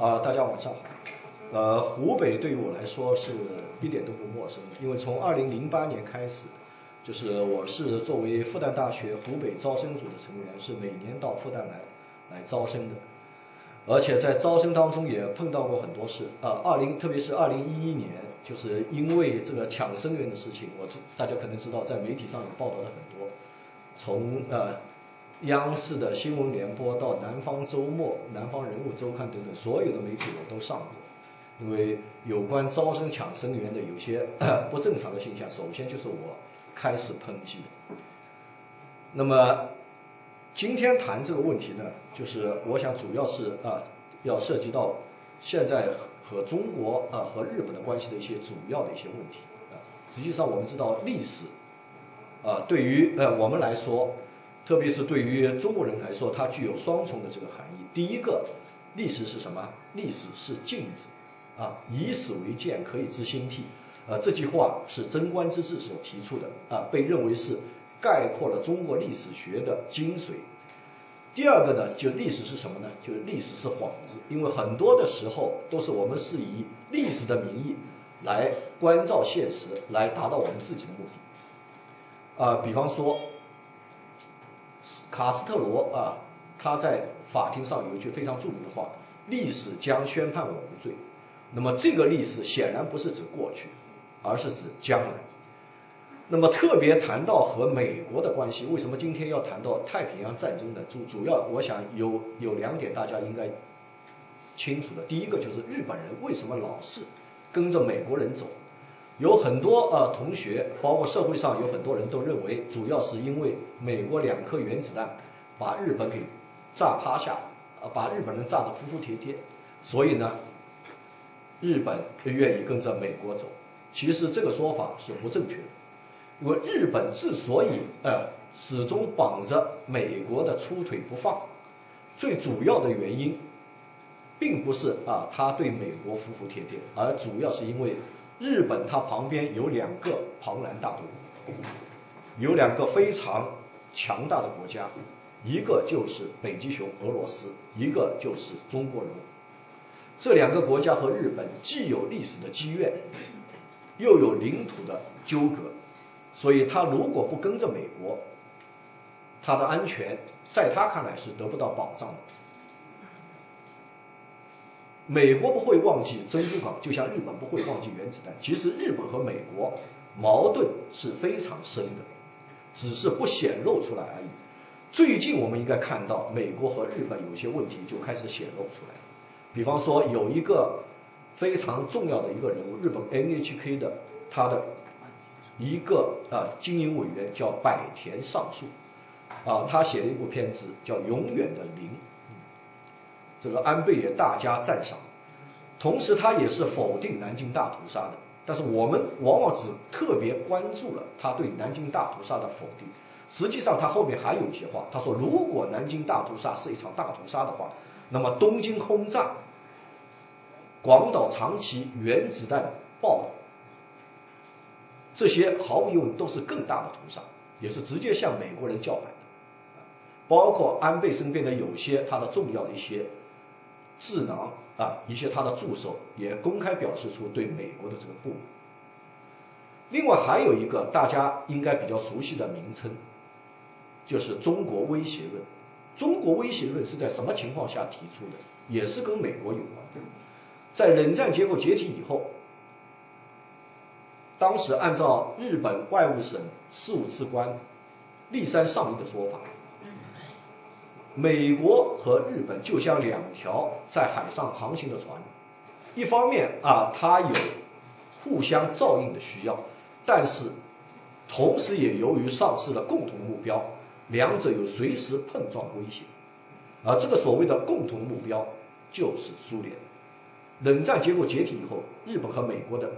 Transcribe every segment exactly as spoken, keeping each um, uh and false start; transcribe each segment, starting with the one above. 啊、呃，大家晚上好。呃，湖北对于我来说是一点都不陌生，因为从二零零八年开始，就是我是作为复旦大学湖北招生组的成员，是每年到复旦来来招生的，而且在招生当中也碰到过很多事。呃，二零特别是二零一一年，就是因为这个抢生源的事情，我知大家可能知道，在媒体上有报道的很多，从呃。央视的新闻联播到南方周末、南方人物周刊等等，所有的媒体我都上过。因为有关招生抢生源的有些不正常的现象，首先就是我开始抨击的。那么今天谈这个问题呢，就是我想主要是啊，要涉及到现在和中国啊和日本的关系的一些主要的一些问题啊。实际上我们知道历史啊，对于呃我们来说。特别是对于中国人来说，它具有双重的这个含义。第一个，历史是什么？历史是镜子，啊，以史为鉴，可以知兴替。呃，这句话是贞观之治所提出的，啊，被认为是概括了中国历史学的精髓。第二个呢，就历史是什么呢？就是历史是幌子，因为很多的时候都是我们是以历史的名义来关照现实，来达到我们自己的目的。啊、呃，比方说。卡斯特罗啊，他在法庭上有一句非常著名的话：“历史将宣判我无罪。”那么这个历史显然不是指过去，而是指将来。那么特别谈到和美国的关系，为什么今天要谈到太平洋战争呢？主主要我想有有两点大家应该清楚的。第一个就是日本人为什么老是跟着美国人走？有很多呃同学，包括社会上有很多人都认为，主要是因为美国两颗原子弹把日本给炸趴下，呃把日本人炸得服服帖帖，所以呢，日本愿意跟着美国走。其实这个说法是不正确的，因为日本之所以呃始终绑着美国的粗腿不放，最主要的原因，并不是啊他对美国服服帖帖，而主要是因为。日本它旁边有两个庞然大物，有两个非常强大的国家，一个就是北极熊俄罗斯，一个就是中国人。这两个国家和日本既有历史的积怨，又有领土的纠葛，所以他如果不跟着美国，他的安全在他看来是得不到保障的。美国不会忘记珍珠港，就像日本不会忘记原子弹。其实日本和美国矛盾是非常深的，只是不显露出来而已。最近我们应该看到，美国和日本有些问题就开始显露出来了。比方说，有一个非常重要的一个人物，日本 N H K 的他的一个啊、呃、经营委员叫百田尚树，啊、呃，他写了一部片子叫《永远的零》。这个安倍也大加赞赏，同时他也是否定南京大屠杀的，但是我们往往只特别关注了他对南京大屠杀的否定，实际上他后面还有一些话，他说如果南京大屠杀是一场大屠杀的话，那么东京空战、广岛长崎原子弹爆炸，这些毫无疑问都是更大的屠杀，也是直接向美国人叫板的，包括安倍身边的有些他的重要的一些智囊啊，一些他的助手也公开表示出对美国的这个不满。另外还有一个大家应该比较熟悉的名称，就是中国威胁论。中国威胁论是在什么情况下提出的？也是跟美国有关的。在冷战结构解体以后，当时按照日本外务省事务次官立山尚一的说法，美国和日本就像两条在海上航行的船，一方面啊，它有互相照应的需要，但是同时也由于丧失了共同目标，两者有随时碰撞危险。而这个所谓的共同目标就是苏联。冷战结构解体以后，日本和美国的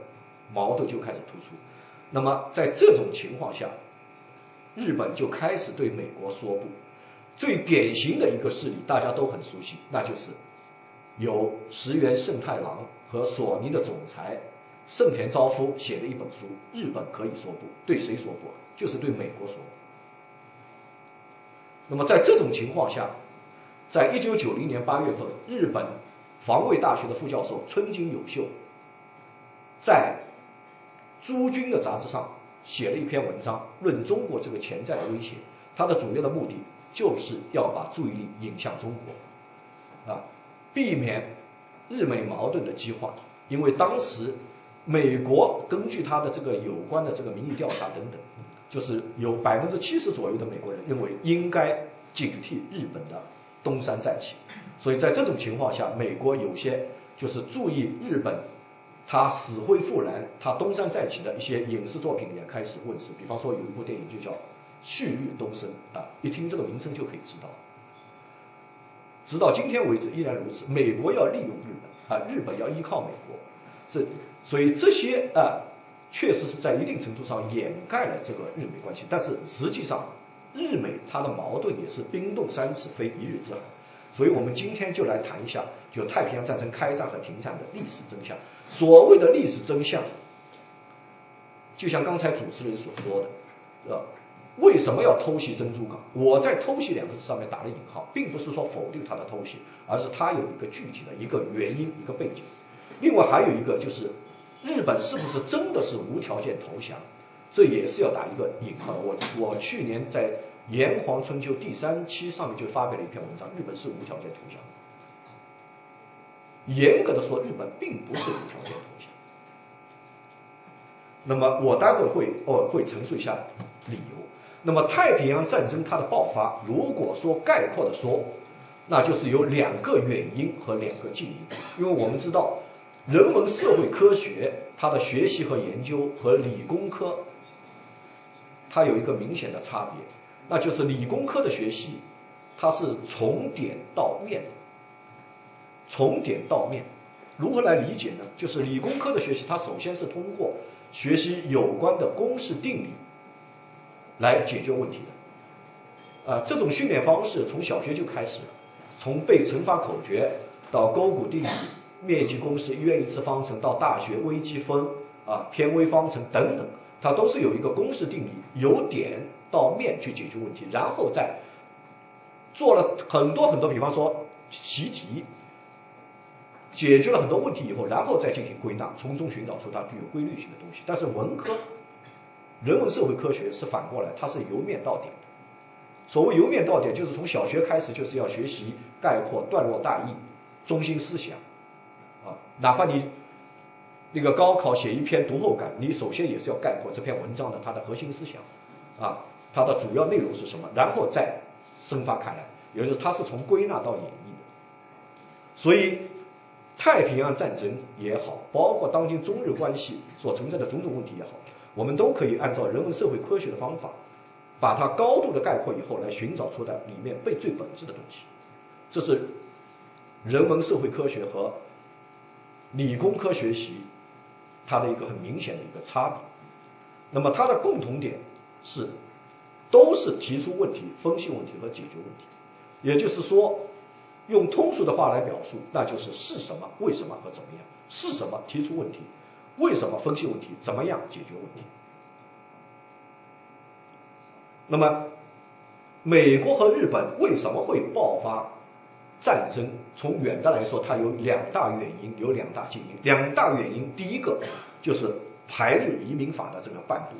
矛盾就开始突出。那么在这种情况下，日本就开始对美国说不。最典型的一个事例大家都很熟悉，那就是有石原慎太郎和索尼的总裁盛田昭夫写的一本书，日本可以说不。对谁说不？就是对美国说不。那么在这种情况下，在一九九零年八月份，日本防卫大学的副教授村井有秀，在朱军的杂志上写了一篇文章，论中国这个潜在的威胁。他的主要的目的就是要把注意力引向中国，啊，避免日美矛盾的激化。因为当时美国根据他的这个有关的这个民意调查等等，就是有百分之七十左右的美国人认为应该警惕日本的东山再起。所以在这种情况下，美国有些就是注意日本他死灰复燃、他东山再起的一些影视作品也开始问世。比方说有一部电影就叫《旭日东升》啊，一听这个名称就可以知道。直到今天为止依然如此，美国要利用日本啊，日本要依靠美国，这所以这些啊确实是在一定程度上掩盖了这个日美关系。但是实际上日美它的矛盾也是冰冻三尺非一日之寒。所以我们今天就来谈一下就太平洋战争开战和停战的历史真相。所谓的历史真相，就像刚才主持人所说的，是吧？为什么要偷袭珍珠港？我在偷袭两个字上面打了引号，并不是说否定它的偷袭，而是它有一个具体的一个原因、一个背景。另外还有一个就是日本是不是真的是无条件投降，这也是要打一个引号。我我去年在炎黄春秋第三期上面就发表了一篇文章，日本是无条件投降。严格的说，日本并不是无条件投降。那么我待会会哦会陈述一下理由。那么太平洋战争它的爆发，如果说概括的说，那就是有两个远因和两个近因。因为我们知道人文社会科学它的学习和研究和理工科它有一个明显的差别，那就是理工科的学习它是从点到面，从点到面如何来理解呢？就是理工科的学习它首先是通过学习有关的公式定理来解决问题的，啊，这种训练方式从小学就开始了，从背乘法口诀到勾股定理、面积公式、一元一次方程，到大学微积分啊、偏微方程等等，它都是有一个公式定理，由点到面去解决问题，然后再做了很多很多，比方说习题，解决了很多问题以后，然后再进行归纳，从中寻找出它具有规律性的东西。但是文科人文社会科学是反过来，它是由面到点的。所谓由面到点，就是从小学开始就是要学习概括、段落大意、中心思想啊，哪怕你那个高考写一篇读后感，你首先也是要概括这篇文章的它的核心思想啊，它的主要内容是什么，然后再深发开来，也就是它是从归纳到演绎的。所以太平洋战争也好，包括当今中日关系所存在的种种问题也好，我们都可以按照人文社会科学的方法，把它高度的概括以后，来寻找出的里面最最本质的东西。这是人文社会科学和理工科学习它的一个很明显的一个差别。那么它的共同点是，都是提出问题、分析问题和解决问题。也就是说，用通俗的话来表述，那就是是什么、为什么和怎么样。是什么提出问题，为什么分析问题，怎么样解决问题。那么美国和日本为什么会爆发战争，从远的来说，它有两大原因，有两大近因。两大原因，第一个就是排日移民法的这个颁布。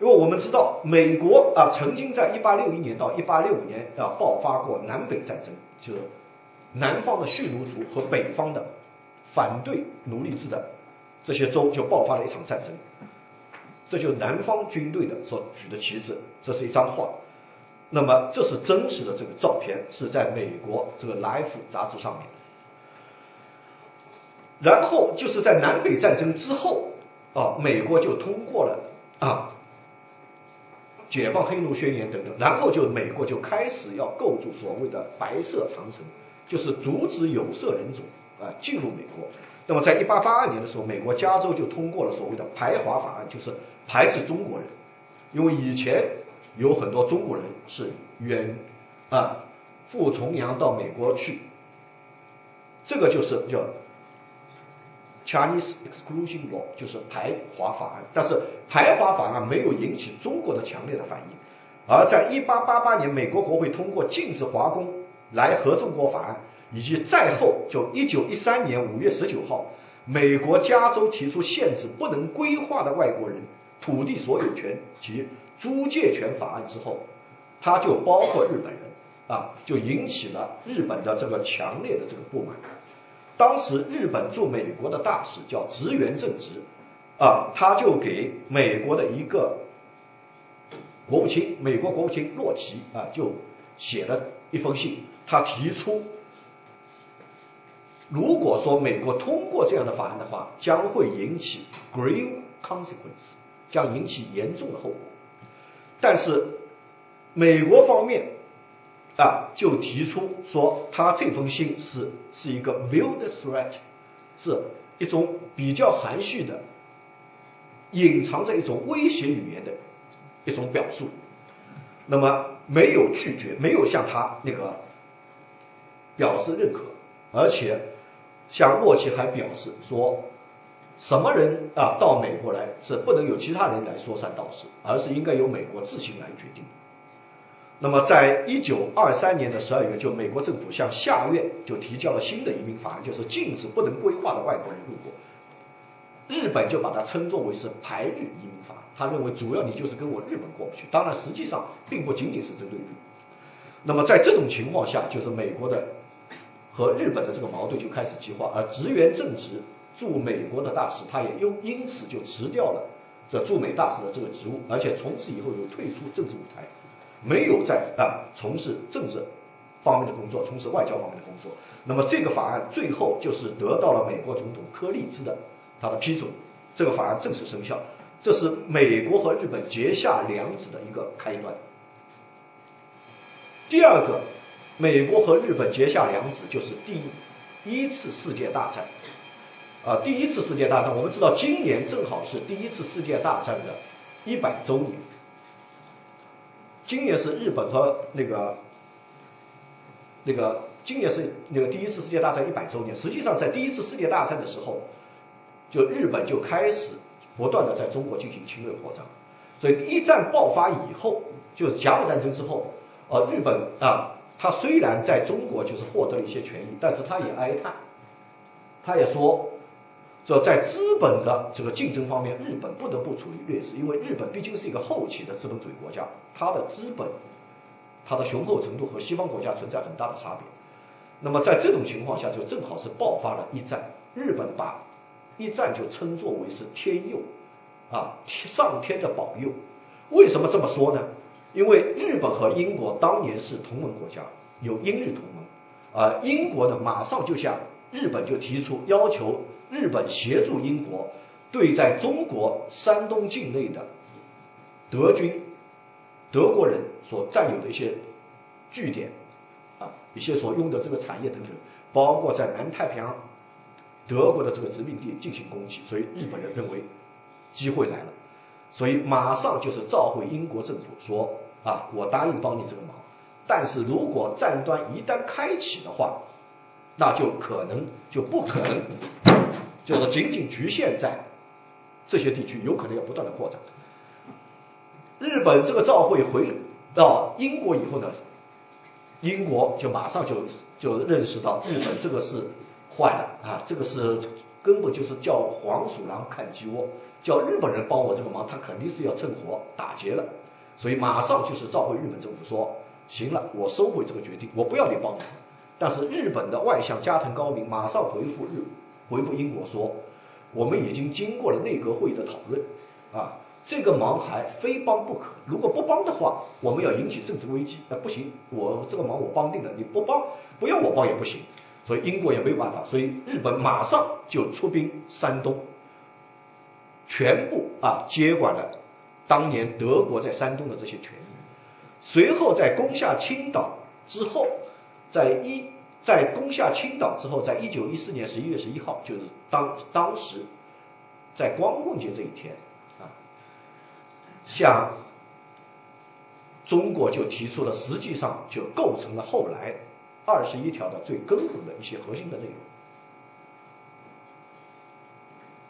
因为我们知道美国啊曾经在一八六一年到一八六五年啊爆发过南北战争，就是南方的蓄奴族和北方的反对奴隶制的这些州就爆发了一场战争，这就是南方军队的所举的旗帜，这是一张画。那么这是真实的这个照片，是在美国这个《Life》杂志上面。然后就是在南北战争之后啊，美国就通过了啊《解放黑奴宣言》等等，然后就美国就开始要构筑所谓的白色长城，就是阻止有色人种啊进入美国。那么在一八八二年的时候，美国加州就通过了所谓的排华法案，就是排斥中国人，因为以前有很多中国人是远啊赴重洋到美国去，这个就是叫 Chinese Exclusion Law， 就是排华法案。但是排华法案没有引起中国的强烈的反应，而在一八八八年，美国国会通过禁止华工来合众国法案，以及再后就一九一三年五月十九号，美国加州提出限制不能规划的外国人土地所有权及租借权法案之后，它就包括日本人啊，就引起了日本的这个强烈的这个不满。当时日本驻美国的大使叫植原正直啊，他就给美国的一个国务卿，美国国务卿洛奇啊，就写了一封信，他提出如果说美国通过这样的法案的话，将会引起 grave consequence， 将引起严重的后果。但是美国方面啊，就提出说他这封信是是一个 veiled threat， 是一种比较含蓄的、隐藏着一种威胁语言的一种表述。那么没有拒绝，没有向他那个表示认可，而且像洛奇还表示说，什么人啊到美国来是不能有其他人来说三道四，而是应该由美国自行来决定。那么在一九二三年的十二月，就美国政府向下院就提交了新的移民法案，就是禁止不能规划的外国人入国。日本就把它称作为是排日移民法，他认为主要你就是跟我日本过不去，当然实际上并不仅仅是针对日本。那么在这种情况下，就是美国的和日本的这个矛盾就开始激化，而植原正直驻美国的大使他也又因此就辞掉了这驻美大使的这个职务，而且从此以后又退出政治舞台，没有在啊从事政治方面的工作，从事外交方面的工作。那么这个法案最后就是得到了美国总统柯立芝的他的批准，这个法案正式生效。这是美国和日本结下梁子的一个开端。第二个，美国和日本结下梁子就是第一次世界大战啊、呃，第一次世界大战，我们知道今年正好是第一次世界大战的一百周年。今年是日本和那个那个，今年是那个第一次世界大战一百周年。实际上，在第一次世界大战的时候，就日本就开始不断的在中国进行侵略扩张，所以一战爆发以后，就是甲午战争之后，呃，日本啊，他虽然在中国就是获得了一些权益，但是他也哀叹，他也说，这在资本的这个竞争方面，日本不得不处于劣势，因为日本毕竟是一个后起的资本主义国家，它的资本，它的雄厚程度和西方国家存在很大的差别。那么在这种情况下，就正好是爆发了一战，日本把一战就称作为是天佑，啊，上天的保佑。为什么这么说呢？因为日本和英国当年是同盟国家，有英日同盟，啊、呃，英国呢马上就向日本就提出要求，日本协助英国对在中国山东境内的德军、德国人所占有的一些据点，啊，一些所用的这个产业等等，包括在南太平洋德国的这个殖民地进行攻击，所以日本人认为机会来了，所以马上就是召回英国政府说啊，我答应帮你这个忙，但是如果战端一旦开启的话，那就可能就不可能就是仅仅局限在这些地区，有可能要不断的扩展。日本这个召回回到英国以后呢，英国就马上就就认识到日本这个是坏了啊！这个是根本就是叫黄鼠狼看鸡窝，叫日本人帮我这个忙，他肯定是要趁火打劫了，所以马上就是召回日本政府说，行了，我收回这个决定，我不要你帮我。但是日本的外相加藤高明马上回复日回复英国说，我们已经经过了内阁会议的讨论啊，这个忙还非帮不可，如果不帮的话，我们要引起政治危机，那、啊、不行，我这个忙我帮定了，你不帮不要我帮也不行。所以英国也没有办法，所以日本马上就出兵山东，全部啊接管了当年德国在山东的这些权益。随后在攻下青岛之后，在一在攻下青岛之后，在一九一四年十一月十一号，就是当当时在光棍节这一天啊，向中国就提出了，实际上就构成了后来二十一条的最根本的一些核心的内容。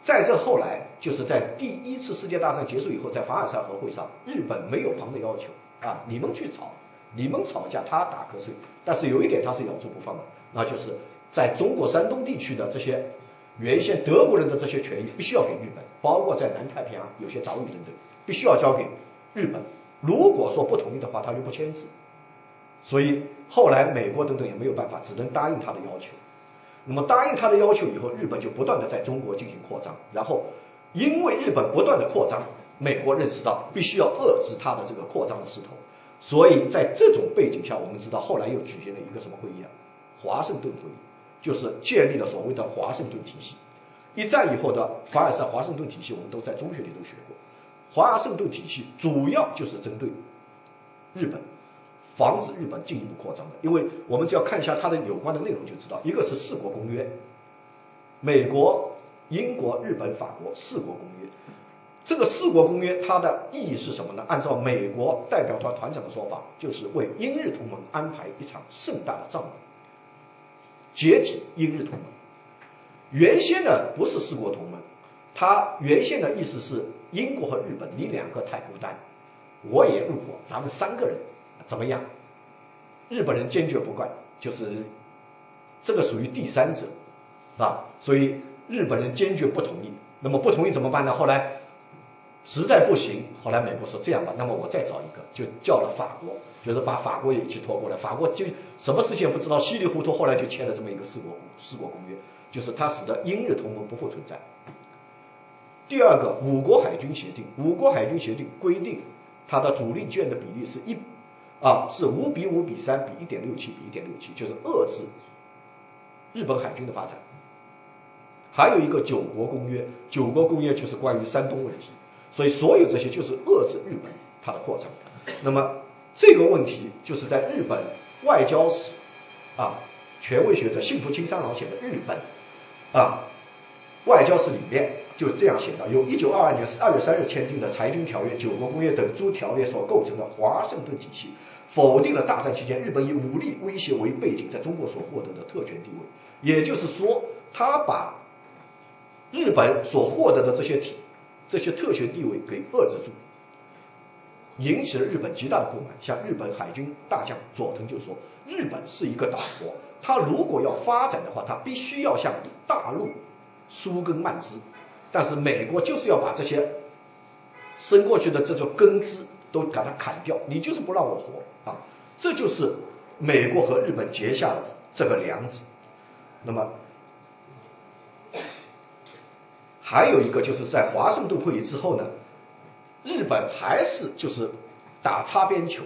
在这后来，就是在第一次世界大战结束以后，在凡尔赛和会上，日本没有旁的要求啊，你们去吵，你们吵架他打瞌睡，但是有一点他是咬住不放的，那就是在中国山东地区的这些原先德国人的这些权益必须要给日本，包括在南太平洋有些岛屿等等，必须要交给日本。如果说不同意的话，他就不签字。所以后来美国等等也没有办法，只能答应他的要求。那么答应他的要求以后，日本就不断的在中国进行扩张，然后因为日本不断的扩张，美国认识到必须要遏制它的这个扩张的势头，所以在这种背景下，我们知道后来又举行了一个什么会议啊？华盛顿会议，就是建立了所谓的华盛顿体系。一战以后的凡尔赛华盛顿体系，我们都在中学里都学过。华盛顿体系主要就是针对日本，防止日本进一步扩张的。因为我们只要看一下它的有关的内容就知道，一个是四国公约，美国、英国、日本、法国，四国公约。这个四国公约它的意义是什么呢？按照美国代表团团长的说法，就是为英日同盟安排一场盛大的葬礼，解体英日同盟。原先呢不是四国同盟，它原先的意思是英国和日本，你两个太孤单，我也入伙，咱们三个人怎么样？日本人坚决不干，就是这个属于第三者啊，所以日本人坚决不同意。那么不同意怎么办呢？后来实在不行，后来美国说这样吧，那么我再找一个，就叫了法国，就是把法国也一起拖过来。法国就什么事情也不知道，稀里糊涂，后来就签了这么一个四国四国公约，就是它使得英日同盟不复存在。第二个，五国海军协定，五国海军协定规定它的主力舰的比例是一啊是五比五比三比一点六七比一点六七，就是遏制日本海军的发展。还有一个九国公约，九国公约就是关于山东问题。所以所有这些就是遏制日本它的扩张。那么这个问题就是在日本外交史啊权威学者幸福清三郎写的日本啊外交史里面就这样写到，由一九二二年二月三日签订的裁军条约、九国公约等诸条约所构成的华盛顿体系，否定了大战期间日本以武力威胁为背景在中国所获得的特权地位。也就是说，他把日本所获得的这些体这些特权地位给遏制住，引起了日本极大的不满。像日本海军大将佐藤就说，日本是一个岛国，它如果要发展的话，它必须要向大陆疏根蔓枝，但是美国就是要把这些伸过去的这种根枝都给它砍掉，你就是不让我活啊！这就是美国和日本结下的这个梁子。那么还有一个就是在华盛顿会议之后呢，日本还是就是打擦边球，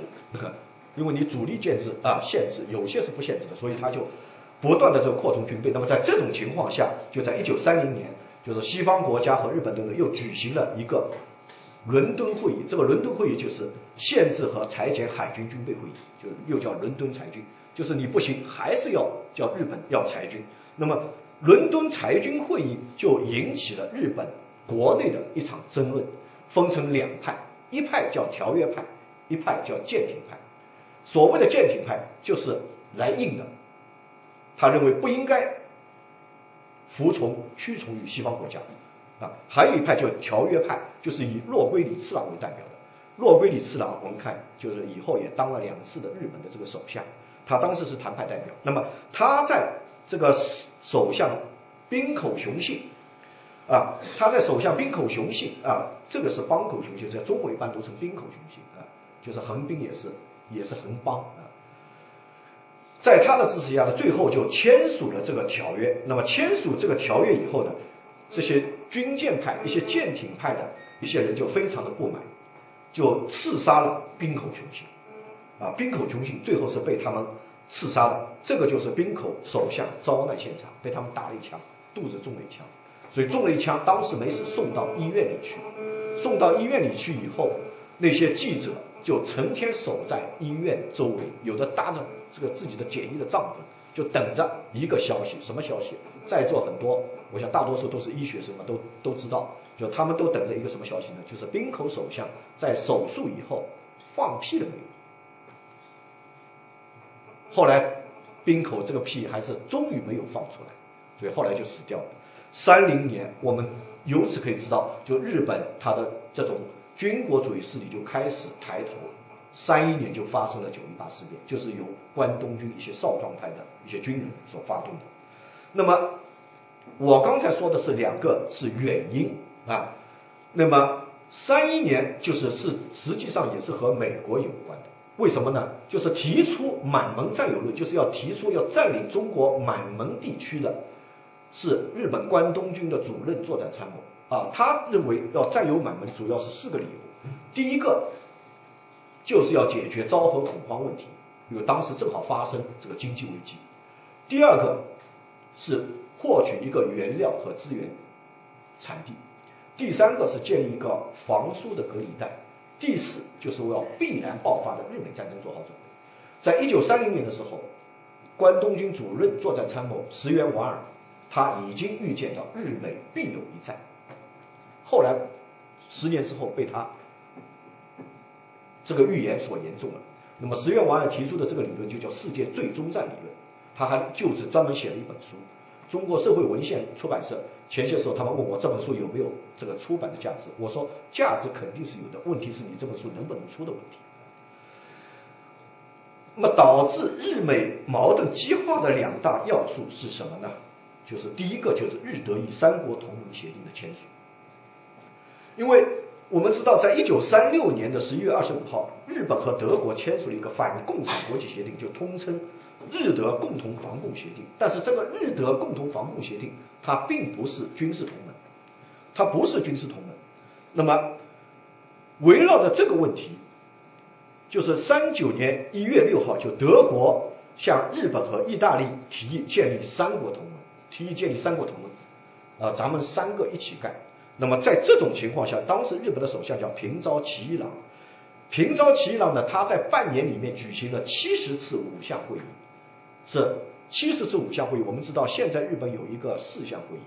因为你主力限制啊限制有些是不限制的，所以他就不断的这个扩充军备。那么在这种情况下，就在一九三零年，就是西方国家和日本等等又举行了一个伦敦会议，这个伦敦会议就是限制和裁减海军军备会议，就又叫伦敦裁军，就是你不行还是要叫日本要裁军。那么伦敦裁军会议就引起了日本国内的一场争论，分成两派，一派叫条约派，一派叫舰艇派。所谓的舰艇派就是来硬的，他认为不应该服从屈从于西方国家啊。还有一派叫条约派，就是以若龟里次郎为代表的。若龟里次郎我们看就是以后也当了两次的日本的这个首相，他当时是谈判代表。那么他在这个首相滨口雄信啊，他在首相滨口雄信啊，这个是邦口雄信，在中文一般读成滨口雄信啊，就是横滨也是也是横邦啊。在他的支持下呢，最后就签署了这个条约。那么签署这个条约以后呢，这些军舰派、一些舰艇派的一些人就非常的不满，就刺杀了滨口雄信啊，滨口雄信最后是被他们刺杀的。这个就是滨口首相遭难现场，被他们打了一枪，肚子中了一枪，所以中了一枪，当时没事送到医院里去。送到医院里去以后，那些记者就成天守在医院周围，有的搭着这个自己的简易的帐篷，就等着一个消息。什么消息？在座很多，我想大多数都是医学生嘛，都都知道，就他们都等着一个什么消息呢？就是滨口首相在手术以后放屁了没有？后来滨口这个屁还是终于没有放出来，所以后来就死掉了。三零年，我们由此可以知道，就日本它的这种军国主义势力就开始抬头三一年就发生了九一八事变，就是由关东军一些少壮派的一些军人所发动的。那么我刚才说的是两个是原因啊，那么三一年就是是实际上也是和美国有关的。为什么呢？就是提出满蒙占有论，就是要提出要占领中国满蒙地区的是日本关东军的主任作战参谋啊，他认为要占有满蒙主要是四个理由。第一个就是要解决昭和恐慌问题，因为当时正好发生这个经济危机。第二个是获取一个原料和资源产地。第三个是建立一个防输的隔离带。第四就是我要必然爆发的日美战争做好准备。在一九三零年的时候，关东军主任作战参谋石原莞尔他已经预见到日美必有一战，后来十年之后被他这个预言所言中了。那么石原莞尔提出的这个理论就叫世界最终战理论，他还就此专门写了一本书。中国社会文献出版社前些时候他们问我这本书有没有这个出版的价值，我说价值肯定是有的，问题是你这本书能不能出的问题。那么导致日美矛盾激化的两大要素是什么呢？就是第一个就是日德意三国同盟协定的签署，因为我们知道在一九三六年的十一月二十五号，日本和德国签署了一个反共产国际协定，就通称日德共同防共协定。但是这个日德共同防共协定它并不是军事同盟，它不是军事同盟。那么围绕着这个问题，就是三九年一月六号，就德国向日本和意大利提议建立三国同盟，提议建立三国同盟，啊、呃，咱们三个一起干。那么在这种情况下，当时日本的首相叫平沼骐一郎。平沼骐一郎呢，他在半年里面举行了七十次五项会议，是七十次五项会议。我们知道现在日本有一个四项会议，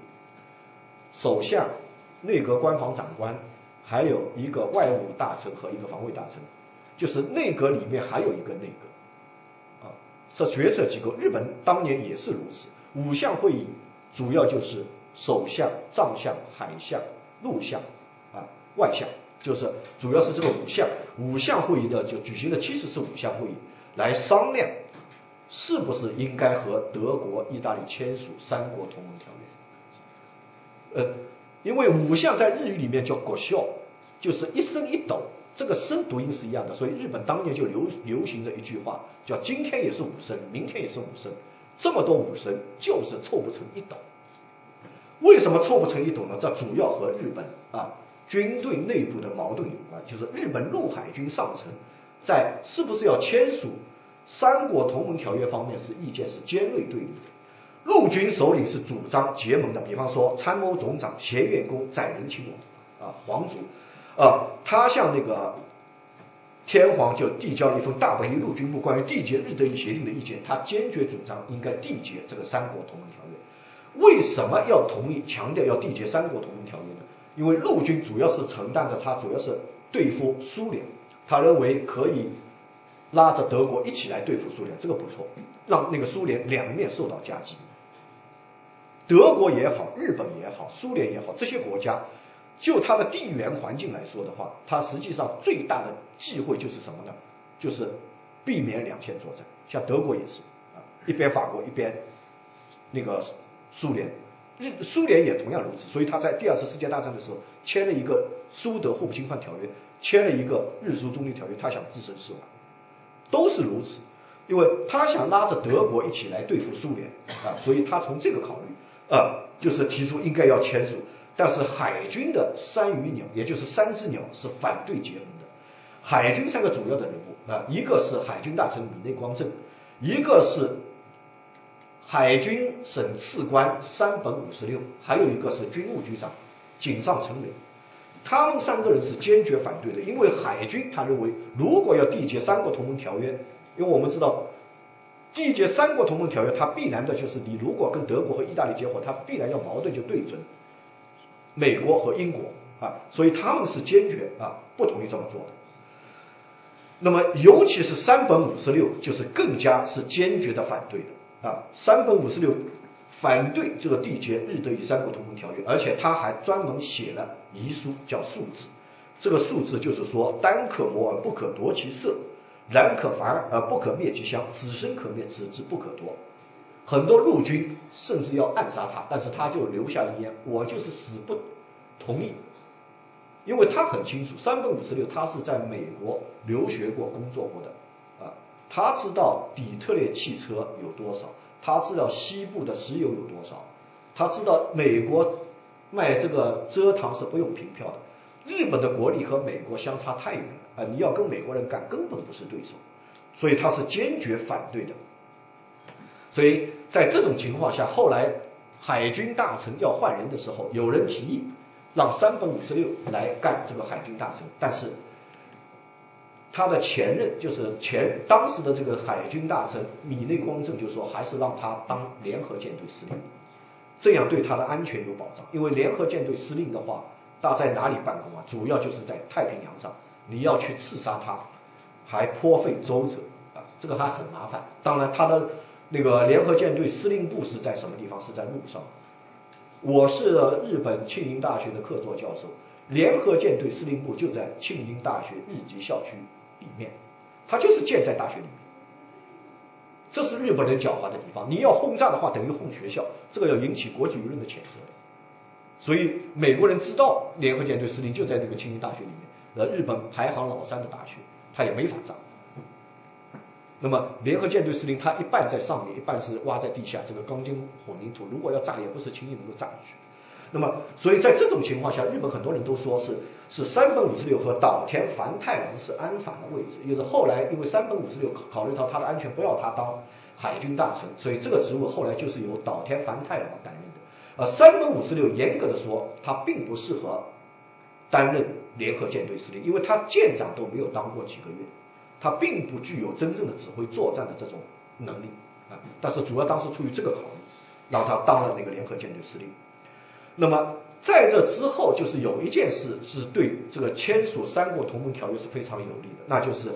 首相、内阁官房长官，还有一个外务大臣和一个防卫大臣，就是内阁里面还有一个内阁，啊，是决策机构。日本当年也是如此。五项会议主要就是首相、藏相、海相、陆相啊、外相，就是主要是这个五项。五项会议的就举行了七十次五项会议，来商量是不是应该和德国、意大利签署三国同盟条约。呃，因为五项在日语里面叫国笑，就是一升一斗，这个升读音是一样的，所以日本当年就流流行着一句话，叫今天也是五升，明天也是五升，这么多五升就是凑不成一斗。为什么凑不成一斗呢？这主要和日本啊军队内部的矛盾有关，就是日本陆海军上层在是不是要签署三国同盟条约方面是意见是尖锐对立的。陆军首领是主张结盟的，比方说参谋总长协院公载仁亲王啊皇族啊，他向那个天皇就递交了一份大本营陆军部关于缔结日德意协定的意见，他坚决主张应该缔结这个三国同盟条约。为什么要同意强调要缔结三国同盟条约呢？因为陆军主要是承担着，它主要是对付苏联，他认为可以拉着德国一起来对付苏联，这个不错，让那个苏联两面受到夹击。德国也好，日本也好，苏联也好，这些国家就它的地缘环境来说的话，它实际上最大的忌讳就是什么呢？就是避免两线作战。像德国也是啊，一边法国一边那个苏联，日苏联也同样如此，所以他在第二次世界大战的时候签了一个苏德互不侵犯条约，签了一个日苏中立条约，他想置身事外，都是如此，因为他想拉着德国一起来对付苏联啊，所以他从这个考虑啊、呃，就是提出应该要签署。但是海军的三鱼鸟，也就是三只鸟，是反对结盟的。海军三个主要的人物啊、呃，一个是海军大臣米内光政，一个是海军省次官山本五十六，还有一个是军务局长井上成美。他们三个人是坚决反对的，因为海军他认为如果要缔结三国同盟条约，因为我们知道缔结三国同盟条约它必然的就是你如果跟德国和意大利结伙，它必然要矛盾就对准美国和英国啊，所以他们是坚决啊不同意这么做的。那么尤其是山本五十六就是更加是坚决的反对的啊，山本五十六反对这个缔结日德意三国同盟条约，而且他还专门写了遗书，叫《述志》。这个《述志》就是说，丹可摩而不可夺其色，然可伐而不可灭其香，子孙可灭此之不可夺。很多陆军甚至要暗杀他，但是他就留下遗言，我就是死不同意。因为他很清楚，山本五十六他是在美国留学过、工作过的，啊、呃，他知道底特律汽车有多少，他知道西部的石油有多少，他知道美国卖这个蔗糖是不用凭票的。日本的国力和美国相差太远了，啊、呃，你要跟美国人干根本不是对手，所以他是坚决反对的。所以在这种情况下，后来海军大臣要换人的时候，有人提议让山本五十六来干这个海军大臣，但是他的前任就是前当时的这个海军大臣米内光政就说，还是让他当联合舰队司令，这样对他的安全有保障。因为联合舰队司令的话，他在哪里办公啊？主要就是在太平洋上，你要去刺杀他，还颇费周折啊，这个还很麻烦。当然，他的那个联合舰队司令部是在什么地方？是在陆上。我是日本庆应大学的客座教授，联合舰队司令部就在庆应大学日吉校区里面，它就是建在大学里面。这是日本人狡猾的地方，你要轰炸的话，等于轰学校，这个要引起国际舆论的谴责。所以美国人知道联合舰队司令就在那个庆应大学里面，而日本排行老三的大学，他也没法炸。那么联合舰队司令他一半在上面，一半是挖在地下，这个钢筋混凝土，如果要炸也不是轻易能够炸进去。那么所以在这种情况下，日本很多人都说是是山本五十六和岛田繁太郎是安反的位置，也是后来因为山本五十六考虑到他的安全，不要他当海军大臣，所以这个职务后来就是由岛田繁太郎担任的。而山本五十六严格的说，他并不适合担任联合舰队司令，因为他舰长都没有当过几个月。他并不具有真正的指挥作战的这种能力啊，但是主要当时出于这个考虑，让他当了那个联合舰队司令。那么在这之后，就是有一件事是对这个签署三国同盟条约是非常有利的，那就是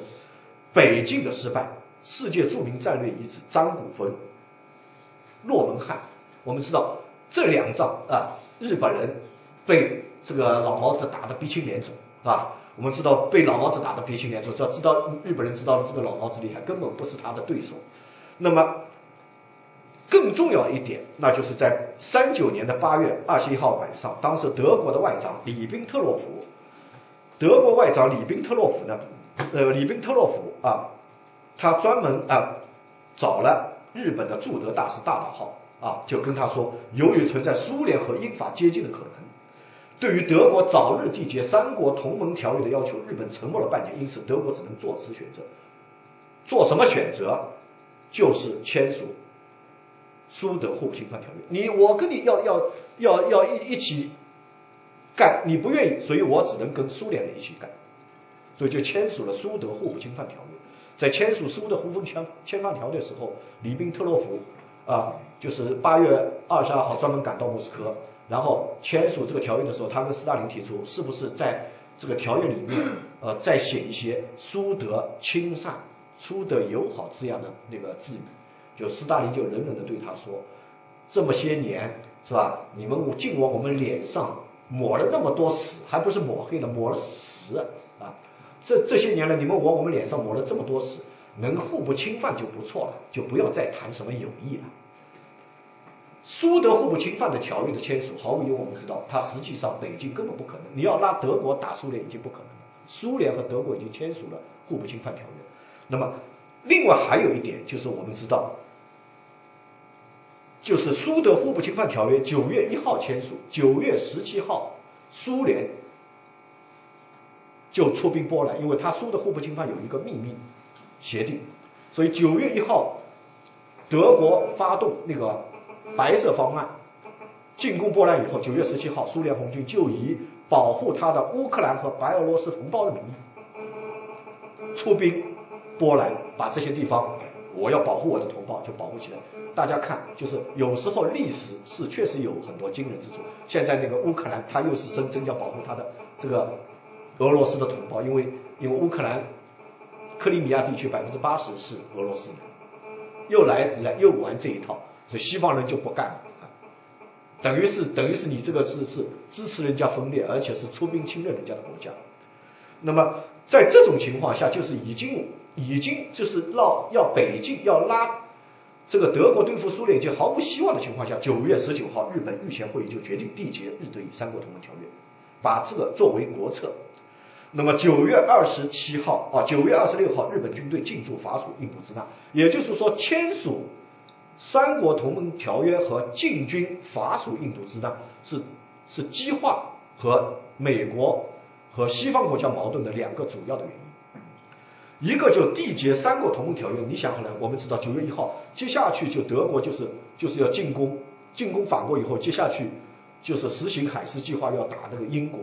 北进的失败。世界著名战略遗址张古坟、洛门汉，我们知道这两仗啊，日本人被这个老毛子打得鼻青脸肿啊。我们知道被老毛子打得鼻青脸肿，知道日本人知道这个老毛子厉害，根本不是他的对手。那么更重要一点，那就是在三九年的八月二十一号晚上，当时德国的外长里宾特洛甫，德国外长里宾特洛甫呢，呃，里宾特洛甫啊，他专门啊找了日本的驻德大使大岛浩啊，就跟他说，由于存在苏联和英法接近的可能。对于德国早日缔结三国同盟条约的要求，日本沉默了半年，因此德国只能做此选择。做什么选择？就是签署苏德互不侵犯条约。你我跟你要要要要一一起干，你不愿意，所以我只能跟苏联人一起干，所以就签署了苏德互不侵犯条约。在签署苏德互不侵犯条约的时候，里宾特洛甫啊、呃，就是八月二十二号专门赶到莫斯科。然后签署这个条约的时候，他跟斯大林提出，是不是在这个条约里面，呃，再写一些苏德亲善、苏德友好这样的那个字语？就斯大林就冷冷的对他说：“这么些年是吧，你们竟往我们脸上抹了那么多屎，还不是抹黑了，抹了屎啊！这这些年了，你们往我们脸上抹了这么多屎，能互不侵犯就不错了，就不要再谈什么友谊了。”苏德互不侵犯的条约的签署，毫无疑问我们知道，它实际上北京根本不可能，你要拉德国打苏联已经不可能了，苏联和德国已经签署了互不侵犯条约。那么另外还有一点，就是我们知道，就是苏德互不侵犯条约九月一号签署，九月十七号苏联就出兵波兰，因为它苏德互不侵犯有一个秘密协定，所以九月一号德国发动那个白色方案进攻波兰以后，九月十七号，苏联红军就以保护他的乌克兰和白俄罗斯同胞的名义出兵波兰，把这些地方我要保护我的同胞就保护起来。大家看，就是有时候历史是确实有很多惊人之处。现在那个乌克兰，他又是声称要保护他的这个俄罗斯的同胞，因为因为乌克兰克里米亚地区百分之八十是俄罗斯人，又来来又玩这一套。所以西方人就不干了，等于是等于是你这个是是支持人家分裂，而且是出兵侵略人家的国家。那么在这种情况下，就是已经已经就是要要北京要拉这个德国对付苏联已经毫无希望的情况下，九月十九号日本御前会议就决定缔结日德以三国同盟条约，把这个作为国策。那么九月二十七号啊，九月二十六号，日本军队进驻法属印度支那，也就是说签署三国同盟条约和进军法属印度支那是是激化和美国和西方国家矛盾的两个主要的原因。一个就缔结三国同盟条约，你想呢？我们知道九月一号，接下去就德国就是就是要进攻进攻法国以后，接下去就是实行海狮计划要打那个英国。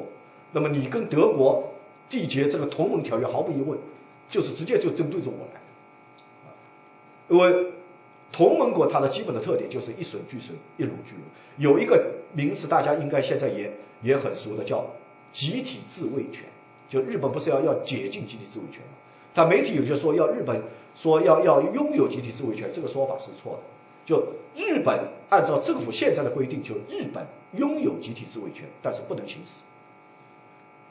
那么你跟德国缔结这个同盟条约，毫无疑问就是直接就针对着我来，因为同盟国它的基本的特点就是一损俱损，一辱俱辱。有一个名词大家应该现在也也很熟的，叫集体自卫权。就日本不是要要解禁集体自卫权吗？但媒体有些说要日本说要要拥有集体自卫权，这个说法是错的。就日本按照政府现在的规定，就日本拥有集体自卫权，但是不能行使。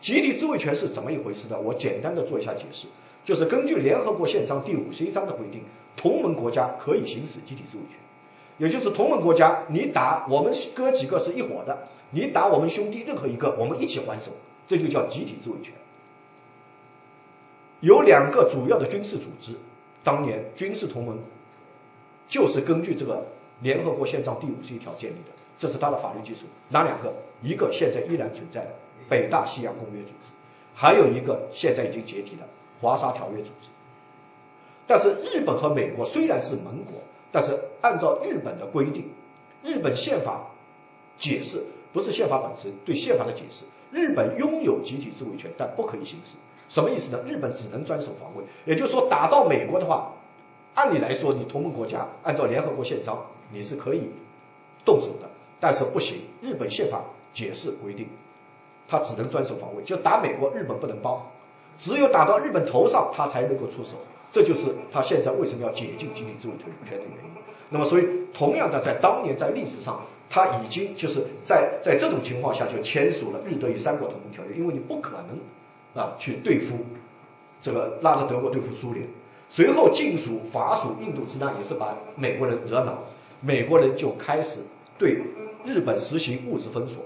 集体自卫权是怎么一回事呢？我简单的做一下解释，就是根据联合国宪章第五十一章的规定，同盟国家可以行使集体自卫权，也就是同盟国家，你打我们哥几个是一伙的，你打我们兄弟任何一个，我们一起还手，这就叫集体自卫权。有两个主要的军事组织，当年军事同盟就是根据这个联合国宪章第五十一条建立的，这是它的法律基础。哪两个？一个现在依然存在的北大西洋公约组织，还有一个现在已经解体了华沙条约组织。但是日本和美国虽然是盟国，但是按照日本的规定，日本宪法解释，不是宪法本身，对宪法的解释，日本拥有集体自卫权，但不可以行使。什么意思呢？日本只能专守防卫，也就是说打到美国的话，按理来说你同盟国家按照联合国宪章你是可以动手的，但是不行，日本宪法解释规定他只能专守防卫，就打美国日本不能帮，只有打到日本头上他才能够出手，这就是他现在为什么要解禁集体自卫权的原因。那么所以同样的，在当年在历史上他已经就是在在这种情况下就签署了日德以三国同盟条约，因为你不可能啊去对付这个拉着德国对付苏联。随后进属法属印度支那也是把美国人惹恼，美国人就开始对日本实行物质封锁，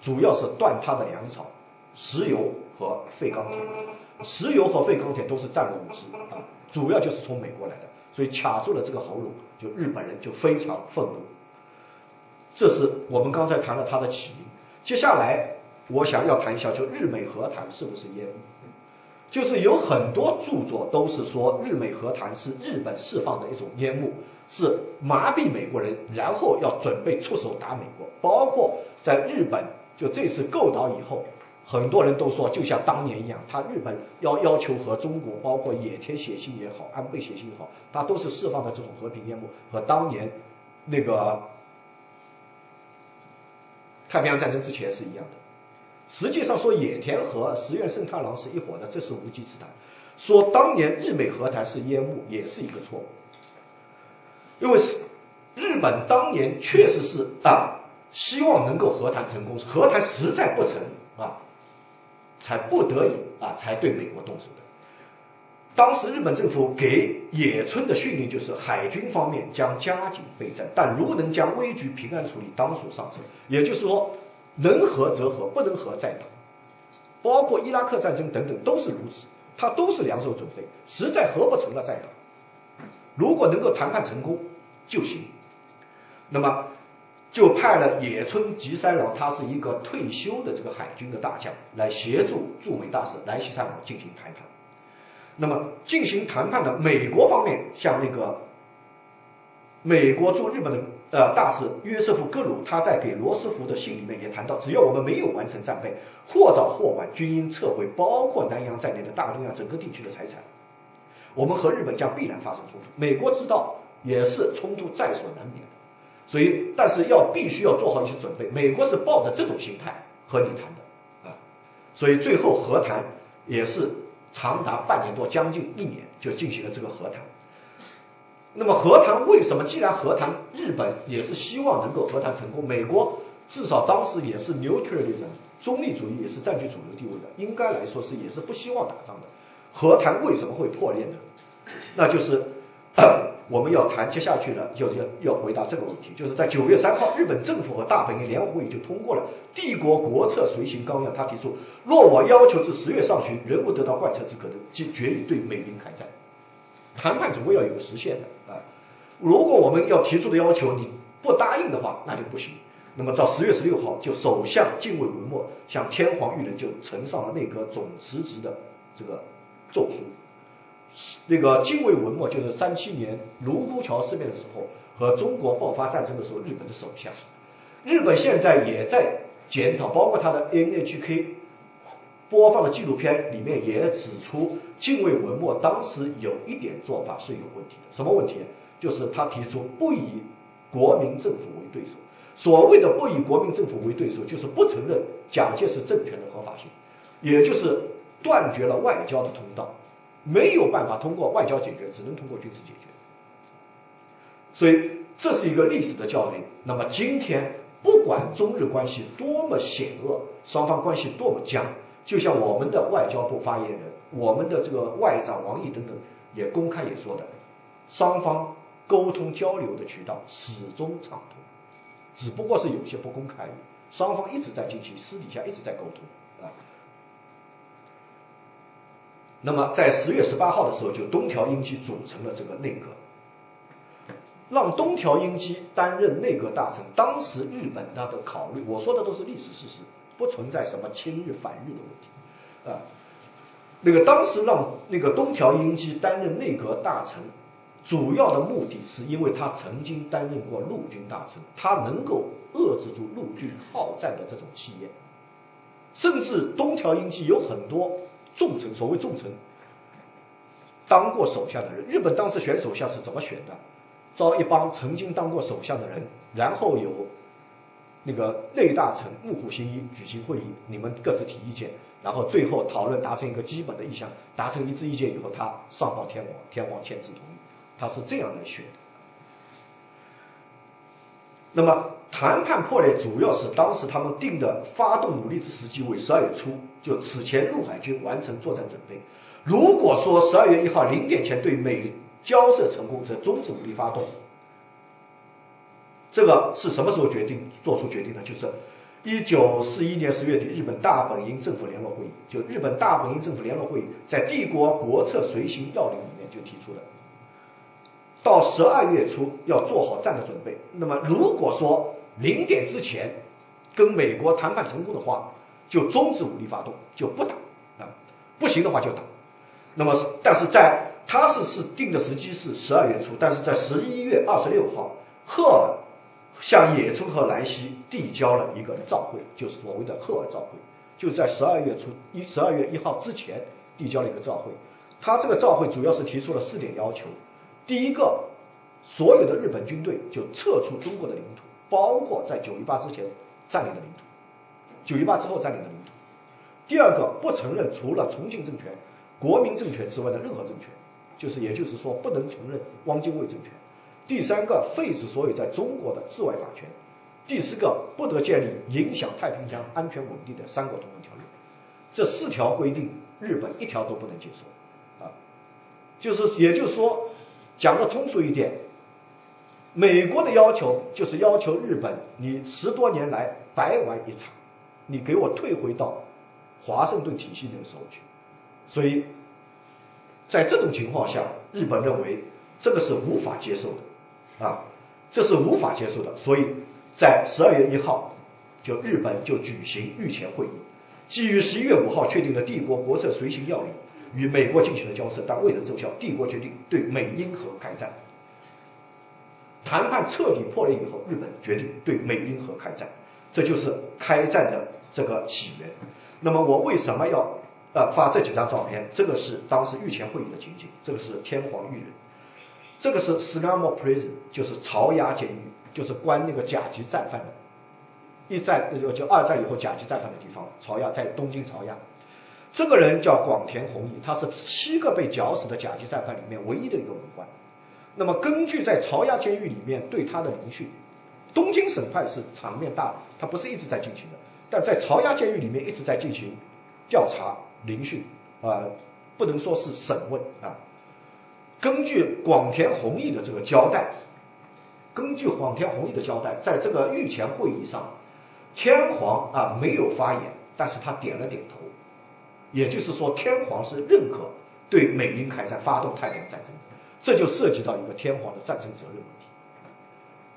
主要是断它的粮草，石油和废钢铁，石油和废钢铁都是战略物资啊，主要就是从美国来的，所以卡住了这个喉咙，就日本人就非常愤怒。这是我们刚才谈了它的起因。接下来我想要谈一下，就日美和谈是不是烟雾？就是有很多著作都是说日美和谈是日本释放的一种烟幕，是麻痹美国人，然后要准备出手打美国。包括在日本就这次购岛以后，很多人都说就像当年一样，他日本要要求和中国包括野田协信也好，安倍协信也好，他都是释放的这种和平烟幕，和当年那个太平洋战争之前是一样的。实际上说野田和石原慎太郎是一伙的，这是无稽之谈。说当年日美和谈是烟幕也是一个错误，因为日本当年确实是啊希望能够和谈成功，和谈实在不成啊，才不得已啊才对美国动手的。当时日本政府给野村的训令就是海军方面将加紧备战，但如能将危局平安处理，当属上策。也就是说能和则和，不能和再打，包括伊拉克战争等等都是如此，它都是两手准备，实在和不成了再打，如果能够谈判成功就行。那么就派了野村吉三郎，他是一个退休的这个海军的大将，来协助驻美大使来西三郎进行谈判。那么进行谈判的美国方面，像那个美国驻日本的呃，大使约瑟夫·格鲁，他在给罗斯福的信里面也谈到，只要我们没有完成战备，或早或晚均应撤回包括南洋在内的大东亚整个地区的财产，我们和日本将必然发生冲突。美国知道也是冲突在所难免的，所以但是要必须要做好一些准备。美国是抱着这种心态和你谈的啊，所以最后和谈也是长达半年多，将近一年就进行了这个和谈。那么和谈为什么？既然和谈，日本也是希望能够和谈成功，美国至少当时也是 neutralism 中立主义，也是占据主流地位的，应该来说是也是不希望打仗的。和谈为什么会破裂呢？那就是我们要谈接下去呢，就是要回答这个问题，就是在九月三号，日本政府和大本营联合会议就通过了《帝国国策随行纲要》，他提出，若我要求至十月上旬仍未得到贯彻之可能，即决议对美英开战。谈判总归要有个时限的啊，如果我们要提出的要求你不答应的话，那就不行。那么到十月十六号，就首相近卫文墨向天皇裕仁就呈上了内阁总辞职的这个奏书。那个近卫文墨就是三七年卢沟桥事变的时候和中国爆发战争的时候日本的首相。日本现在也在检讨，包括他的 N H K 播放的纪录片里面也指出，近卫文墨当时有一点做法是有问题的。什么问题？就是他提出不以国民政府为对手。所谓的不以国民政府为对手，就是不承认蒋介石政权的合法性，也就是断绝了外交的通道，没有办法通过外交解决，只能通过军事解决。所以这是一个历史的教训。那么今天不管中日关系多么险恶，双方关系多么僵，就像我们的外交部发言人，我们的这个外长王毅等等也公开也说的，双方沟通交流的渠道始终畅通，只不过是有些不公开，双方一直在进行，私底下一直在沟通啊。那么在十月十八号的时候，就东条英机组成了这个内阁，让东条英机担任内阁大臣。当时日本他的考虑，我说的都是历史事实，不存在什么亲日反日的问题啊。那个当时让那个东条英机担任内阁大臣，主要的目的是因为他曾经担任过陆军大臣，他能够遏制住陆军好战的这种气焰。甚至东条英机有很多重臣，所谓重臣当过首相的人，日本当时选首相是怎么选的？招一帮曾经当过首相的人，然后有那个内大臣木户新一举行会议，你们各自提意见，然后最后讨论达成一个基本的意向，达成一致意见以后，他上报天皇，天皇签字同意。他是这样来选的。那么谈判破裂主要是当时他们定的发动武力之时机为十二月初，就此前陆海军完成作战准备。如果说十二月一号零点前对美交涉成功，则终止武力发动。这个是什么时候决定做出决定呢？就是一九四一年十月底，日本大本营政府联络会议，就日本大本营政府联络会议在《帝国国策随行要领》里面就提出了。到十二月初要做好战的准备。那么如果说零点之前跟美国谈判成功的话，就终止武力发动，就不打啊，不行的话就打。那么但是在他是是定的时机是十二月初，但是在十一月二十六号，赫尔向野村和莱西递交了一个照会，就是所谓的赫尔照会，就在十二月初一十二月一号之前递交了一个照会。他这个照会主要是提出了四点要求。第一个，所有的日本军队就撤出中国的领土，包括在九一八之前占领的领土，九一八之后占领的领土。第二个，不承认除了重庆政权、国民政权之外的任何政权，就是也就是说不能承认汪精卫政权。第三个，废止所有在中国的治外法权。第四个，不得建立影响太平洋安全稳定的三国同盟条约。这四条规定，日本一条都不能接受啊！就是也就是说。讲的通俗一点，美国的要求就是要求日本，你十多年来白玩一场，你给我退回到华盛顿体系那个时候去。所以在这种情况下，日本认为这个是无法接受的啊，这是无法接受的。所以在十二月一号，就日本就举行御前会议，基于十一月五号确定的《帝国国策随行要领》。与美国进行了交涉，但未能奏效。帝国决定对美英和开战。谈判彻底破裂以后，日本决定对美英和开战，这就是开战的这个起源。那么我为什么要呃发这几张照片？这个是当时御前会议的情景，这个是天皇裕仁，这个是 Sugamo Prison， 就是巢鸦监狱，就是关那个甲级战犯的。一战就二战以后甲级战犯的地方，巢鸦在东京巢鸦。这个人叫广田弘一，他是七个被绞死的甲级战犯里面唯一的一个文官。那么根据在巢鸦监狱里面对他的聆讯，东京审判是场面大的，他不是一直在进行的，但在巢鸦监狱里面一直在进行调查聆讯、呃、不能说是审问啊。根据广田弘毅的这个交代，根据广田弘毅的交代，在这个御前会议上，天皇啊没有发言，但是他点了点头，也就是说天皇是认可对美英海战发动太平洋战争，这就涉及到一个天皇的战争责任问题。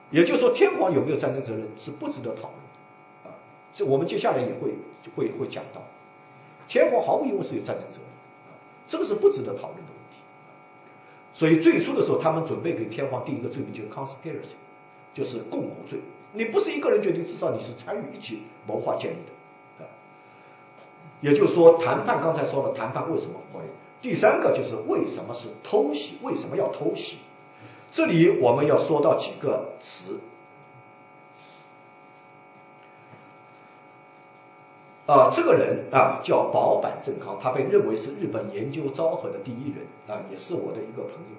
也就是说，天皇有没有战争责任是不值得讨论的啊，这我们接下来也会会会讲到，天皇毫无疑问是有战争责任啊，这个是不值得讨论的问题。所以最初的时候，他们准备给天皇定一个罪名，就是 conspiracy， 就是共谋罪。你不是一个人决定，至少你是参与一起谋划建立的啊。也就是说，谈判刚才说了，谈判为什么会？第三个就是为什么是偷袭？为什么要偷袭？这里我们要说到几个词，啊、呃，这个人啊叫保坂正康，他被认为是日本研究昭和的第一人啊、呃，也是我的一个朋友。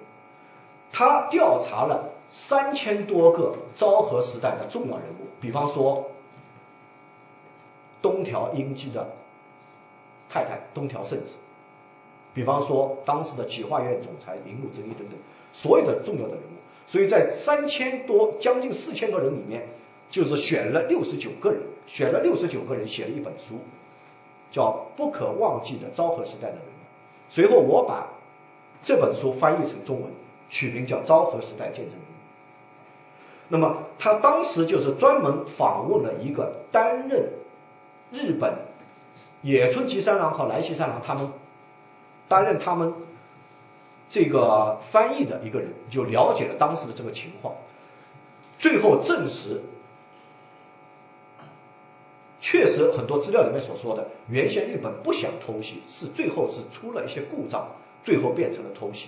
他调查了三千多个昭和时代的重要人物，比方说东条英机的太太东条圣子，比方说当时的企划院总裁铃木正一等等。所有的重要的人物，所以在三千多将近四千个人里面，就是选了六十九个人，选了六十九个人写了一本书，叫《不可忘记的昭和时代的人》。随后我把这本书翻译成中文，取名叫《昭和时代见证人》。那么他当时就是专门访问了一个担任日本野村吉三郎和来西三郎他们担任他们。这个翻译的一个人就了解了当时的这个情况，最后证实确实很多资料里面所说的原先日本不想偷袭，是最后是出了一些故障，最后变成了偷袭。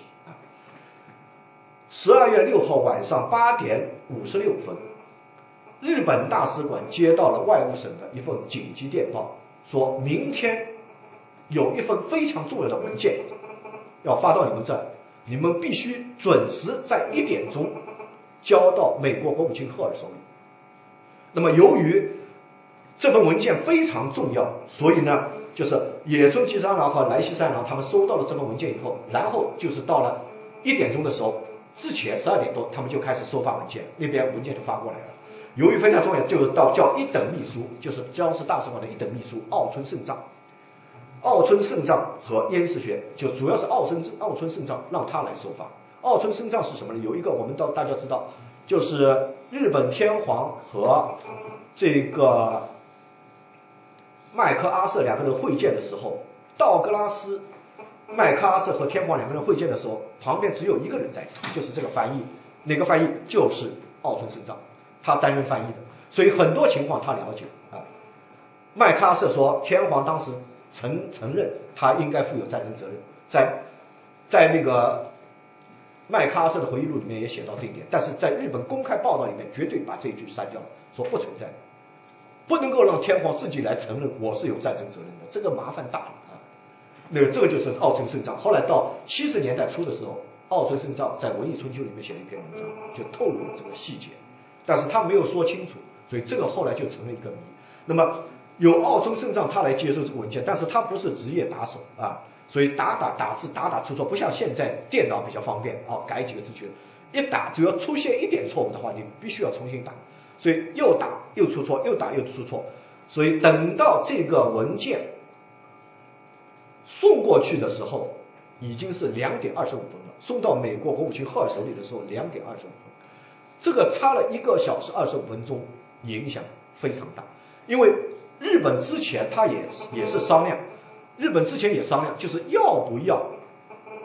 十二月六号晚上八点五十六分，日本大使馆接到了外务省的一份紧急电报，说明天有一份非常重要的文件要发到你们这儿，你们必须准时在一点钟交到美国国务卿赫尔手里。那么由于这份文件非常重要，所以呢，就是野村吉三郎和来西三郎他们收到了这份文件以后，然后就是到了一点钟的时候之前，十二点多他们就开始收发文件，那边文件就发过来了。由于非常重要，就是到叫一等秘书，就是江市大使馆的一等秘书奥村胜藏。奥村胜藏和燕世学，就主要是奥村奥村胜藏让他来收发。奥村胜藏是什么呢？有一个我们到大家知道，就是日本天皇和这个麦克阿瑟两个人会见的时候，道格拉斯麦克阿瑟和天皇两个人会见的时候，旁边只有一个人在场，就是这个翻译。哪个翻译？就是奥村胜藏，他担任翻译的，所以很多情况他了解啊。麦克阿瑟说，天皇当时承承认他应该负有战争责任，在在那个麦克阿瑟的回忆录里面也写到这一点，但是在日本公开报道里面绝对把这一句删掉了，说不存在，不能够让天皇自己来承认我是有战争责任的，这个麻烦大了啊。那个这个就是奥村胜藏。后来到七十年代初的时候，奥村胜藏在《文艺春秋》里面写了一篇文章，就透露了这个细节，但是他没有说清楚，所以这个后来就成了一个谜。那么。有奥村胜藏他来接受这个文件，但是他不是职业打手啊，所以打打打字打打出错，不像现在电脑比较方便啊，改几个字去，一打只要出现一点错误的话，你必须要重新打，所以又打又出错，又打又出错，所以等到这个文件送过去的时候，已经是两点二十五分了，送到美国国务卿赫尔手里的时候两点二十五分，这个差了一个小时二十五分钟，影响非常大，因为。日本之前他也也是商量，日本之前也商量，就是要不要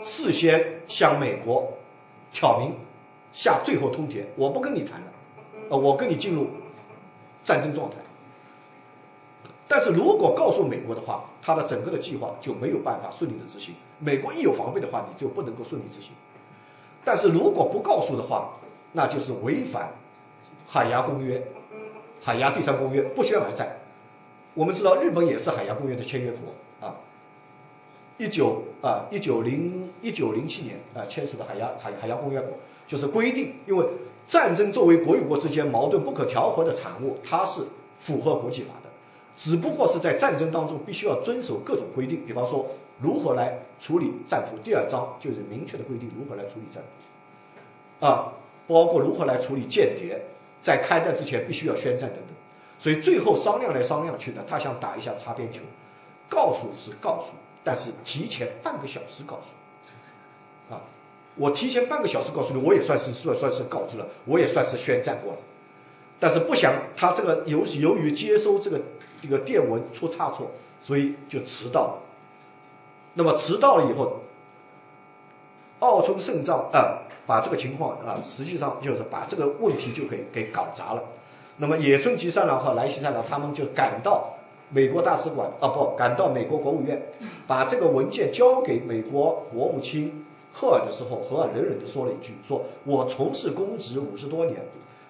事先向美国挑明下最后通牒，我不跟你谈了，呃，我跟你进入战争状态。但是如果告诉美国的话，他的整个的计划就没有办法顺利的执行。美国一有防备的话，你就不能够顺利执行。但是如果不告诉的话，那就是违反海牙公约、海牙第三公约，不宣而战。我们知道日本也是海牙公约的签约国啊，一九啊一九零一九零七年啊签署的海牙海海牙公约国，就是规定，因为战争作为国与国之间矛盾不可调和的产物，它是符合国际法的，只不过是在战争当中必须要遵守各种规定，比方说如何来处理战俘，第二章就是明确的规定如何来处理战俘，啊，包括如何来处理间谍，在开战之前必须要宣战等等。所以最后商量来商量去呢，他想打一下擦边球，告诉是告诉，但是提前半个小时告诉，啊，我提前半个小时告诉你，我也算是算算是告知了，我也算是宣战过了。但是不想他这个由由于接收这个这个电文出差错，所以就迟到了。那么迟到了以后，奥村胜藏啊、呃，把这个情况啊、呃，实际上就是把这个问题就给给搞砸了。那么野村吉三郎和来西三郎他们就赶到美国大使馆啊，不，赶到美国国务院，把这个文件交给美国国务卿赫尔的时候，赫尔冷冷地说了一句：“说我从事公职五十多年，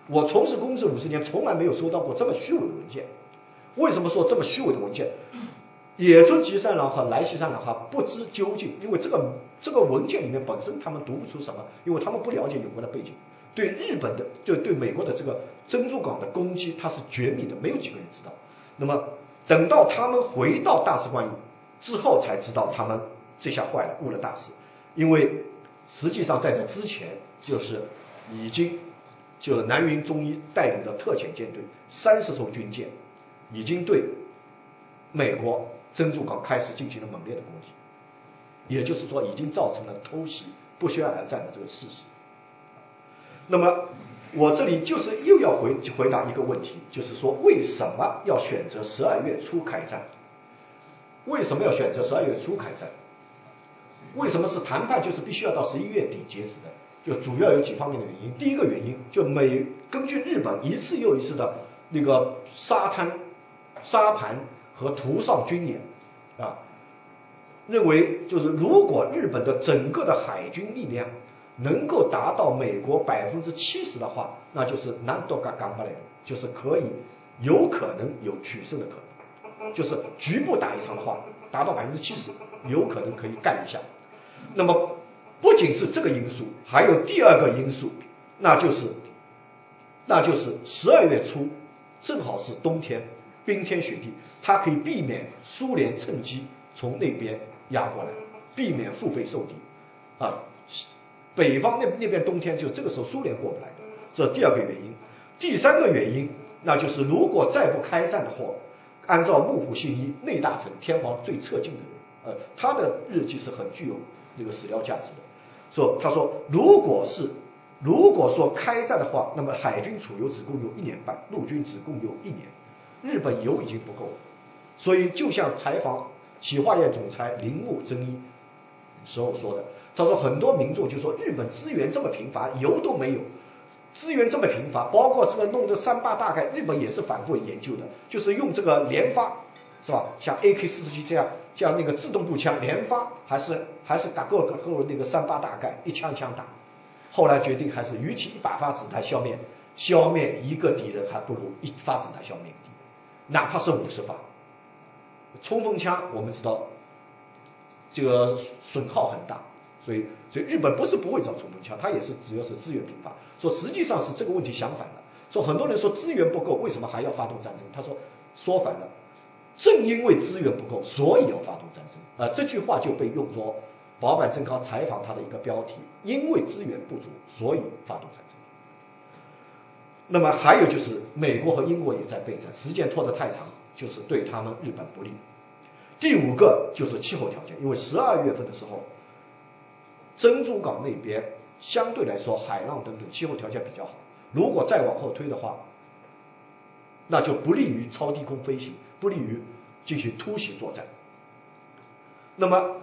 我从事公职五十年，从来没有收到过这么虚伪的文件。”为什么说这么虚伪的文件？野村吉三郎和来西三郎哈不知究竟，因为这个这个文件里面本身他们读不出什么，因为他们不了解有关的背景。对日本的，就对美国的这个珍珠港的攻击，他是绝密的，没有几个人知道。那么等到他们回到大使馆之后，才知道他们这下坏了，误了大事。因为实际上在这之前，就是已经就是南云忠一带领的特遣舰队三十艘军舰，已经对美国珍珠港开始进行了猛烈的攻击，也就是说，已经造成了偷袭不宣而战的这个事实。那么我这里就是又要回回答一个问题，就是说为什么要选择十二月初开战？为什么要选择十二月初开战？为什么是谈判就是必须要到十一月底截止的？就主要有几方面的原因。第一个原因，就美根据日本一次又一次的那个沙滩、沙盘和图上军演啊，认为就是如果日本的整个的海军力量能够达到美国百分之七十的话，那就是难度嘎干不来，就是可以有可能有取胜的可能，就是局部打一场的话，达到百分之七十，有可能可以干一下。那么不仅是这个因素，还有第二个因素，那就是那就是十二月初正好是冬天，冰天雪地，它可以避免苏联趁机从那边压过来，避免腹背受敌啊。北方那那边冬天就这个时候苏联过不来的，这第二个原因。第三个原因，那就是如果再不开战的话，按照幕府信一内大臣天皇最侧近的人，呃，他的日记是很具有那个史料价值的。说他说，如果是如果说开战的话，那么海军储油只共有一年半，陆军只共有一年，日本油已经不够了。所以就像采访企划院总裁铃木真一时候说的。他说很多民众就说日本资源这么贫乏，油都没有，资源这么贫乏，包括这个弄这三八大概，日本也是反复研究的，就是用这个连发是吧，像 A K 四十七 这样像那个自动步枪连发，还是还是打够够那个三八大概一枪一枪打，后来决定还是与其一百发子弹消灭消灭一个敌人，还不如一发子弹消灭敌人，哪怕是五十发。冲锋枪我们知道这个损耗很大。所以，所以日本不是不会找冲锋枪，它也是只要是资源贫乏。说实际上是这个问题相反了。说很多人说资源不够，为什么还要发动战争？他说说反了，正因为资源不够，所以要发动战争。啊、呃，这句话就被用作保坂正康采访他的一个标题：因为资源不足，所以发动战争。那么还有就是美国和英国也在备战，时间拖得太长，就是对他们日本不利。第五个就是气候条件，因为十二月份的时候。珍珠港那边相对来说海浪等等气候条件比较好，如果再往后推的话，那就不利于超低空飞行，不利于进行突袭作战。那么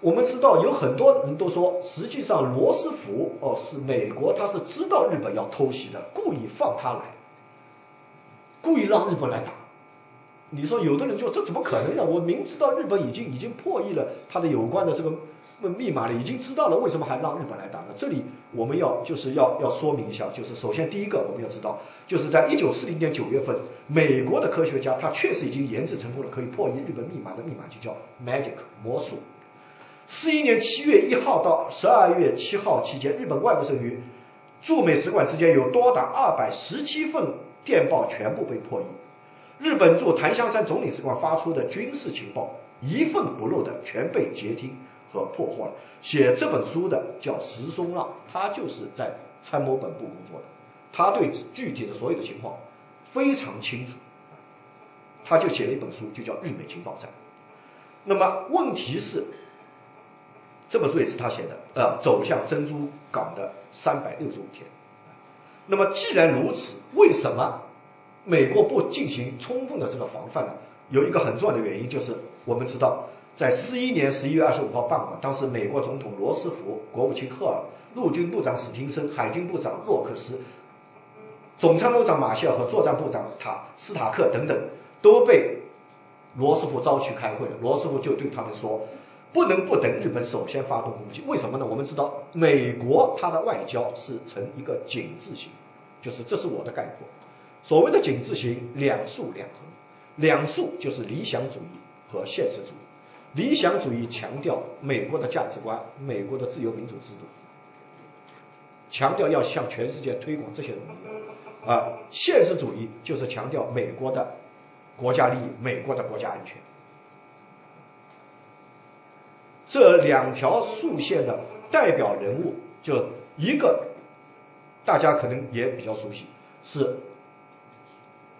我们知道有很多人都说，实际上罗斯福哦是美国，他是知道日本要偷袭的，故意放他来，故意让日本来打。你说有的人说这怎么可能呢？我明知道日本已经已经破译了他的有关的这个密码了，已经知道了，为什么还让日本来打呢？这里我们要就是要要说明一下，就是首先第一个我们要知道，就是在一九四零年九月份，美国的科学家他确实已经研制成功了可以破译日本密码的密码，就叫 magic 魔术。四一年七月一号到十二月七号期间，日本外务省与驻美使馆之间有多达二百十七份电报全部被破译。日本驻檀香山总领事馆发出的军事情报一份不漏的全被窃听和破获了。写这本书的叫石松让，他就是在参谋本部工作的，他对具体的所有的情况非常清楚，他就写了一本书，就叫《日美情报战》。那么问题是，这本书也是他写的，呃，走向珍珠港的三百六十五天。那么既然如此，为什么美国不进行充分的这个防范呢？有一个很重要的原因，就是我们知道，在十一年十一月二十五号傍晚，当时美国总统罗斯福、国务卿赫尔、陆军部长史汀森、海军部长洛克斯、总参谋长马歇尔和作战部长塔斯塔克等等都被罗斯福召去开会了。罗斯福就对他们说，不能不等日本首先发动攻击。为什么呢？我们知道美国它的外交是呈一个井字形，就是这是我的概括。所谓的井字形，两竖两横，两竖就是理想主义和现实主义。理想主义强调美国的价值观，美国的自由民主制度，强调要向全世界推广这些东西啊。现实主义就是强调美国的国家利益，美国的国家安全。这两条竖线的代表人物，就一个大家可能也比较熟悉，是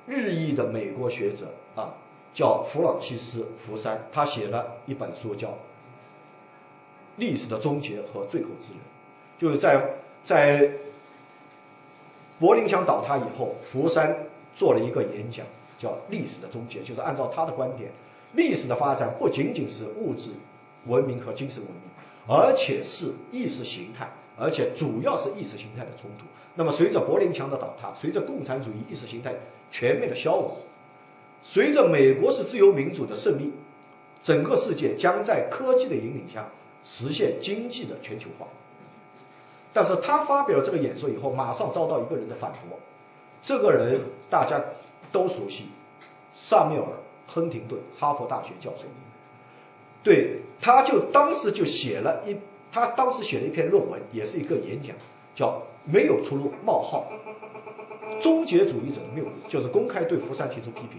日裔的美国学者啊，叫弗朗西斯·福山，他写了一本书叫《历史的终结和最后之人》，就是在在柏林墙倒塌以后，福山做了一个演讲，叫《历史的终结》，就是按照他的观点，历史的发展不仅仅是物质文明和精神文明，而且是意识形态，而且主要是意识形态的冲突。那么随着柏林墙的倒塌，随着共产主义意识形态全面的消亡，随着美国是自由民主的胜利，整个世界将在科技的引领下实现经济的全球化。但是他发表了这个演说以后，马上遭到一个人的反驳。这个人大家都熟悉，萨缪尔·亨廷顿，哈佛大学教授。对，他就当时就写了一，他当时写了一篇论文，也是一个演讲，叫《没有出路：冒号终结主义者的谬误》，就是公开对福山提出批评。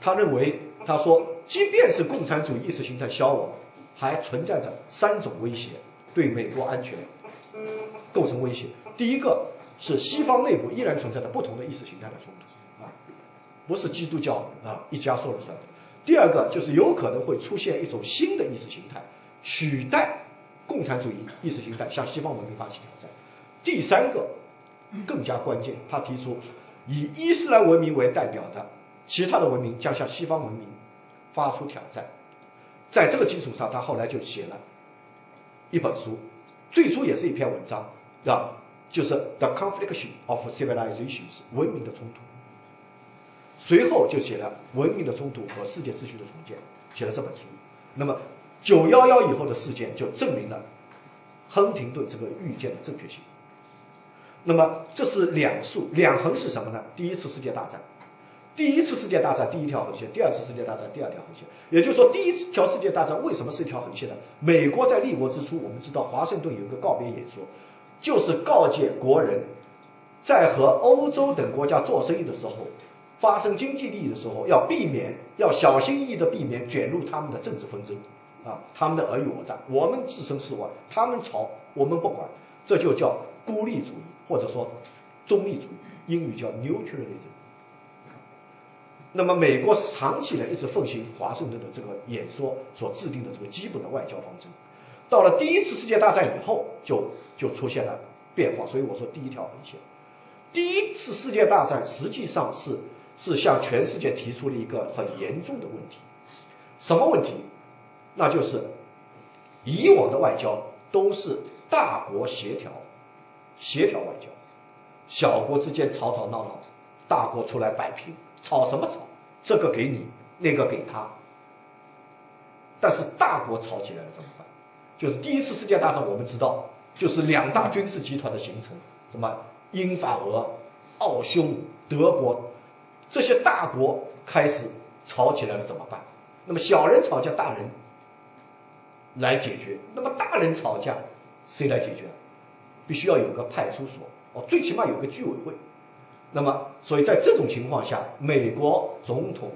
他认为，他说，即便是共产主义意识形态消亡，还存在着三种威胁对美国安全构成威胁。第一个是西方内部依然存在着不同的意识形态的冲突啊，不是基督教啊一家说了算的。第二个就是有可能会出现一种新的意识形态取代共产主义意识形态向西方文明发起挑战。第三个更加关键，他提出以伊斯兰文明为代表的其他的文明将向西方文明发出挑战。在这个基础上，他后来就写了一本书，最初也是一篇文章，就是 The Conflict of Civilizations， 文明的冲突。随后就写了《文明的冲突和世界秩序的重建》，写了这本书。那么九一一以后的事件就证明了亨廷顿这个预见的正确性。那么这是两竖两横是什么呢？第一次世界大战，第一次世界大战第一条横线，第二次世界大战第二条横线。也就是说，第一条世界大战为什么是一条横线呢？美国在立国之初，我们知道华盛顿有一个告别演说，就是告诫国人，在和欧洲等国家做生意的时候，发生经济利益的时候，要避免，要小心翼翼的避免卷入他们的政治纷争啊，他们的尔虞我诈，我们置身事外，他们吵我们不管，这就叫孤立主义，或者说中立主义，英语叫 neutralism。 那么美国长期以来一直奉行华盛顿的这个演说所制定的这个基本的外交方针。到了第一次世界大战以后就就出现了变化，所以我说第一条横线。第一次世界大战实际上是是向全世界提出了一个很严重的问题。什么问题？那就是以往的外交都是大国协调，协调外交，小国之间吵吵闹闹，大国出来摆平，吵什么吵，这个给你，那个给他。但是大国吵起来了怎么办？就是第一次世界大战我们知道，就是两大军事集团的形成，什么英法俄、奥匈、德国，这些大国开始吵起来了怎么办？那么小人吵架大人来解决，那么大人吵架谁来解决？必须要有个派出所，哦，最起码有个居委会。那么所以在这种情况下，美国总统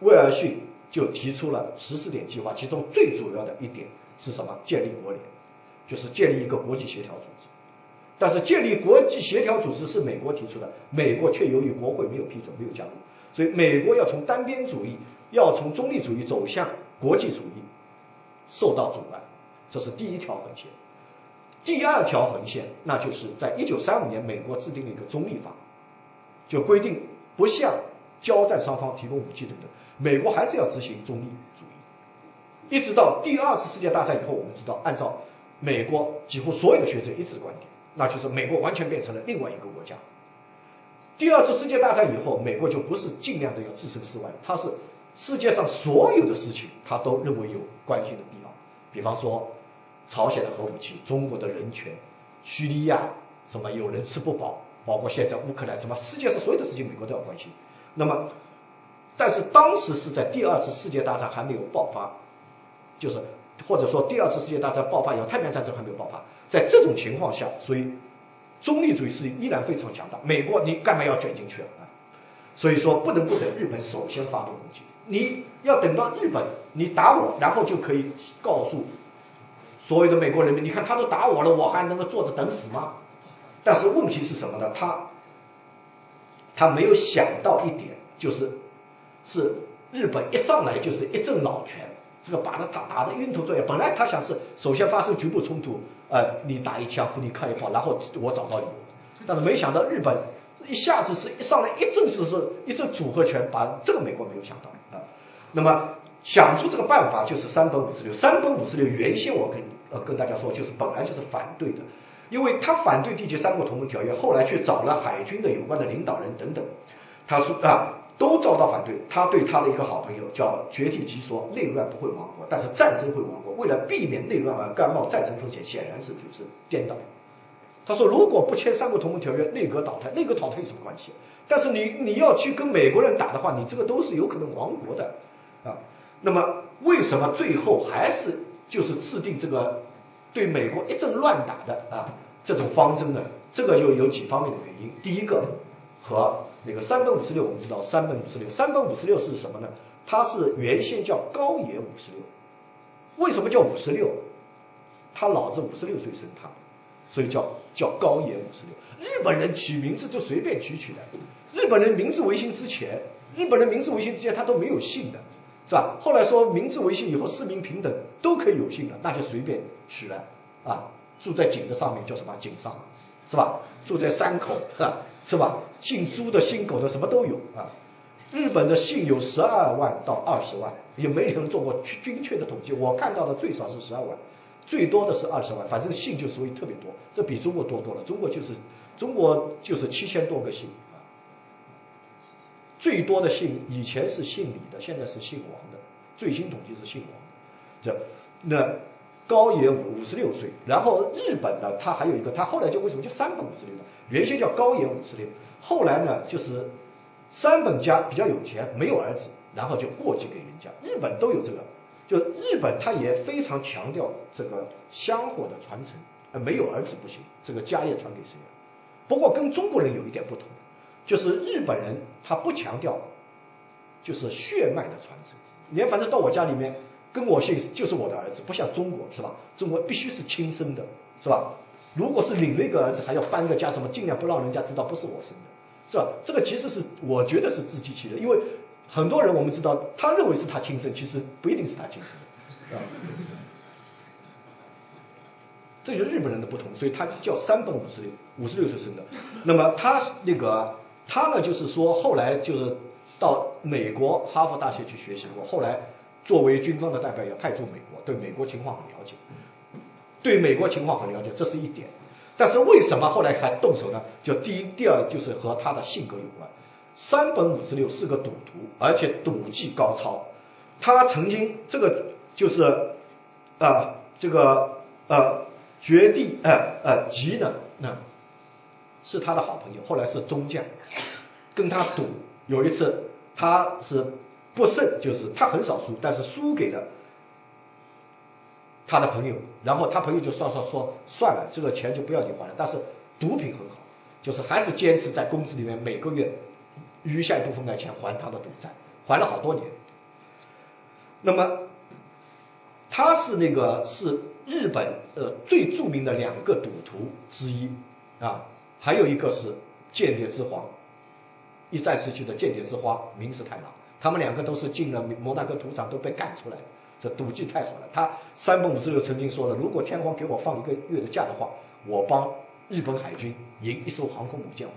威尔逊就提出了十四点计划，其中最主要的一点是什么？建立国联，就是建立一个国际协调组织。但是建立国际协调组织是美国提出的，美国却由于国会没有批准，没有加入。所以美国要从单边主义，要从中立主义走向国际主义，受到阻碍，这是第一条横线。第二条横线，那就是在一九三五年，美国制定了一个中立法，就规定不向交战双方提供武器等等，美国还是要执行中立主义。一直到第二次世界大战以后，我们知道，按照美国几乎所有的学者一致的观点，那就是美国完全变成了另外一个国家。第二次世界大战以后，美国就不是尽量的要置身事外，它是世界上所有的事情它都认为有关心的必要，比方说朝鲜的核武器、中国的人权、叙利亚什么有人吃不饱，包括现在乌克兰什么，世界上所有的事情美国都要关心。那么但是当时是在第二次世界大战还没有爆发，就是或者说第二次世界大战爆发以后，太平洋战争还没有爆发。在这种情况下，所以中立主义是依然非常强大。美国你干嘛要卷进去啊？所以说不能不等日本首先发动攻击，你要等到日本你打我，然后就可以告诉所有的美国人民，你看他都打我了，我还能够坐着等死吗？但是问题是什么呢？他他没有想到一点，就是是日本一上来就是一阵老拳，这个把他打打得晕头转向。本来他想是首先发生局部冲突，呃，你打一枪或你开一炮，然后我找到理由。但是没想到日本一下子是一上来一阵是是一阵组合拳，把这个美国没有想到啊。那么想出这个办法就是山本五十六。山本五十六原先我跟呃跟大家说，就是本来就是反对的，因为他反对缔结三国同盟条约，后来去找了海军的有关的领导人等等，他说啊。都遭到反对。他对他的一个好朋友叫绝地吉说，内乱不会亡国，但是战争会亡国，为了避免内乱而甘冒战争风险，显然是主持颠倒。他说如果不签三国同盟条约，内阁倒台，内阁倒台有什么关系？但是你你要去跟美国人打的话，你这个都是有可能亡国的啊。那么为什么最后还是就是制定这个对美国一阵乱打的啊这种方针呢？这个又有几方面的原因。第一个和那个山本五十六，我们知道山本五十六，山本五十六是什么呢？它是原先叫高野五十六。为什么叫五十六？他老子五十六岁生他，所以叫叫高野五十六。日本人取名字就随便取取的，日本人明治维新之前，日本人明治维新之前他都没有姓的，是吧？后来说明治维新以后市民平等都可以有姓了，那就随便取了啊。住在井的上面叫什么？井上，是吧？住在山口，是吧？姓猪的、姓狗的，什么都有啊。日本的姓有十二万到二十万，也没人做过精确的统计。我看到的最少是十二万，最多的是二十万。反正姓就属于特别多，这比中国多多了。中国就是中国就是七千多个姓啊。最多的姓以前是姓李的，现在是姓王的。最新统计是姓王的。这那高野五十六岁，然后日本呢，他还有一个，他后来就为什么叫山本五十六呢？原先叫高野五十六，后来呢就是山本家比较有钱，没有儿子，然后就过继给人家。日本都有这个，就日本他也非常强调这个香火的传承，呃，没有儿子不行，这个家业传给谁？不过跟中国人有一点不同，就是日本人他不强调就是血脉的传承，你反正到我家里面。跟我姓就是我的儿子，不像中国，是吧？中国必须是亲生的，是吧？如果是领了一个儿子，还要搬个家什么，尽量不让人家知道不是我生的，是吧？这个其实是我觉得是自欺欺人，因为很多人我们知道他认为是他亲生，其实不一定是他亲生的，啊，这就是日本人的不同，所以他叫山本五十六，五十六岁生的。那么他那个他呢，就是说后来就是到美国哈佛大学去学习过，后来。作为军方的代表也派驻美国，对美国情况很了解，对美国情况很了解，这是一点。但是为什么后来还动手呢？就第一、第二就是和他的性格有关。山本五十六是个赌徒，而且赌技高超。他曾经这个就是啊、呃，这个呃绝地呃呃吉呢，那、呃、是他的好朋友，后来是中将，跟他赌。有一次他是。不胜，就是他很少输，但是输给了他的朋友，然后他朋友就算算说算了，这个钱就不要你还了，但是毒品很好，就是还是坚持在公司里面每个月余下一部分的钱还他的赌债，还了好多年。那么他是那个是日本呃最著名的两个赌徒之一啊，还有一个是间谍之皇，一战时期的间谍之花明石太郎，他们两个都是进了摩纳哥赌场都被赶出来的，这赌技太好了。他山本五十六曾经说了，如果天皇给我放一个月的假的话，我帮日本海军赢一艘航空母舰回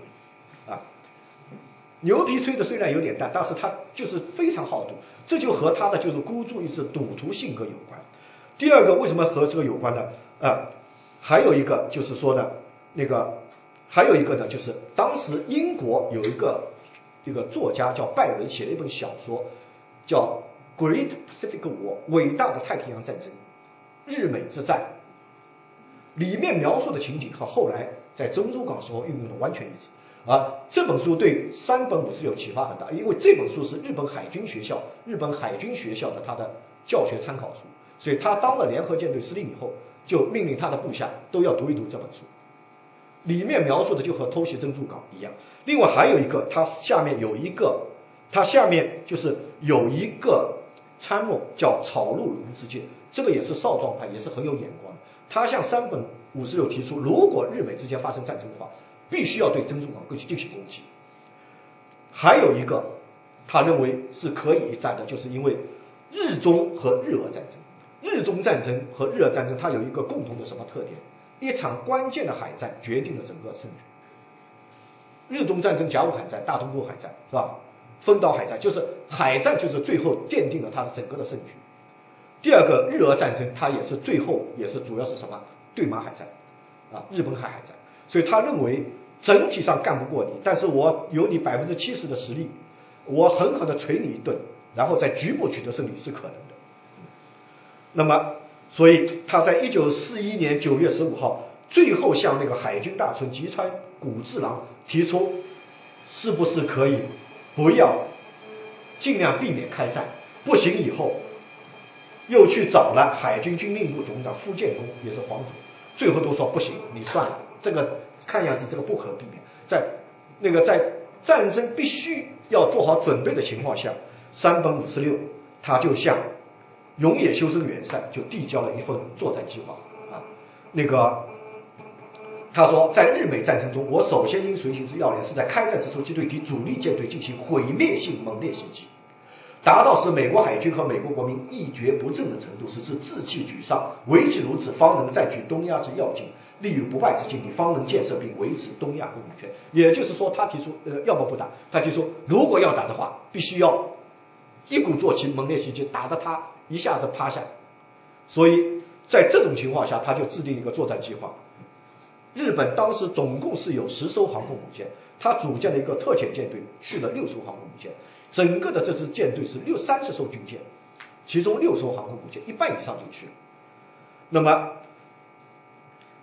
来啊。牛皮吹的虽然有点淡，但是他就是非常好赌，这就和他的就是孤注一掷赌徒性格有关。第二个为什么和这个有关呢？呃，还有一个就是说呢，那个还有一个呢，就是当时英国有一个一个作家叫拜伦，写了一本小说叫《Great Pacific War》，伟大的太平洋战争，日美之战，里面描述的情景和后来在珍珠港时候运用的完全一致。啊，这本书对山本五十六启发很大，因为这本书是日本海军学校，日本海军学校的他的教学参考书，所以他当了联合舰队司令以后，就命令他的部下都要读一读这本书，里面描述的就和偷袭珍珠港一样。另外还有一个，他下面有一个，他下面就是有一个参谋叫草鹿龙之介，这个也是少壮派，也是很有眼光的。他向山本五十六提出，如果日美之间发生战争的话，必须要对珍珠港进行攻击。还有一个他认为是可以一战的，就是因为日中和日俄战争，日中战争和日俄战争它有一个共同的什么特点？一场关键的海战决定了整个胜局。日中战争、甲午海战、大东欧海战是吧？丰岛海战，就是海战就是最后奠定了它整个的胜局。第二个日俄战争，它也是最后也是主要是什么？对马海战啊，日本海海战。所以他认为整体上干不过你，但是我有你百分之七十的实力，我狠狠的捶你一顿，然后在局部取得胜利是可能的。那么所以他在一九四一年九月十五号最后向那个海军大臣吉川谷治郎提出，是不是可以不要尽量避免开战，不行以后又去找了海军军令部总长傅建功，也是皇族，最后都说不行，你算了，这个看样子这个不可避免。在那个在战争必须要做好准备的情况下，山本五十六他就向永野修身元善就递交了一份作战计划啊。那个他说，在日美战争中，我首先应随行之要领是在开战之初即对敌主力舰队进行毁灭性猛烈袭击，达到使美国海军和美国国民一蹶不振的程度，使之志气沮丧，唯其如此，方能占据东亚之要境，立于不败之境地，方能建设并维持东亚共主权。也就是说，他提出呃，要么不打，他提出如果要打的话，必须要一鼓作气，猛烈袭击，打得他一下子趴下。所以在这种情况下，他就制定一个作战计划。日本当时总共是有十艘航空母舰，他组建了一个特遣舰队，去了六艘航空母舰，整个的这支舰队是六三十艘军舰，其中六艘航空母舰，一半以上就去了。那么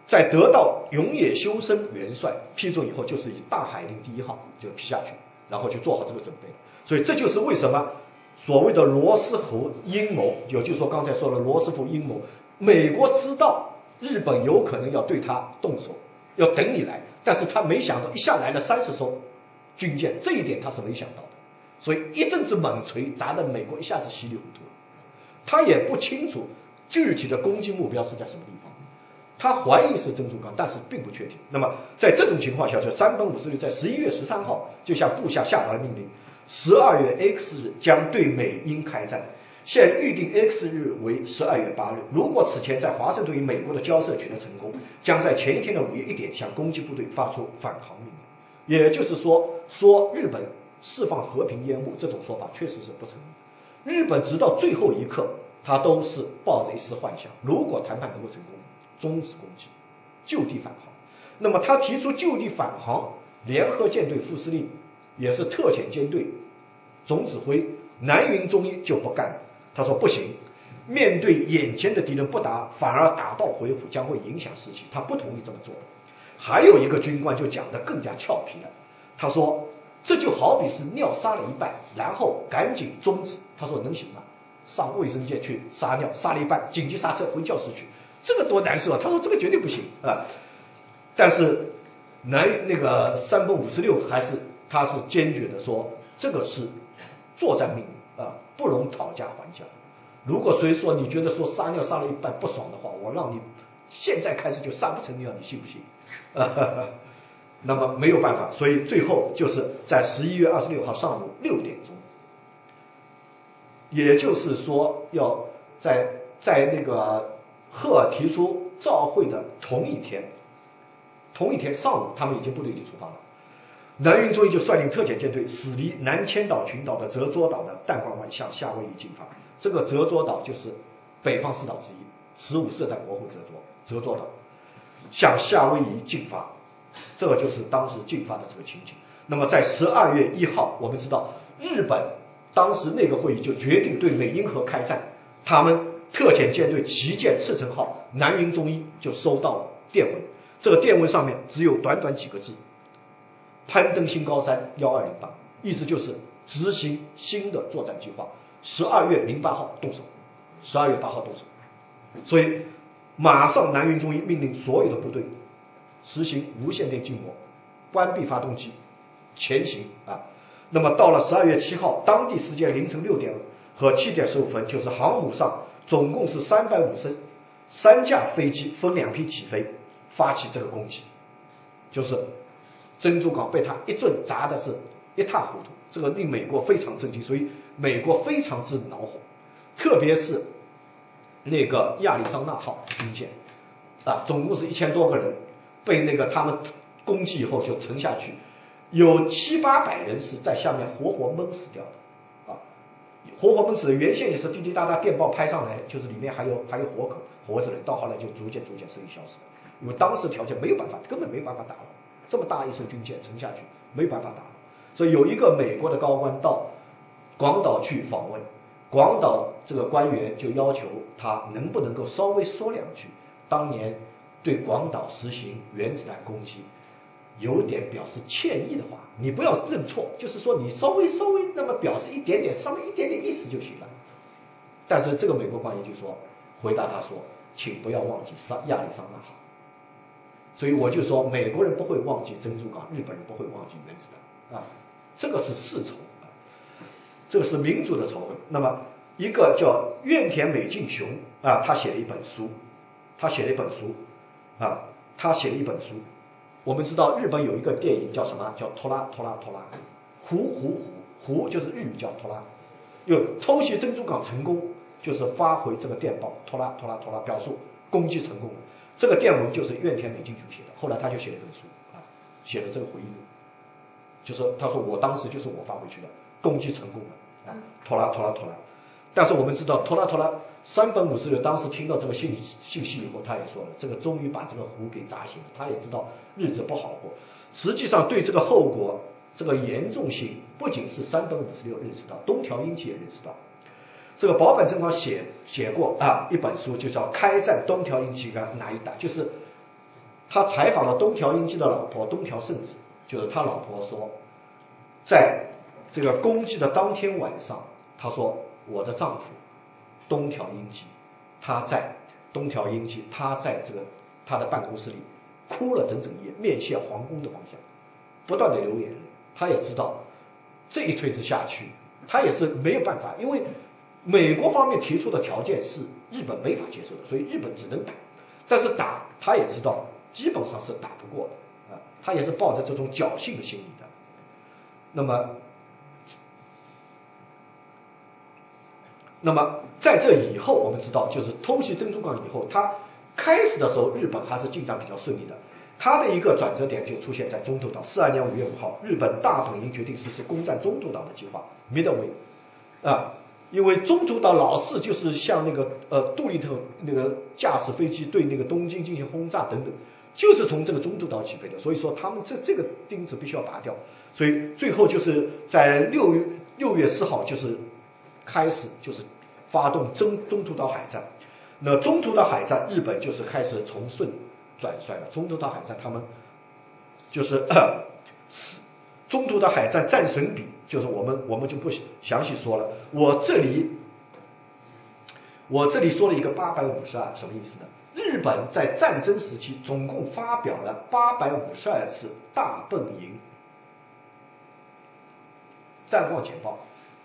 在得到永野修身元帅批准以后，就是以大海令第一号就批下去，然后就做好这个准备。所以这就是为什么所谓的罗斯福阴谋，也就是说刚才说了罗斯福阴谋，美国知道日本有可能要对他动手，要等你来，但是他没想到一下来了三十艘军舰，这一点他是没想到的。所以一阵子猛锤砸得美国一下子稀里糊涂，他也不清楚具体的攻击目标是在什么地方，他怀疑是珍珠港，但是并不确定。那么在这种情况下，就山本五十六在十一月十三号就向部下下达了命令，十二月 X 日将对美英开战，现预定 X 日为十二月八日。如果此前在华盛顿与美国的交涉取得成功，将在前一天的午夜一点向攻击部队发出反航命令。也就是说，说日本释放和平烟雾这种说法确实是不成立。日本直到最后一刻，他都是抱着一丝幻想，如果谈判能够成功，终止攻击，就地返航。那么他提出就地返航，联合舰队副司令也是特遣舰队总指挥南云忠一就不干了，他说不行，面对眼前的敌人不打，反而打道回府，将会影响士气，他不同意这么做。还有一个军官就讲得更加俏皮了，他说这就好比是尿杀了一半，然后赶紧终止。他说能行吗？上卫生间去撒尿，撒了一半，紧急刹车，回教室去，这个多难受啊！他说这个绝对不行啊、呃。但是南那个三分五十六还是他是坚决的说这个是作战命令啊，不容讨价还价。如果谁说你觉得说杀掉杀了一半不爽的话，我让你现在开始就杀不成那样，你信不信？啊，那么没有办法，所以最后就是在十一月二十六号上午六点钟，也就是说要在在那个赫尔提出照会的同一天，同一天上午，他们已经部队已经出发了。南云卓一就率领特遣舰队驶离南千岛群岛的折桌岛的淡光湾，向夏威夷进发。这个折桌岛就是北方四岛之一，十五色弹国后折桌折桌岛，向夏威夷进发。这个就是当时进发的这个情景。那么在十二月一号，我们知道日本当时那个会议就决定对美英和开战，他们特遣舰队旗舰赤城号南云忠一就收到了电文，这个电文上面只有短短几个字：攀登新高山幺二零八，意思就是执行新的作战计划，十二月零八号动手，十二月八号动手。所以马上南云忠一命令所有的部队实行无线电静默，关闭发动机，前行啊。那么到了十二月七号，当地时间凌晨六点和七点十五分，就是航母上总共是三百五十三架飞机分两批起飞，发起这个攻击，就是珍珠港被他一阵砸的是一塌糊涂，这个令美国非常震惊，所以美国非常之恼火，特别是那个亚利桑那号军舰啊，总共是一千多个人被那个他们攻击以后就沉下去，有七八百人是在下面活活闷死掉的啊，活活闷死的，原先也是滴滴答答电报拍上来，就是里面还有还有活口活着人，到后来就逐渐逐渐生意消失了，因为当时条件没有办法，根本没办法打了，这么大一艘军舰沉下去没办法打了。所以有一个美国的高官到广岛去访问，广岛这个官员就要求他能不能够稍微说两句，当年对广岛实行原子弹攻击有点表示歉意的话，你不要认错，就是说你稍微稍微那么表示一点点稍微一点点意思就行了。但是这个美国官员就说回答他说，请不要忘记亚利桑那号。所以我就说美国人不会忘记珍珠港，日本人不会忘记原子弹啊，这个是世仇啊，这个是民族的仇恨。那么一个叫院田美津雄啊，他写了一本书，他写了一本书啊，他写了一本书。我们知道日本有一个电影叫什么？叫拖拉拖拉拖拉，胡胡胡胡就是日语叫拖拉，又偷袭珍珠港成功，就是发回这个电报拖拉拖拉拖拉，表述攻击成功了。这个电文就是院田美津雄写的，后来他就写了一本书啊，写了这个回忆录，就是他说我当时就是我发回去的，攻击成功了啊，拖拉拖拉拖拉。但是我们知道拖拉拖拉三本五十六当时听到这个信信息以后，他也说了，这个终于把这个湖给砸醒了，他也知道日子不好过。实际上对这个后果这个严重性，不仅是三本五十六认识到，东条英机也认识到。这个保本正光写写过啊一本书，就叫《开战东条英机干哪一打》，就是他采访了东条英机的老婆东条圣子，就是他老婆说，在这个攻击的当天晚上，他说我的丈夫东条英机，他在东条英机，他在这个他的办公室里哭了整整夜，面向皇宫的方向，不断的流眼泪。他也知道这一推之下去，他也是没有办法，因为美国方面提出的条件是日本没法接受的，所以日本只能打。但是打他也知道基本上是打不过的啊，他也是抱着这种侥幸的心理的。那么。那么在这以后我们知道，就是偷袭珍珠港以后，他开始的时候日本还是进展比较顺利的，他的一个转折点就出现在中途岛。四十二年五月五号，日本大本营决定实施攻占中途岛的计划 Midway 啊，因为中途岛老是就是像那个呃杜立特那个驾驶飞机对那个东京进行轰炸等等，就是从这个中途岛起飞的，所以说他们这这个钉子必须要拔掉。所以最后就是在六月六月四号就是开始就是发动中中途岛海战。那中途岛海战日本就是开始从顺转衰了。中途岛海战他们就是中途岛海战战损比，就是我们我们就不详细说了，我这里我这里说了一个八百五十二，什么意思呢？日本在战争时期总共发表了八百五十二次大本营战况简报，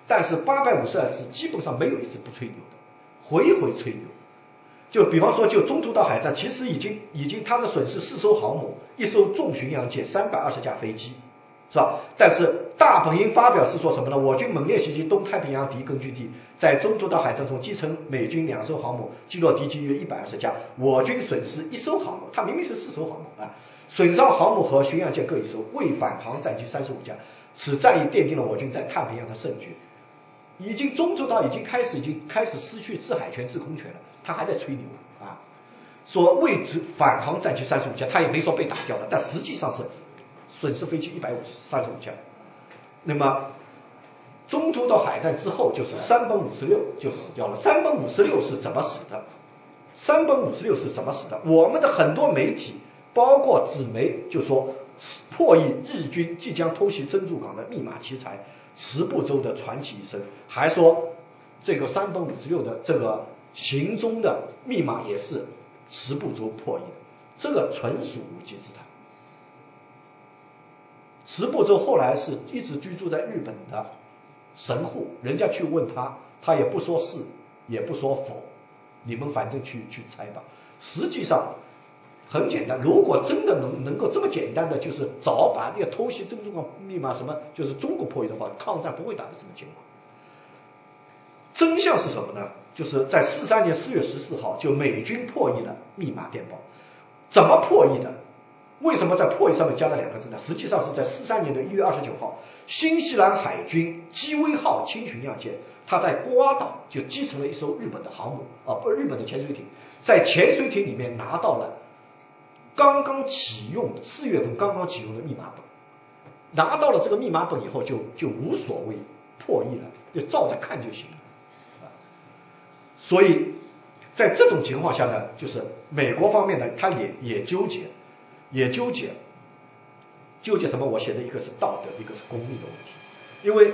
但是八百五十二次基本上没有一次不吹牛的，回回吹牛。就比方说，就中途岛海战，其实已经已经它是损失四艘航母、一艘重巡洋舰、三百二十架飞机，是吧？但是大本营发表是说什么呢？我军猛烈袭击东太平洋敌根据地，在中途岛海战中击沉美军两艘航母，击落敌机约一百二十架，我军损失一艘航母，它明明是四艘航母啊，损伤航母和巡洋舰各一艘，未返航战机三十五架，此战役奠定了我军在太平洋的胜局。已经中途岛已经开始已经开始失去制海权、制空权了，他还在吹牛啊，说未止返航战机三十五架，他也没说被打掉了，但实际上是损失飞机一百五三十五架。那么中途岛海战之后，就是山本五十六就死掉了。山本五十六是怎么死的？山本五十六是怎么死的？我们的很多媒体，包括纸媒，就说破译日军即将偷袭珍珠港的密码奇才。十步洲的传奇一生，还说这个山本五十六的这个行踪的密码也是十步洲破译的，这个纯属无稽之谈。十步洲后来是一直居住在日本的神户，人家去问他，他也不说是，也不说否，你们反正去去猜吧。实际上很简单，如果真的能能够这么简单的，就是早把那个偷袭珍珠港密码什么，就是中国破译的话，抗战不会打成什么结果。真相是什么呢？就是在四三年四月十四号，就美军破译了密码电报。怎么破译的？为什么在破译上面加了两个字呢？实际上是在四三年的一月二十九号，新西兰海军基威号轻巡洋舰，它在瓜哇岛就击沉了一艘日本的航母啊，不，日本的潜水艇，在潜水艇里面拿到了。刚刚启用，四月份刚刚启用的密码本，拿到了这个密码本以后就就无所谓破译了，就照着看就行了。所以在这种情况下呢，就是美国方面呢，他也也纠结，也纠结，纠结什么？我写的一个是道德，一个是功利的问题，因为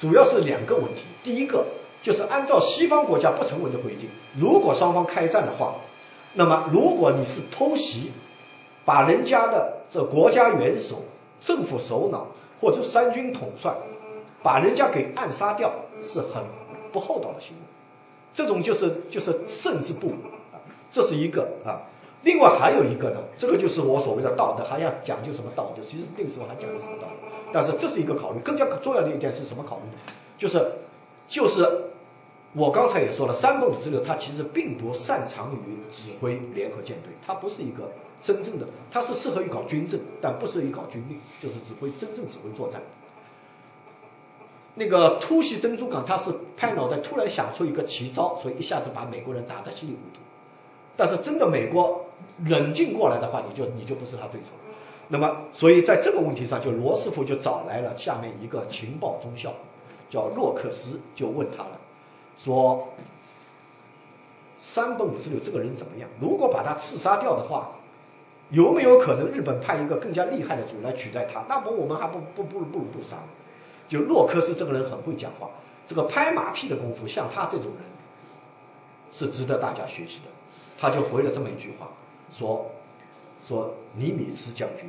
主要是两个问题。第一个就是按照西方国家不成文的规定，如果双方开战的话。那么如果你是偷袭，把人家的这国家元首、政府首脑或者三军统帅，把人家给暗杀掉，是很不厚道的行为，这种就是就是胜之不武，这是一个啊。另外还有一个呢，这个就是我所谓的道德，还要讲究什么道德，其实那个时候还讲究什么道德，但是这是一个考虑。更加重要的一点是什么考虑？就是就是我刚才也说了，山本五十六他其实并不擅长于指挥联合舰队，他不是一个真正的，他是适合于搞军政，但不适合于搞军令，就是指挥真正指挥作战。那个突袭珍珠港，他是拍脑袋突然想出一个奇招，所以一下子把美国人打得稀里糊涂。但是真的美国冷静过来的话，你就你就不是他对手。那么，所以在这个问题上，就罗斯福就找来了下面一个情报中校，叫洛克斯，就问他了。说山本五十六这个人怎么样？如果把他刺杀掉的话，有没有可能日本派一个更加厉害的主来取代他？那么我们还不不不不不杀？就洛克斯这个人很会讲话，这个拍马屁的功夫，像他这种人是值得大家学习的。他就回了这么一句话，说说尼米兹将军，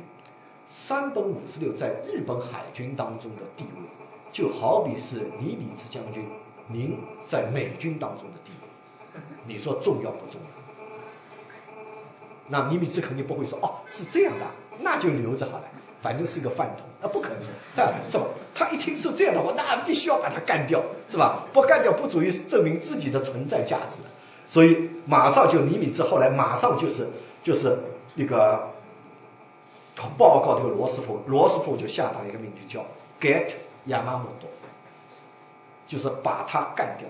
山本五十六在日本海军当中的地位，就好比是尼米兹将军。您在美军当中的地位，你说重要不重要？那尼米兹肯定不会说哦，是这样的，那就留着好了，反正是个饭桶，那不可能，是吧？他一听是这样的话，那必须要把他干掉，是吧？不干掉不足以证明自己的存在价值了。所以马上就尼米兹后来马上就是就是那个报告这个罗斯福，罗斯福就下达了一个命令叫 Get Yamamoto。就是把他干掉，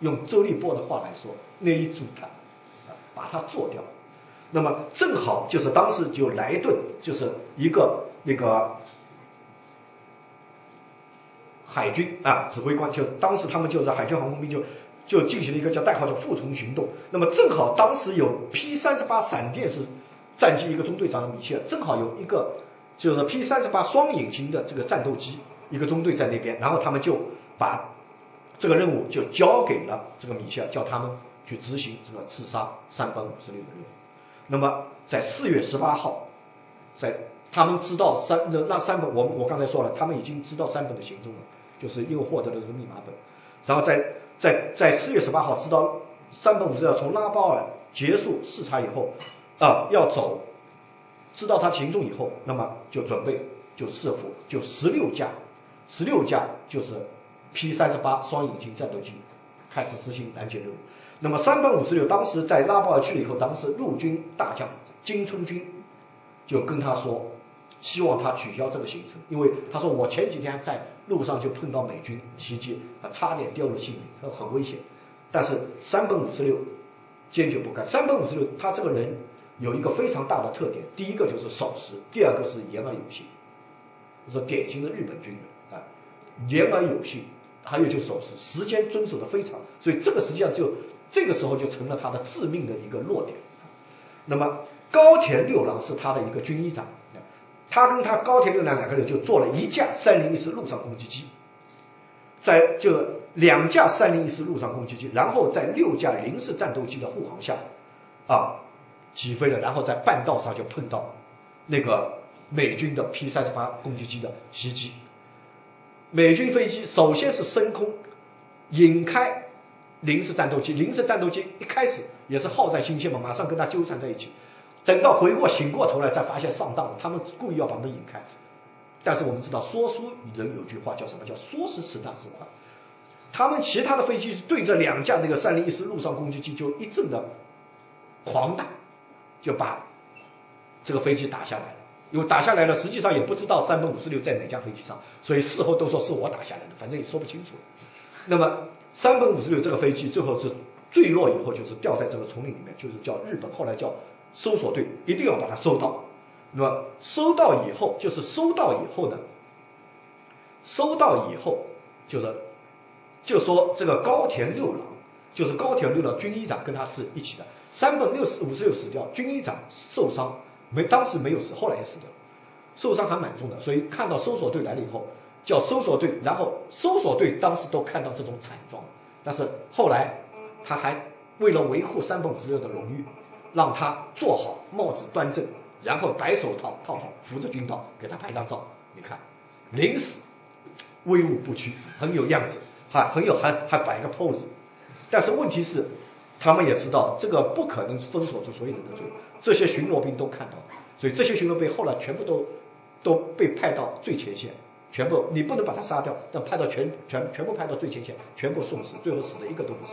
用周立波的话来说，那一组他把他做掉。那么正好就是当时就莱顿就是一个那个海军啊指挥官，就当时他们就是海军航空兵就就进行了一个叫代号叫复仇行动。那么正好当时有 P 三十八 闪电式战机一个中队长的米切尔，正好有一个就是 P 三十八 双引擎的这个战斗机一个中队在那边，然后他们就把这个任务就交给了这个米切尔，叫他们去执行这个刺杀三班五十六的任务。那么在四月十八号，在他们知道三让三本，我我刚才说了，他们已经知道三本的行踪了，就是又获得了这个密码本，然后在在在四月十八号知道三本五十六从拉包尔结束视察以后，啊、呃、要走，知道他行踪以后，那么就准备就伺服就十六架，十六架就是 P 三十八双引擎战斗机开始执行拦截任务。那么三班五十六当时在拉包尔去了以后，当时陆军大将金春军就跟他说，希望他取消这个行程，因为他说我前几天在路上就碰到美军袭击，啊，差点掉入性命，很危险。但是三本五十六坚决不干。三本五十六他这个人有一个非常大的特点，第一个就是守时，第二个是言而有信，是典型的日本军人啊，言而有信，还有就是守时，时间遵守的非常，所以这个实际上就这个时候就成了他的致命的一个弱点。那么高田六郎是他的一个军医长，他跟他高田六郎两个人就做了一架三零一式陆上攻击机，在就两架三零一式陆上攻击机，然后在六架零式战斗机的护航下啊起飞了，然后在半道上就碰到那个美军的 P 三十八 攻击机的袭击。美军飞机首先是升空引开零式战斗机，零式战斗机一开始也是好战心切嘛，马上跟他纠缠在一起，等到回过醒过头来，才发现上当了，他们故意要把他们引开。但是我们知道，说书人有句话叫什么？叫说时迟那时快。他们其他的飞机对着两架那个三零一式陆上攻击机就一阵的狂打，就把这个飞机打下来了。因为打下来了，实际上也不知道三本五十六在哪架飞机上，所以事后都说是我打下来的，反正也说不清楚。那么三本五十六这个飞机最后是坠落以后，就是掉在这个丛林里面，就是叫日本后来叫搜索队一定要把它收到。那么收到以后，就是收到以后呢，收到以后就是就说这个高田六郎，就是高田六郎军医长跟他是一起的，三本五十六死掉，军医长受伤，没当时没有死，后来也死掉，受伤还蛮重的，所以看到搜索队来了以后叫搜索队，然后搜索队当时都看到这种惨状，但是后来他还为了维护三本五十六的荣誉，让他做好帽子端正，然后白手套套好，扶着军刀给他拍张照，你看临死威武不屈，很有样子，还很有还还摆个 pose。 但是问题是他们也知道这个不可能封锁住所有人的罪，这些巡逻兵都看到，所以这些巡逻兵后来全部都都被派到最前线，全部你不能把他杀掉，但派到全全全部派到最前线，全部送死，最后死的一个都不是。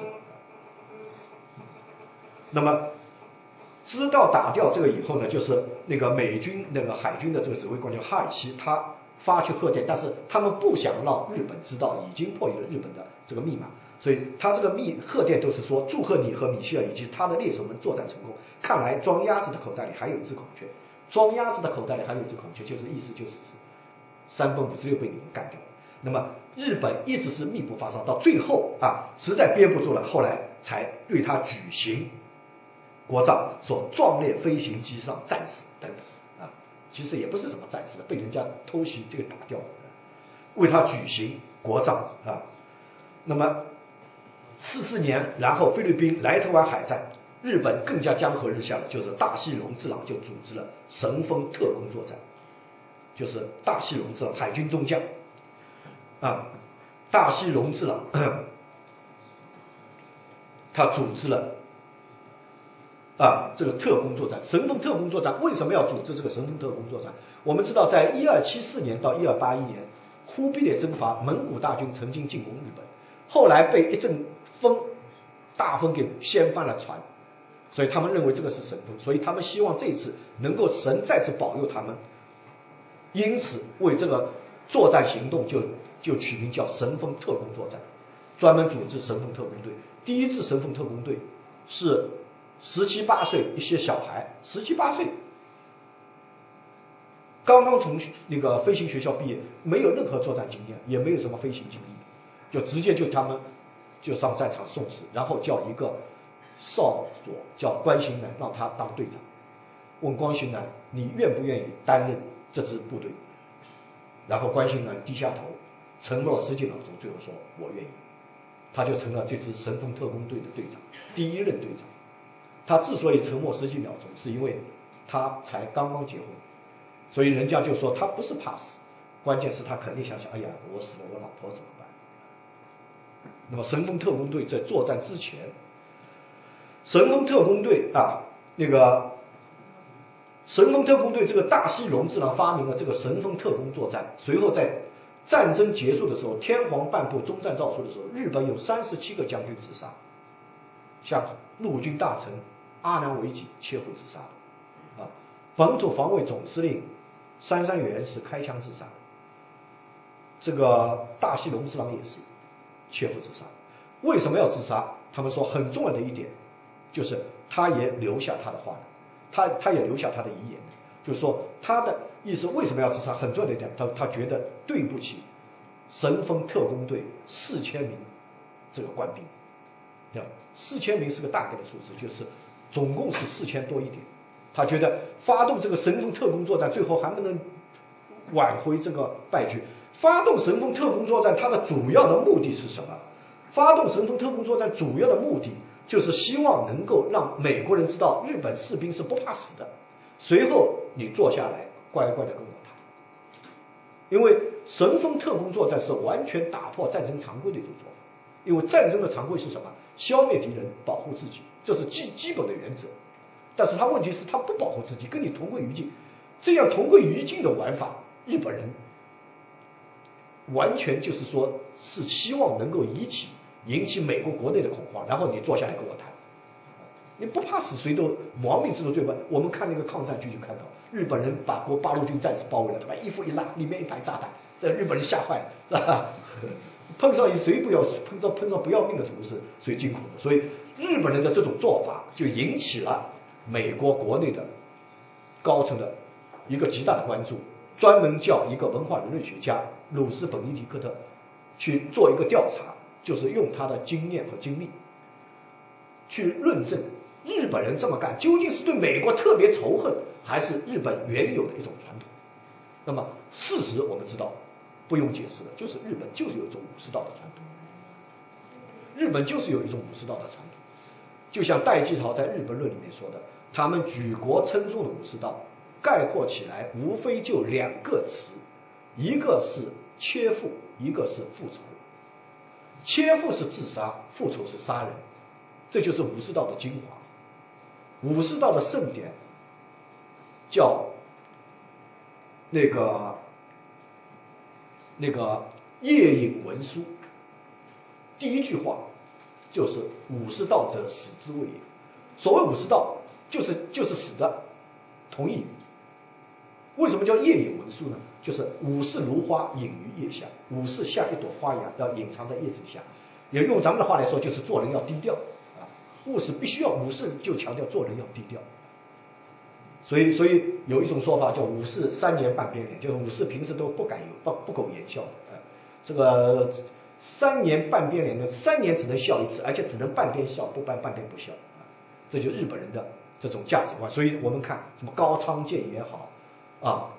那么知道打掉这个以后呢，就是那个美军那个海军的这个指挥官叫哈尔西，他发去贺电，但是他们不想让日本知道已经破译了日本的这个密码，所以他这个密贺电都是说祝贺你和米歇尔以及他的猎手们作战成功。看来装鸭子的口袋里还有一只孔雀，装鸭子的口袋里还有一只孔雀，就是意思就是三本五十六被你们干掉。那么日本一直是密不发丧，到最后啊实在憋不住了，后来才对他举行国葬，所壮烈飞行机上战死等等啊，其实也不是什么战死的，被人家偷袭这个打掉的，为他举行国葬啊。那么四四年，然后菲律宾莱特湾海战，日本更加江河日下了，就是大西隆治郎就组织了神风特攻作战，就是大西隆治郎海军中将啊，大西隆治郎他组织了。啊，这个特攻作战，神风特攻作战，为什么要组织这个神风特攻作战？我们知道，在一二七四年到一二八一年，忽必烈征伐蒙古大军曾经进攻日本，后来被一阵风，大风给掀翻了船，所以他们认为这个是神风，所以他们希望这次能够神再次保佑他们，因此为这个作战行动就就取名叫神风特攻作战，专门组织神风特攻队。第一次神风特攻队是。十七八岁一些小孩，十七八岁刚刚从那个飞行学校毕业，没有任何作战经验，也没有什么飞行经历，就直接就他们就上战场送死，然后叫一个少佐叫关心南让他当队长，问关心南你愿不愿意担任这支部队，然后关心南低下头沉默了十几秒钟，最后说我愿意，他就成了这支神风特工队的队长，第一任队长。他之所以沉默十几秒钟，是因为他才刚刚结婚，所以人家就说他不是怕死，关键是他肯定想想，哎呀，我死了，我老婆怎么办？那么神风特工队在作战之前，神风特工队啊，那个神风特工队这个大西隆治郎发明了这个神风特工作战，随后在战争结束的时候，天皇颁布终战诏书的时候，日本有三十七个将军自杀，像陆军大臣阿南惟几切腹自杀的，啊，本土防卫总司令杉山元是开枪自杀的，这个大西隆治郎也是切腹自杀。为什么要自杀？他们说很重要的一点就是他也留下他的话，他他也留下他的遗言，就是说他的意思为什么要自杀？很重要的一点，他他觉得对不起神风特工队四千名这个官兵，对吧？四千名是个大概的数字，就是总共是四千多一点。他觉得发动这个神风特工作战，最后还不能挽回这个败局。发动神风特工作战，它的主要的目的是什么？发动神风特工作战主要的目的就是希望能够让美国人知道日本士兵是不怕死的。随后你坐下来，乖乖的跟我谈。因为神风特工作战是完全打破战争常规的一种做法。因为战争的常规是什么？消灭敌人，保护自己，这是基基本的原则。但是他问题是，他不保护自己，跟你同归于尽。这样同归于尽的玩法，日本人完全就是说是希望能够引起引起美国国内的恐慌，然后你坐下来跟我谈，你不怕死谁都亡命之徒最笨。我们看那个抗战剧就看到，日本人把国八路军战士包围了，把衣服一拉，里面一排炸弹，这日本人吓坏了，是吧？碰上谁不要碰上碰上不要命的同事，谁惊恐的。所以日本人的这种做法就引起了美国国内的高层的一个极大的关注，专门叫一个文化人类学家鲁斯本尼迪克特去做一个调查，就是用他的经验和经历去论证日本人这么干究竟是对美国特别仇恨，还是日本原有的一种传统。那么事实我们知道不用解释的，就是日本就是有一种武士道的传统，日本就是有一种武士道的传统。就像戴季陶在《日本论》里面说的，他们举国称颂的武士道概括起来无非就两个词，一个是切腹，一个是复仇。切腹是自杀，复仇是杀人，这就是武士道的精华。武士道的盛典叫那个那个夜饮文书，第一句话就是武士道者死之谓也。所谓武士道就是就是死的同义。为什么叫夜饮文书呢？就是武士如花，隐于腋下。武士像一朵花一样，要隐藏在叶子下。也用咱们的话来说，就是做人要低调啊，务实必须要。武士就强调做人要低调。所以，所以有一种说法叫武士三年半边脸，就是武士平时都不敢有不不苟言笑的、呃。这个三年半边脸呢，三年只能笑一次，而且只能半边笑，不半半边不笑、啊。这就是日本人的这种价值观。所以我们看什么高仓健也好啊，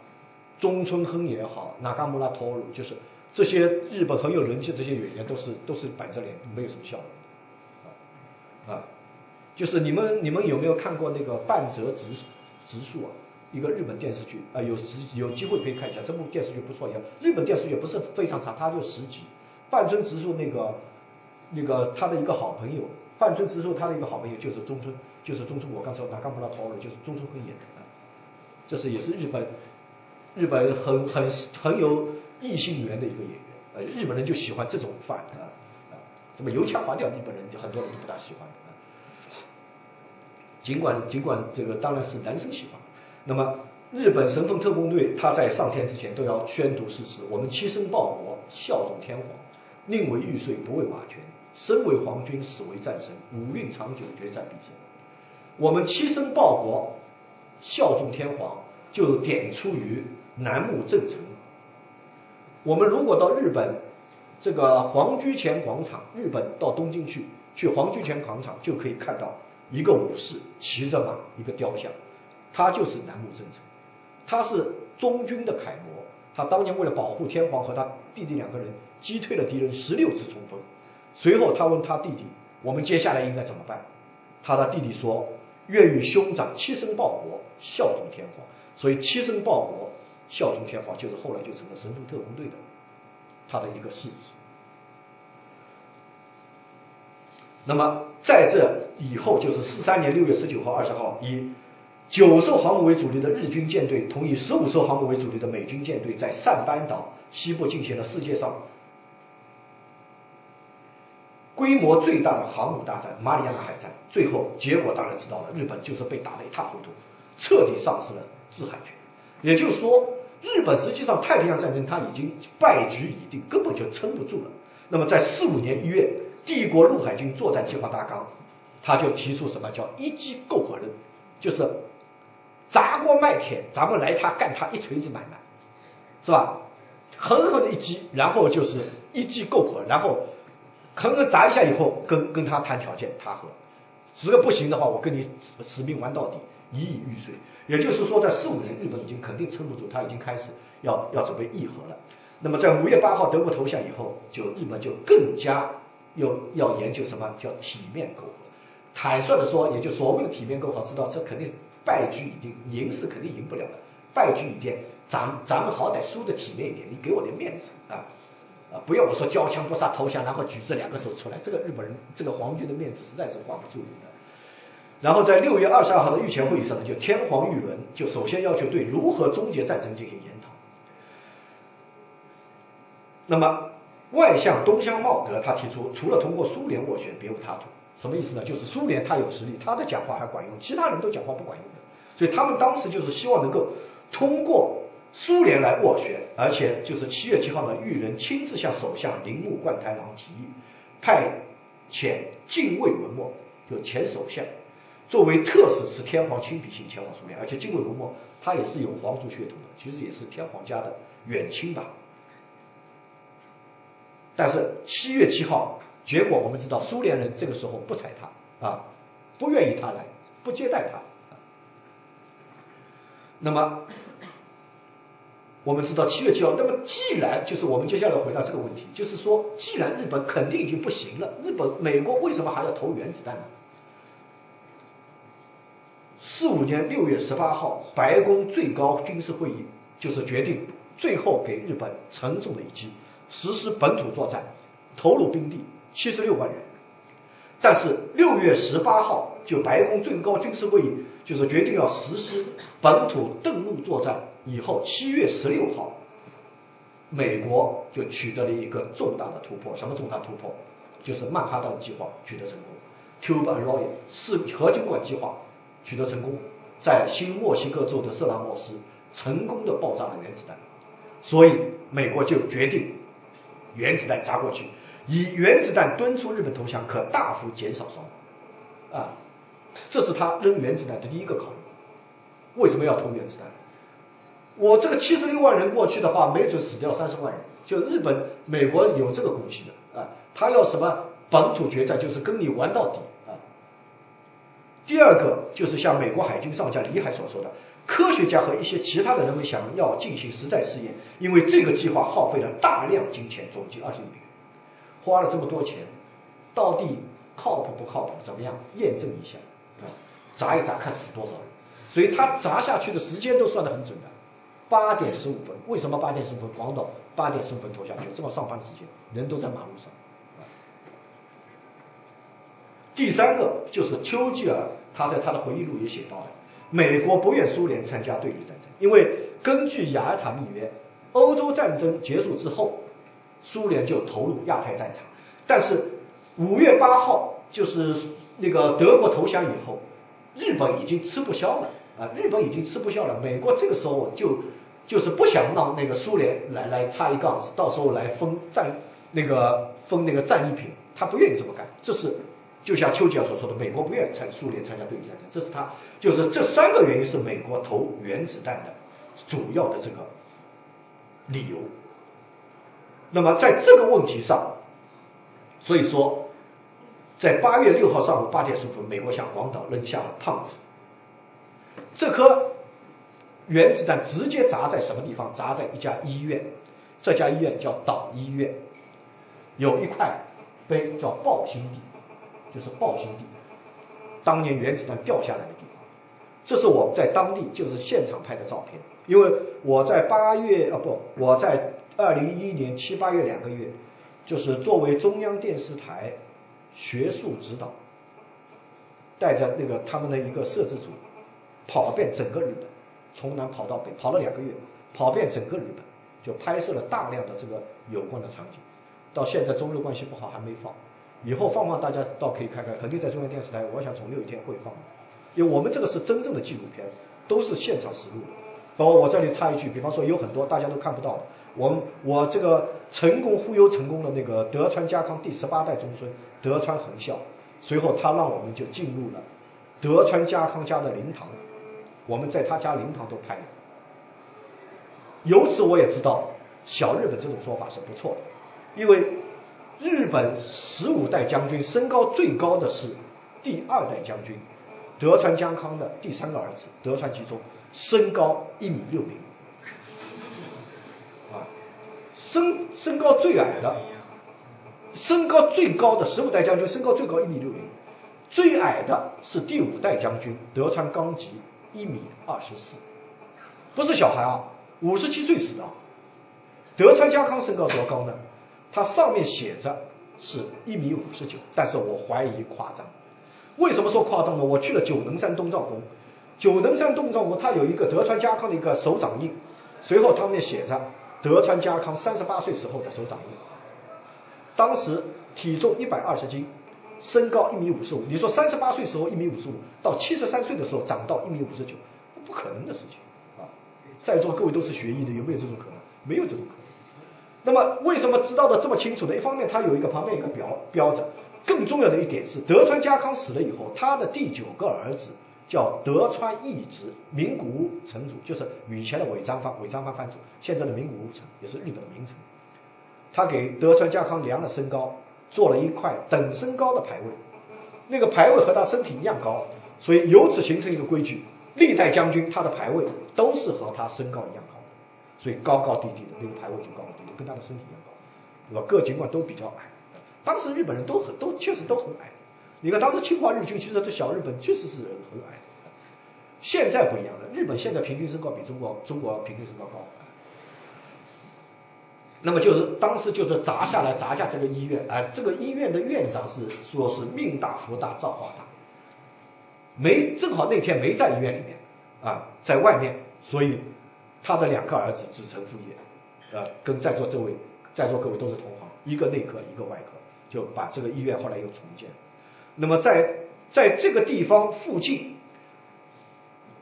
中村亨也好，那嘎木拉托鲁，就是这些日本很有人气的这些演员，都是都是板着脸，没有什么笑容。啊，就是你们你们有没有看过那个半泽直直树啊？一个日本电视剧啊、呃，有有机会可以看一下，这部电视剧不错，也日本电视剧不是非常长，它就十集。半村直树那个那个他的一个好朋友，半村直树他的一个好朋友就是中村，就是中村我刚才那嘎木拉托鲁，就是中村亨演的，这是也是日本。日本很很很有异性缘的一个演员，呃，日本人就喜欢这种范啊，啊，怎么油腔滑调，日本人就很多人就不大喜欢、啊、尽管尽管这个当然是男生喜欢。那么日本神风特工队，他在上天之前都要宣读誓词：我们牺牲报国，效忠天皇，宁为玉碎不为瓦全，身为皇军死为战神，五蕴长久决战必胜。我们牺牲报国，效忠天皇，就点出于楠木正成。我们如果到日本这个皇居前广场，日本到东京去，去皇居前广场就可以看到一个武士骑着马，一个雕像，他就是楠木正成，他是忠军的楷模。他当年为了保护天皇和他弟弟两个人，击退了敌人十六次冲锋，随后他问他弟弟，我们接下来应该怎么办？他的弟弟说，愿与兄长齐声报国，效忠天皇。所以齐声报国效忠天皇，就是后来就成了神风特攻队的他的一个事迹。那么在这以后，就是四十三年六月十九号、二十号，以九艘航母为主力的日军舰队同以十五艘航母为主力的美军舰队，在扇班岛西部进行了世界上规模最大的航母大战——马里亚纳海战。最后结果当然知道了，日本就是被打得一塌糊涂，彻底丧失了制海权。也就是说，日本实际上太平洋战争它已经败局已定，根本就撑不住了。那么在四十五年一月，帝国陆海军作战计划大纲，他就提出什么叫一击购火论，就是砸锅卖铁，咱们来他干他一锤子买卖，是吧？狠狠的一击，然后就是一击购火，然后狠狠砸一下以后，跟跟他谈条件，他和实在不行的话，我跟你使命玩到底，一以玉碎。也就是说，在四五年，日本已经肯定撑不住，他已经开始要要准备议和了。那么在五月八号德国投降以后，就日本就更加又要研究什么叫体面媾和。坦率的说，也就所谓的体面媾和，知道这肯定败局已定，赢是肯定赢不了的，败局已定，咱咱们好歹输的体面一点，你给我点面子啊啊！不要我说交枪不杀投降，然后举着两个手出来，这个日本人这个皇军的面子实在是挂不住的。然后在六月二十二号的御前会议上呢，就天皇御伦就首先要求对如何终结战争进行研讨。那么外相东乡茂德他提出，除了通过苏联斡旋别无他途。什么意思呢？就是苏联他有实力，他的讲话还管用，其他人都讲话不管用的。所以他们当时就是希望能够通过苏联来斡旋，而且就是七月七号呢，裕仁亲自向首相铃木贯太郎提议，派遣近卫文墨，就前首相，作为特使持天皇亲笔信前往苏联。而且近卫文墨他也是有皇族血统的，其实也是天皇家的远亲吧。但是七月七号，结果我们知道苏联人这个时候不睬他啊，不愿意他来，不接待他。那么我们知道七月七号，那么既然就是我们接下来回答这个问题，就是说既然日本肯定已经不行了，日本美国为什么还要投原子弹呢？四十五年六月十八号，白宫最高军事会议就是决定最后给日本沉重的一击，实施本土作战，投入兵力七十六万人。但是六月十八号，就白宫最高军事会议就是决定要实施本土登陆作战以后，七月十六号美国就取得了一个重大的突破。什么重大突破？就是曼哈顿计划取得成功， Cuba and Royal 是合金管计划取得成功，在新墨西哥州的瑟拉莫斯成功的爆炸了原子弹。所以美国就决定原子弹砸过去，以原子弹敦促日本投降，可大幅减少伤亡啊！这是他扔原子弹的第一个考虑。为什么要投原子弹？我这个七十六万人过去的话，没准死掉三十万人。就日本、美国有这个骨气的啊，他要什么本土决战，就是跟你玩到底啊。第二个就是像美国海军上将李海所说的，科学家和一些其他的人们想要进行实战试验，因为这个计划耗费了大量金钱，总计二十亿美元，花了这么多钱，到底靠谱不靠谱？怎么样验证一下啊？砸一砸看死多少人。所以他砸下去的时间都算得很准的，八点十五分。为什么八点十五分？广岛八点十五分投下去，正好上班时间，人都在马路上。第三个就是丘吉尔他在他的回忆录也写到了，美国不愿苏联参加对日战争，因为根据雅尔塔密约，欧洲战争结束之后，苏联就投入亚太战场。但是五月八号就是那个德国投降以后，日本已经吃不消了啊，日本已经吃不消了。美国这个时候就就是不想让那个苏联来来插一杠子，到时候来分战那个分那个战利品，他不愿意这么干。这是就像丘吉尔所说的，美国不愿参苏联参加对日战争，这是他就是这三个原因是美国投原子弹的主要的这个理由。那么在这个问题上，所以说在八月六号上午八点十五分，美国向广岛扔下了胖子。这颗原子弹直接砸在什么地方？砸在一家医院，这家医院叫岛医院，有一块被叫豹形地，就是豹形地，当年原子弹掉下来的地方。这是我在当地就是现场拍的照片，因为我在八月啊不，我在二零一一年七八月两个月，就是作为中央电视台学术指导，带着那个他们的一个摄制组，跑遍整个日本，从南跑到北，跑了两个月，跑遍整个日本，就拍摄了大量的这个有关的场景。到现在中日关系不好还没放，以后放放大家倒可以看看，肯定在中央电视台，我想总有一天会放的，因为我们这个是真正的纪录片，都是现场实录的。包括我这里插一句，比方说有很多大家都看不到的，我们我这个成功忽悠成功的那个德川家康第十八代中孙德川恒孝，随后他让我们就进入了德川家康家的灵堂，我们在他家灵堂都拍了。由此我也知道小日本这种说法是不错的，因为日本十五代将军身高最高的是第二代将军德川家康的第三个儿子德川吉宗，身高一米六零，啊，身身高最矮的，身高最高的十五代将军身高最高一米六零，最矮的是第五代将军德川纲吉一米二十四，不是小孩啊，五十七岁死的。德川家康身高多高呢？他上面写着是一米五十九，但是我怀疑夸张。为什么说夸张呢？我去了九能山东照宫，九能山东照宫它有一个德川家康的一个手掌印，随后他们写着德川家康三十八岁时候的手掌印，当时体重一百二十斤，身高一米五十五。你说三十八岁时候一米五十五，到七十三岁的时候长到一米五十九，不可能的事情啊！在座各位都是学医的，有没有这种可能？没有这种可能。那么为什么知道的这么清楚呢？一方面它有一个旁边有一个标标着，更重要的一点是德川家康死了以后，他的第九个儿子叫德川义直，名古屋城主，就是以前的尾张藩，尾张藩藩主，现在的名古屋城，也是日本的名城。他给德川家康量了身高，做了一块等身高的牌位，那个牌位和他身体一样高，所以由此形成一个规矩，历代将军他的牌位都是和他身高一样高。所以高高低低的那个牌位就高高低低，跟他的身体一样高，对吧？各尽管都比较矮，当时日本人都很都确实都很矮。你看当时侵华日军其实对小日本确实是很矮，现在不一样了，日本现在平均身高比中国中国平均身高高。那么就是当时就是砸下来砸下这个医院啊、呃，这个医院的院长是说是命大福大造化大，没正好那天没在医院里面啊、呃，在外面，所以。他的两个儿子子承父业，呃，跟在座这位在座各位都是同行，一个内科，一个外科，就把这个医院后来又重建。那么在在这个地方附近，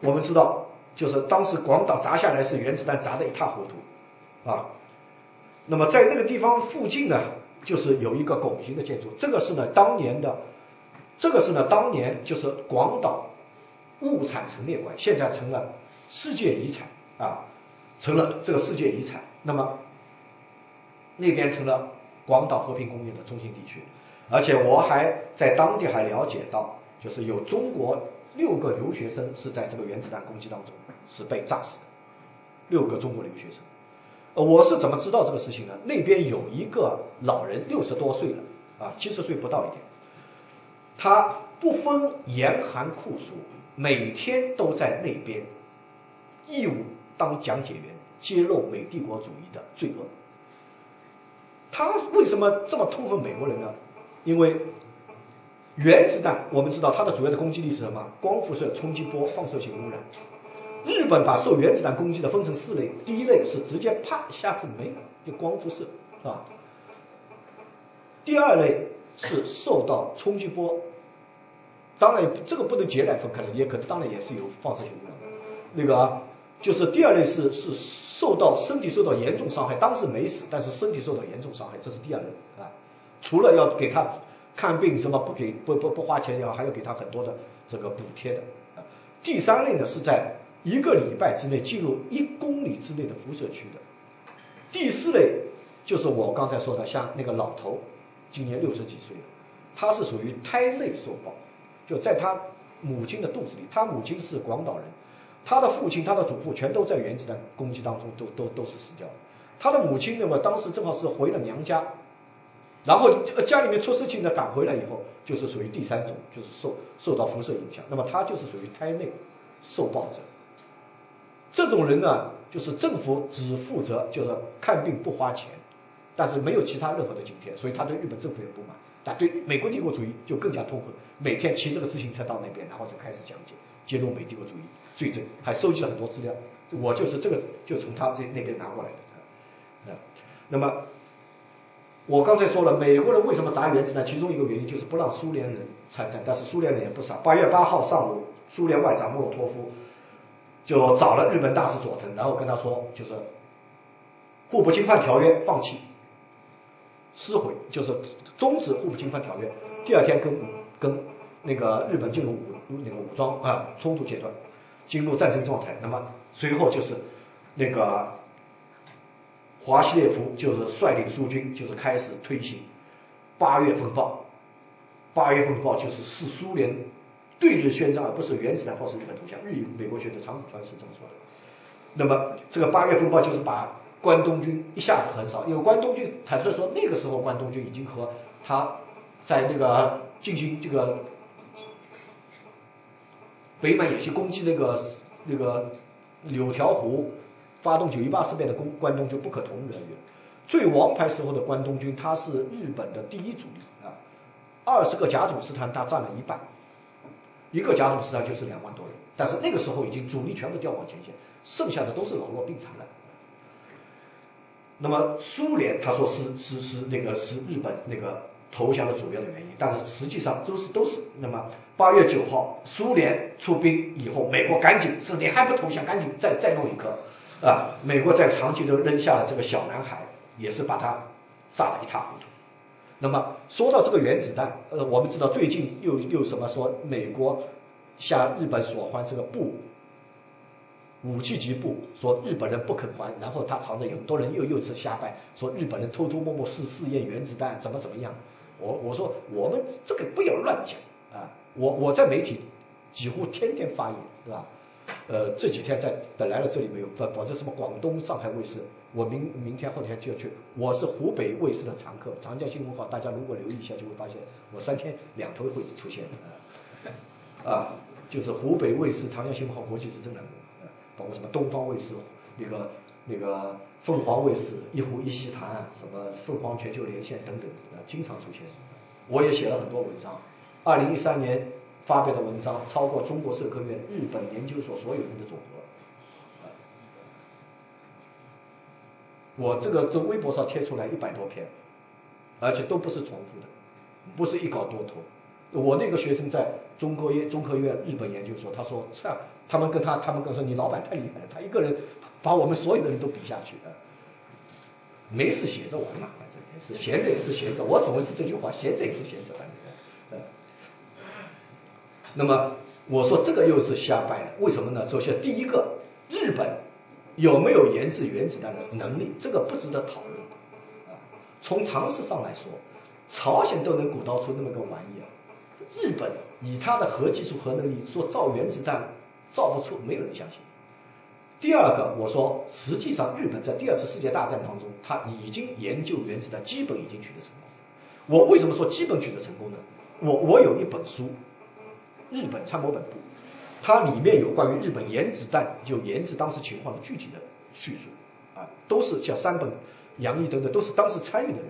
我们知道，就是当时广岛砸下来是原子弹砸得一塌糊涂，啊，那么在那个地方附近呢，就是有一个拱形的建筑，这个是呢当年的，这个是呢当年就是广岛物产陈列馆，现在成了世界遗产啊。成了这个世界遗产，那么那边成了广岛和平公园的中心地区，而且我还在当地还了解到，就是有中国六个留学生是在这个原子弹攻击当中是被炸死的，六个中国留学生。我是怎么知道这个事情呢？那边有一个老人，六十多岁了啊，七十岁不到一点，他不分严寒酷暑，每天都在那边义务当讲解员，揭露美帝国主义的罪恶。他为什么这么痛恨美国人呢？因为原子弹我们知道它的主要的攻击力是什么？光辐射、冲击波、放射性污染。日本把受原子弹攻击的分成四类，第一类是直接啪一下子没了，就光辐射啊。第二类是受到冲击波，当然这个不能截然分开了，也可能当然也是有放射性污染的。那个啊，就是第二类是是受到身体受到严重伤害，当时没死，但是身体受到严重伤害，这是第二类啊。除了要给他看病什么不给不不不花钱也好，还要给他很多的这个补贴的啊。第三类呢是在一个礼拜之内进入一公里之内的辐射区的。第四类就是我刚才说的，像那个老头，今年六十几岁了，他是属于胎内受暴，就在他母亲的肚子里，他母亲是广岛人。他的父亲他的祖父全都在原子弹攻击当中都都都是死掉了。他的母亲那么当时正好是回了娘家，然后家里面出事情呢，赶回来以后就是属于第三种，就是受受到辐射影响，那么他就是属于胎内受暴者。这种人呢，就是政府只负责就是看病不花钱，但是没有其他任何的津贴，所以他对日本政府也不满，但对美国帝国主义就更加痛恨，每天骑这个自行车到那边，然后就开始讲解揭露美帝国主义罪证，还收集了很多资料，我就是这个就从他这那边拿过来的。嗯、那么我刚才说了，美国人为什么砸原子弹，其中一个原因就是不让苏联人参战，但是苏联人也不傻，八月八号上午，苏联外长莫洛托夫就找了日本大使佐藤，然后跟他说就是互不侵犯条约放弃撕毁，就是终止互不侵犯条约，第二天跟跟那个日本进入武那个武装啊冲突阶段，进入战争状态。那么随后就是那个华西列夫就是率领苏军就是开始推行八月风暴，八月风暴就是是苏联对日宣战，而不是原子弹炮是日本投降，日语美国学者长谷川是这么说的。那么这个八月风暴就是把关东军一下子很少，因为关东军坦率说那个时候关东军已经和他在那个进行这个北满演习攻击那个那个柳条湖发动九一八事变的关东军不可同日而语。最王牌时候的关东军，他是日本的第一主力啊，二十个甲种师团他占了一半，一个甲种师团就是两万多人，但是那个时候已经主力全部调往前线，剩下的都是老弱病残了。那么苏联他说是是是那个是日本那个投降的主要的原因，但是实际上都是都是。那么八月九号苏联出兵以后，美国赶紧是你还不投降，赶紧再再弄一个。啊，美国在长崎州扔下了这个小男孩，也是把他炸得一塌糊涂。那么说到这个原子弹，呃，我们知道最近又又什么说美国向日本索还这个布武器级布，说日本人不肯还，然后他藏着有很多人又又是瞎掰，说日本人偷偷摸摸试试验原子弹怎么怎么样。我我说我们这个不要乱讲啊，我我在媒体几乎天天发言，对吧？呃，这几天在本来的这里没有，不，我这什么广东、上海卫视，我明明天后天就要去。我是湖北卫视的常客，长江新闻号，大家如果留意一下就会发现，我三天两头会出现的。啊，就是湖北卫视、长江新闻号国际时政栏目，包括什么东方卫视、那个那个凤凰卫视、一湖一西谈啊，什么凤凰全球连线等等，经常出现。我也写了很多文章，二零一三年。发表的文章超过中国社科院日本研究所所有人的总和。我这个在微博上贴出来一百多篇，而且都不是重复的，不是一稿多投。我那个学生在中科院中科院日本研究所，他说这样，他们跟他他们跟说你老板太厉害了，他一个人把我们所有的人都比下去了。没事闲着玩嘛，反正也是闲着也是闲着，我总是这句话，闲着也是闲着，反正。那么我说这个又是瞎掰了，为什么呢？首先第一个，日本有没有研制原子弹的能力，这个不值得讨论啊。从常识上来说，朝鲜都能鼓捣出那么个玩意儿，日本以它的核技术、核能力说造原子弹造不出，没有人相信。第二个，我说实际上日本在第二次世界大战当中，它已经研究原子弹，基本已经取得成功。我为什么说基本取得成功呢？我我有一本书。日本参谋本部，它里面有关于日本原子弹就研制当时情况的具体的叙述啊，都是像山本洋一等等，都是当时参与的人。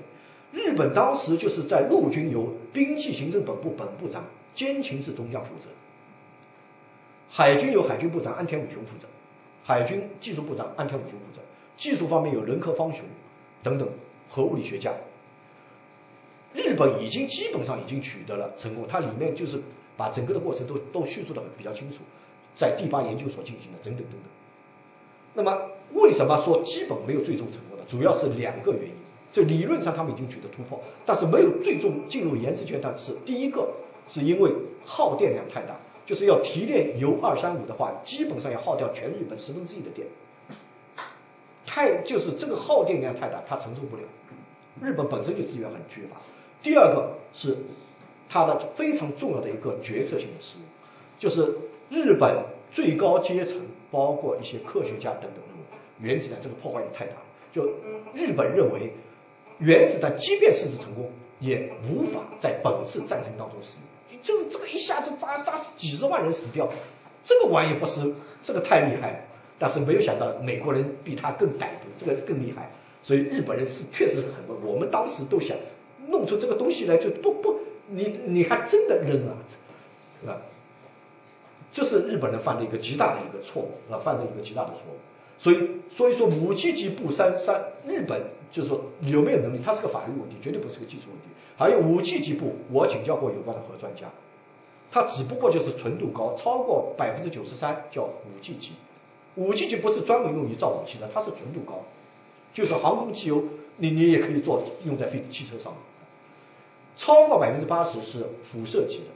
日本当时就是在陆军由兵器行政本部本部长菅勤次中将负责，海军由海军部长安田武雄负责，海军技术部长安田武雄负责，技术方面有人科方雄等等核物理学家。日本已经基本上已经取得了成功，它里面就是。把整个的过程都都叙述的比较清楚，在第八研究所进行的等等等等。那么为什么说基本没有最终成功呢？主要是两个原因。这理论上他们已经取得突破，但是没有最终进入研制阶段，是第一个是因为耗电量太大，就是要提炼铀二三五的话，基本上要耗掉全日本十分之一的电，太就是这个耗电量太大，它承受不了。日本本身就资源很缺乏。第二个是。它的非常重要的一个决策性的失误，就是日本最高阶层，包括一些科学家等等认为，原子弹这个破坏力太大了。就日本认为，原子弹即便试制成功，也无法在本次战争当中死，就是这个一下子杀杀死几十万人死掉，这个玩意不是，这个太厉害了。但是没有想到美国人比他更歹毒，这个更厉害。所以日本人是确实很不，我们当时都想弄出这个东西来，就不不，你你还真的扔了，是吧？这是日本人犯的一个极大的一个错误啊，犯的一个极大的错误。所以所以说武器及步三三，日本就是说有没有能力，它是个法律问题，绝对不是个技术问题。还有武器及步，我请教过有关的核专家，它只不过就是纯度高，超过百分之九十三叫武器级。武器级不是专门用于造武器的，它是纯度高，就是航空汽油，你你也可以做用在飞汽车上面。超过百分之八十是辐射级的，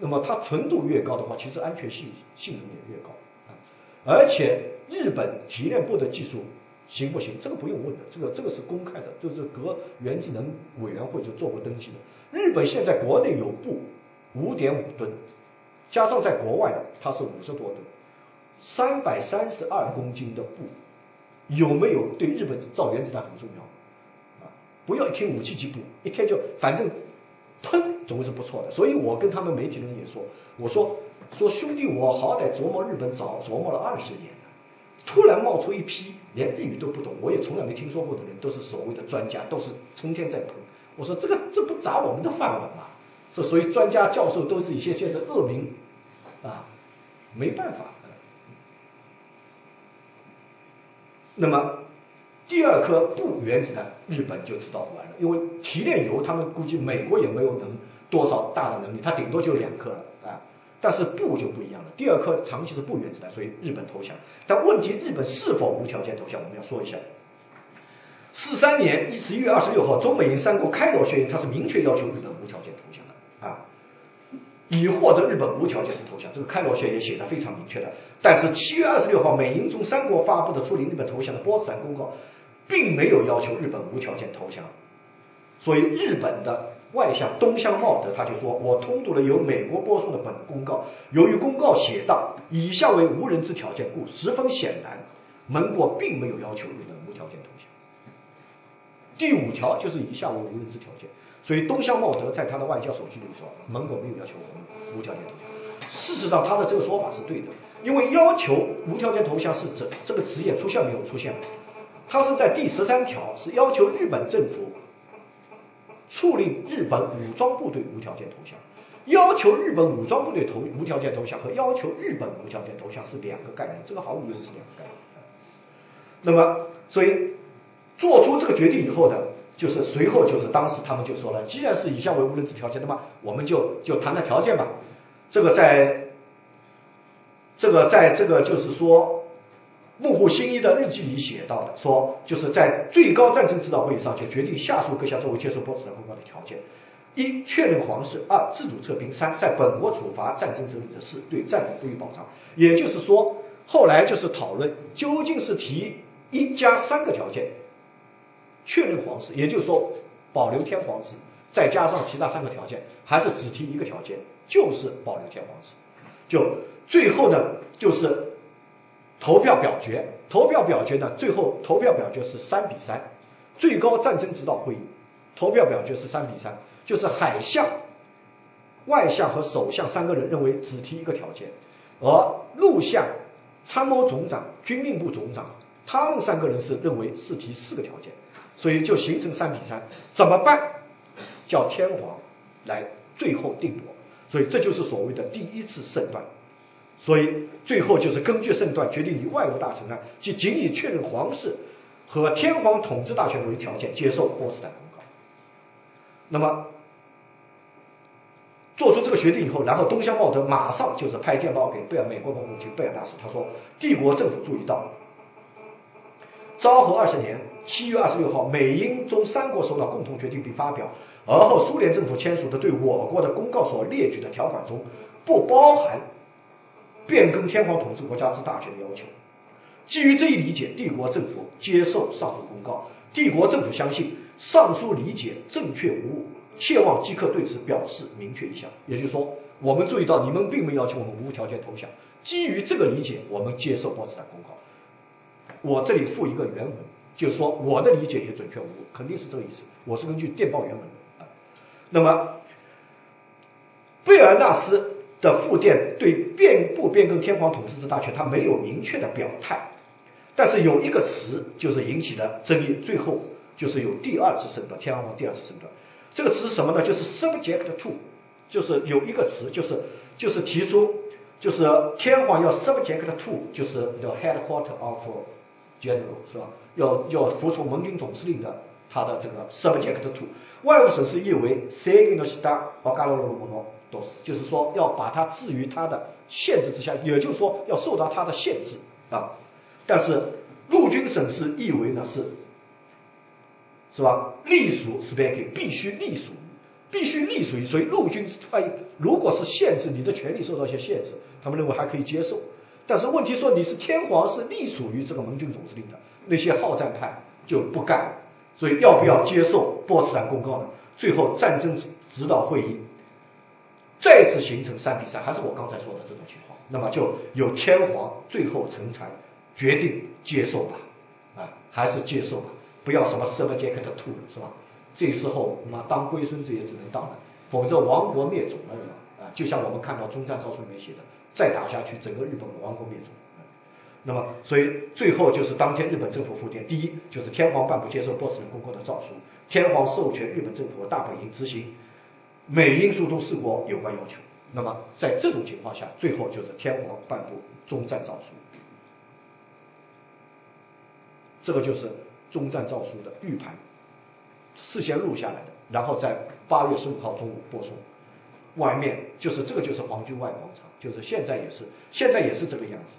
那么它纯度越高的话，其实安全性性能也越高啊。而且日本提炼部的技术行不行，这个不用问的，这个这个是公开的，就是核原子能委员会就做过登记的。日本现在国内有部五点五吨，加上在国外的它是五十多吨，三百三十二公斤的布，有没有对日本造原子弹很重要啊？不要一听武器级布，一天就反正喷总是不错的。所以我跟他们媒体人也说，我说说兄弟，我好歹琢磨日本早琢磨了二十年了，突然冒出一批连日语都不懂，我也从来没听说过的人，都是所谓的专家，都是成天在喷。我说这个这不砸我们的饭碗吗？所所以专家教授都是一些现在恶名啊，没办法。那么第二颗不原子弹，日本就知道完了，因为提炼铀，他们估计美国也没有能多少大的能力，他顶多就两颗了啊。但是不就不一样了，第二颗长期是不原子弹，所以日本投降。但问题日本是否无条件投降，我们要说一下。四三年十一月二十六号，中美英三国开罗宣言，它是明确要求日本无条件投降的啊，以获得日本无条件投降，这个开罗宣言写得非常明确的。但是七月二十六号，美英中三国发布的处理日本投降的波茨坦公告，并没有要求日本无条件投降。所以日本的外相东乡茂德他就说：“我通读了由美国播送的本公告，由于公告写道以下为无人之条件故，十分显然，盟国并没有要求日本无条件投降。第五条就是以下为无人之条件。”所以东乡茂德在他的外交手记录说，盟国没有要求我们无条件投降。事实上，他的这个说法是对的，因为要求无条件投降是这这个词眼出现没有出现，它是在第十三条，是要求日本政府促令日本武装部队无条件投降。要求日本武装部队投无条件投降和要求日本无条件投降是两个概念，这个毫无疑问是两个概念。那么，所以做出这个决定以后呢？就是随后就是当时他们就说了，既然是以下为无人之条件，那么我们就就谈谈条件吧。这个在，这个在这个就是说，木户新一的日记里写到的，说就是在最高战争指导会议上就决定下述各项作为接受波茨坦公告的条件：一、确认皇室；二、自主撤兵；三、在本国处罚战争责任者；四、对战俘赋予保障。也就是说，后来就是讨论究竟是提一加三个条件。确认皇室，也就是说保留天皇制，再加上其他三个条件，还是只提一个条件，就是保留天皇制。就最后呢，就是投票表决，投票表决呢，最后投票表决是三比三，最高战争指导会议投票表决是三比三，就是海相、外相和首相三个人认为只提一个条件，而陆相、参谋总长、军令部总长他们三个人是认为是提四个条件。所以就形成三比三，怎么办？叫天皇来最后定夺，所以这就是所谓的第一次圣断。所以最后就是根据圣断决定以外务大臣呢，即仅以确认皇室和天皇统治大权为条件接受波茨坦公告。那么做出这个决定以后，然后东乡茂德马上就是派电报给贝尔美国国务卿贝尔大使，他说帝国政府注意到。昭和二十年七月二十六号，美英中三国首脑共同决定并发表，而后苏联政府签署的对我国的公告所列举的条款中，不包含变更天皇统治国家之大权的要求。基于这一理解，帝国政府接受上述公告。帝国政府相信上述理解正确无误，切望即刻对此表示明确意向。也就是说，我们注意到你们并没有要求我们无条件投降，基于这个理解，我们接受波茨坦公告。我这里附一个原文，就是说我的理解也准确无误，肯定是这个意思，我是根据电报原文的。那么贝尔纳斯的复电对变不变更天皇统治之大权，他没有明确的表态，但是有一个词就是引起了争议，最后就是有第二次争端，天皇第二次争端。这个词是什么呢？就是 subject to， 就是有一个词就是就是提出就是天皇要 subject to， 就是 the headquarter of general， 是吧？要要服从盟军总司令的，他的这个 subject to， 外务省是译为 西吉诺西达奥加罗罗罗罗罗斯， 就是说要把它置于它的限制之下，也就是说要受到它的限制啊。但是陆军省是译为呢是，是吧？隶属 ，speaking 必须隶属，必须隶属于。所以陆军翻译如果是限制你的权利受到一些限制，他们认为还可以接受。但是问题说你是天皇是隶属于这个盟军总司令的，那些好战派就不干。所以要不要接受波茨坦公告呢？最后战争指导会议再次形成三比三，还是我刚才说的这种情况。那么就由天皇最后成才决定接受吧，啊，还是接受吧，不要什么 subject to 了，是吧？这时候那当龟孙子也只能当了，否则亡国灭种了啊！就像我们看到中山赵春梅写的，再打下去整个日本亡国灭种。那么，所以最后就是当天日本政府复电，第一就是天皇办不接受波茨坦公告的诏书，天皇授权日本政府和大本营执行美英苏中四国有关要求。那么在这种情况下，最后就是天皇颁布终战诏书，这个就是终战诏书的预判，事先录下来的，然后在八月十五号中午播送。外面就是这个就是皇居外广场，就是现在也是现在也是这个样子。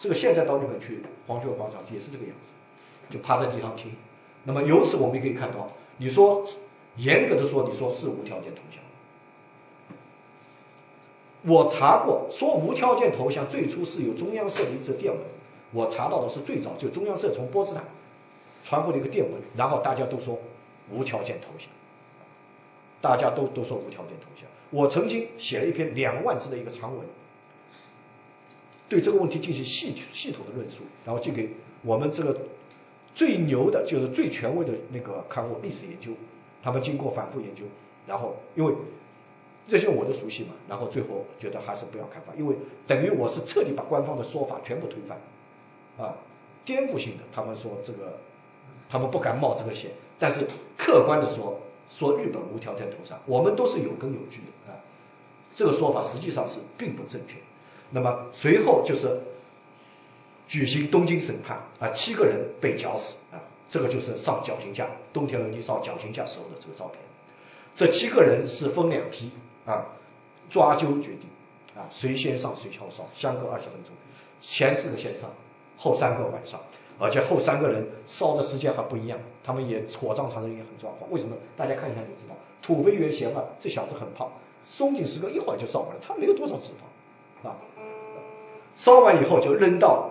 这个现在到日本去皇居广场也是这个样子，就趴在地上听。那么由此我们可以看到，你说严格的说，你说是无条件投降。我查过，说无条件投降最初是有中央社的一则电文，我查到的是最早就中央社从波茨坦传回了一个电文，然后大家都说无条件投降，大家都都说无条件投降。我曾经写了一篇两万字的一个长文。对这个问题进行系系统的论述，然后寄给我们这个最牛的就是最权威的那个刊物《历史研究》，他们经过反复研究，然后因为这些我都熟悉嘛，然后最后觉得还是不要开发，因为等于我是彻底把官方的说法全部推翻，啊，颠覆性的。他们说这个，他们不敢冒这个险，但是客观的说，说日本无条件投降，我们都是有根有据的啊，这个说法实际上是并不正确。那么随后就是举行东京审判啊，七个人被绞死啊，这个就是上绞刑架，东条英机上绞刑架时候的这个照片。这七个人是分两批啊，抓阄决定啊，谁先上谁后上，相隔二十分钟，前四个先上，后三个晚上，而且后三个人烧的时间还不一样，他们也火葬场人也很抓狂。为什么？大家看一下就知道，土肥原贤二这小子很胖，松井石哥一会儿就烧完了，他没有多少脂肪。啊，烧完以后就扔到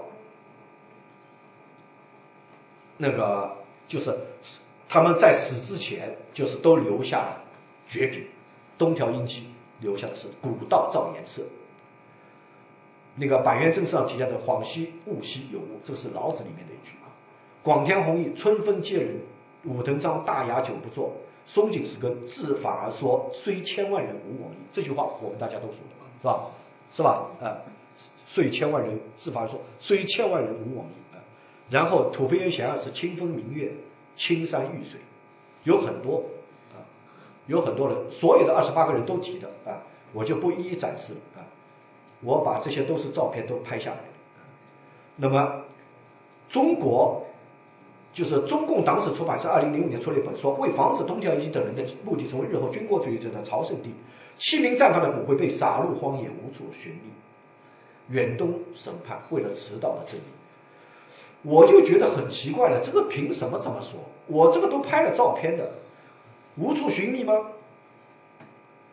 那个，就是他们在死之前就是都留下了绝笔，东条英机留下的是古道照颜色，那个板垣征上提到的恍兮悟兮有物，这是老子里面的一句啊。广田弘毅春风接人，武藤章大雅久不作，松井石根自反而说虽千万人无我意，这句话我们大家都说的是吧？是吧？啊、嗯，虽千万人，自反而说虽千万人吾往矣啊。然后土肥原贤二是清风明月，青山玉水，有很多啊，有很多人，所有的二十八个人都提的啊，我就不一一展示了啊。我把这些都是照片都拍下来的。那么，中国就是中共党史出版社二零零五年出了一本说，为防止东条英机等人的目的成为日后军国主义者的朝圣地。七名战犯的骨灰被撒入荒野，无处寻觅。远东审判为了迟到的正义，我就觉得很奇怪了，这个凭什么这么说？我这个都拍了照片的，无处寻觅吗？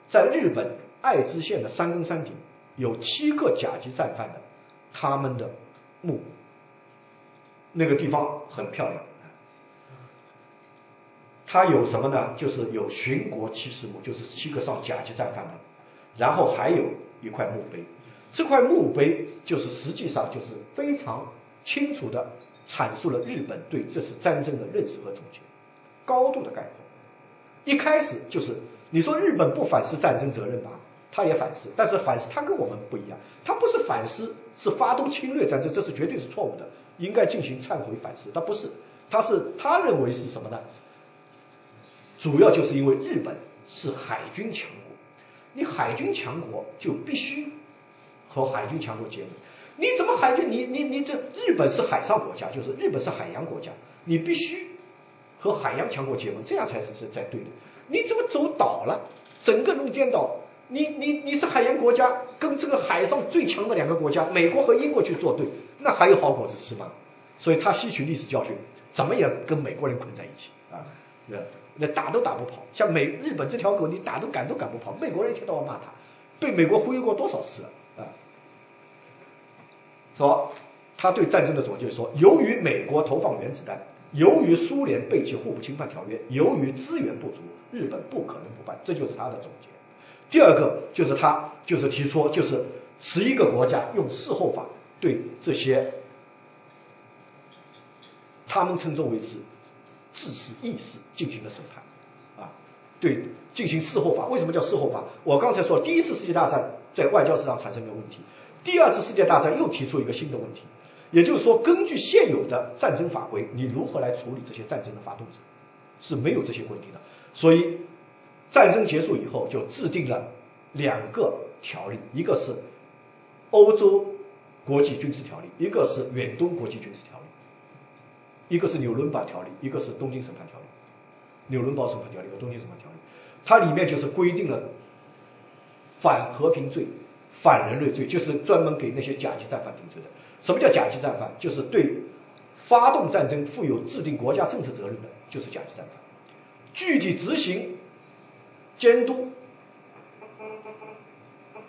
在日本爱知县的三更山顶，有七个甲级战犯的他们的墓，那个地方很漂亮。它有什么呢？就是有殉国七十墓，就是七个上甲级战犯的，然后还有一块墓碑。这块墓碑就是实际上就是非常清楚的阐述了日本对这次战争的认识和总结，高度的概括。一开始就是你说日本不反思战争责任吧，他也反思，但是反思他跟我们不一样，他不是反思是发动侵略战争，这是绝对是错误的，应该进行忏悔反思，他不是，他是他认为是什么呢？主要就是因为日本是海军强国，你海军强国就必须和海军强国结盟，你怎么海军你你你这日本是海上国家，就是日本是海洋国家，你必须和海洋强国结盟，这样才是才对的。你怎么走岛了？整个龙间岛，你你你是海洋国家，跟这个海上最强的两个国家，美国和英国去作对，那还有好果子吃吗？所以他吸取历史教训，怎么也跟美国人捆在一起啊！那那打都打不跑，像美日本这条狗，你打都赶都赶不跑。美国人一天到晚骂他，被美国忽悠过多少次了啊！说他对战争的总结说，由于美国投放原子弹，由于苏联背弃互不侵犯条约，由于资源不足，日本不可能不办，这就是他的总结。第二个就是他就是提出就是十一个国家用事后法对这些他们称之为是自私意识进行了审判啊，对，进行事后法。为什么叫事后法？我刚才说第一次世界大战在外交史上产生了问题，第二次世界大战又提出一个新的问题，也就是说根据现有的战争法规，你如何来处理这些战争的发动者，是没有这些规定的。所以战争结束以后就制定了两个条例，一个是欧洲国际军事条例，一个是远东国际军事条例，一个是纽伦堡条例，一个是东京审判条例，纽伦堡审判条例和东京审判条例，它里面就是规定了反和平罪、反人类罪，就是专门给那些甲级战犯定罪的。什么叫甲级战犯？就是对发动战争负有制定国家政策责任的，就是甲级战犯。具体执行、监督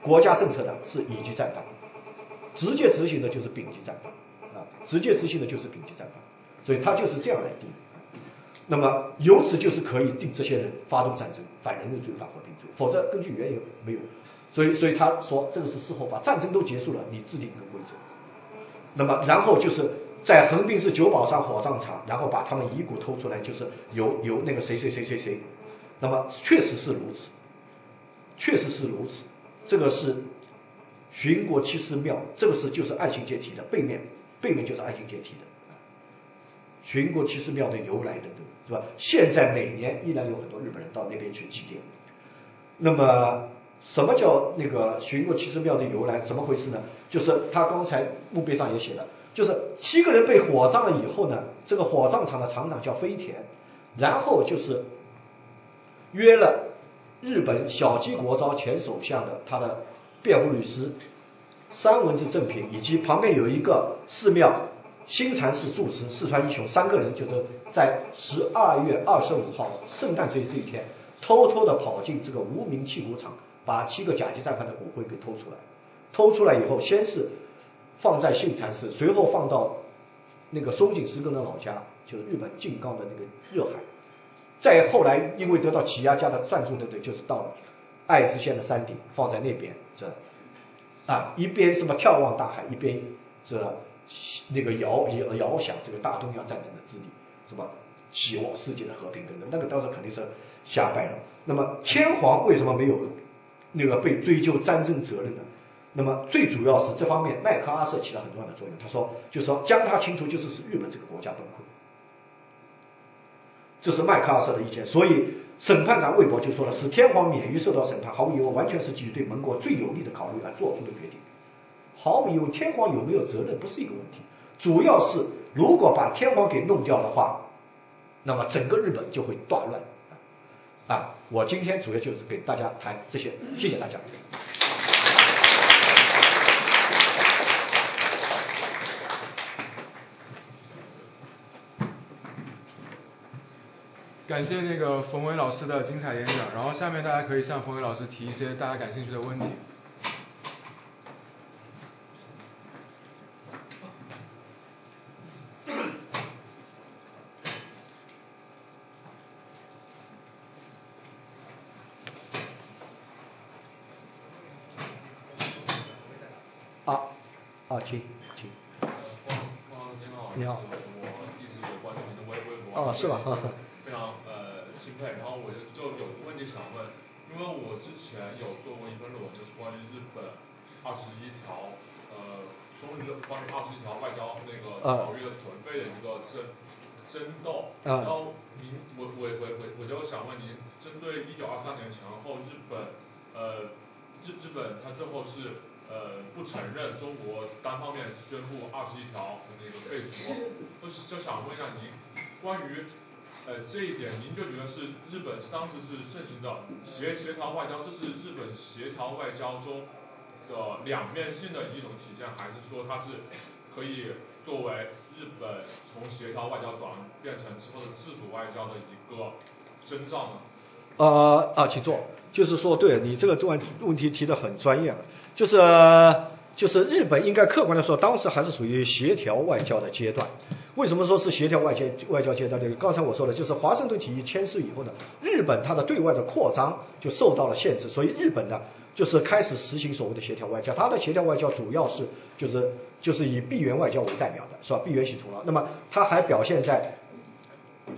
国家政策的是乙级战犯，直接执行的就是丙级战犯啊，直接执行的就是丙级战犯。所以他就是这样来定。那么由此就是可以定这些人发动战争、反人类罪、反和平罪，否则根据原有没有。所以，所以他说这个是事后法，战争都结束了，你制定一个规则。那么，然后就是在横滨市久保山火葬场，然后把他们遗骨偷出来，就是由由那个谁谁谁谁谁。那么，确实是如此，确实是如此。这个是寻国七师庙，这个是就是爱新觉提的背面，背面就是爱新觉提的寻国七师庙的由来等等，是吧？现在每年依然有很多日本人到那边去祭奠。那么。什么叫那个寻国七师庙的由来？怎么回事呢？就是他刚才墓碑上也写了，就是七个人被火葬了以后呢，这个火葬场的厂长叫飞田，然后就是约了日本小矶国昭前首相的他的辩护律师三文治正平，以及旁边有一个寺庙新禅寺住持四川一雄，三个人就是在十二月二十五号圣诞节这一天，偷偷的跑进这个无名弃骨场。把七个甲级战犯的骨灰给偷出来，偷出来以后，先是放在信禅寺，随后放到那个松井石根的老家，就是日本静冈的那个热海，再后来因为得到企业家的赞助，对对，就是到了爱知县的山顶，放在那边这啊，一边什么眺望大海，一边这那个遥遥想这个大东亚战争的之力，什么希望世界的和平等等，那个当时肯定是瞎掰了。那么天皇为什么没有？那个被追究战争责任的，那么最主要是这方面麦克阿瑟起了很重要的作用。他说，就是说将他清除，就是使日本这个国家崩溃，这是麦克阿瑟的意见。所以审判长魏博就说了，使天皇免于受到审判，毫无疑问完全是基于对盟国最有利的考虑而做出的决定。毫无疑问，天皇有没有责任不是一个问题，主要是如果把天皇给弄掉的话，那么整个日本就会大乱。啊，我今天主要就是给大家谈这些，谢谢大家。感谢那个冯伟老师的精彩演讲，然后下面大家可以向冯伟老师提一些大家感兴趣的问题。请请。你好。我一直有关注您的微博。哦，是吧？非常呃，兴心态，然后我就就有问题想问，因为我之前有做过一份论文，就是关于日本二十一条呃中日关于二十一条外交那个条约的存废的一个争争斗，然后您我我我我我就想问您，针对一九二三年前后日本呃日日本它最后是。呃，不承认中国单方面宣布二十一条的那个废除，我就想问一下您，关于呃这一点，您就觉得是日本当时是盛行的协协调外交，这是日本协调外交中的两面性的一种体现，还是说它是可以作为日本从协调外交转变成之后的自主外交的一个征兆呢？呃啊，请坐。就是说，对你这个问问题提得很专业了。就是就是日本应该客观的说，当时还是属于协调外交的阶段。为什么说是协调外交外交阶段呢？刚才我说的，就是华盛顿条约签署以后呢，日本它的对外的扩张就受到了限制，所以日本呢就是开始实行所谓的协调外交。它的协调外交主要是就是就是以闭源外交为代表的，是吧？闭源系统了。那么它还表现在。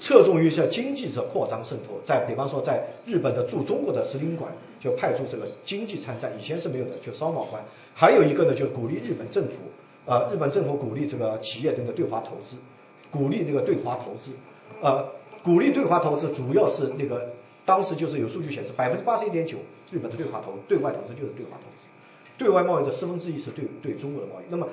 侧重于像经济的扩张渗透，在比方说在日本的驻中国的使领馆就派出这个经济参战，以前是没有的，就商贸官。还有一个呢，就鼓励日本政府，呃，日本政府鼓励这个企业等等对华投资，鼓励那个对华投资，呃，鼓励对华投资主要是那个当时就是有数据显示百分之八十一点九日本的对华投对外投资就是对华投资，对外贸易的四分之一是对对中国的贸易。那么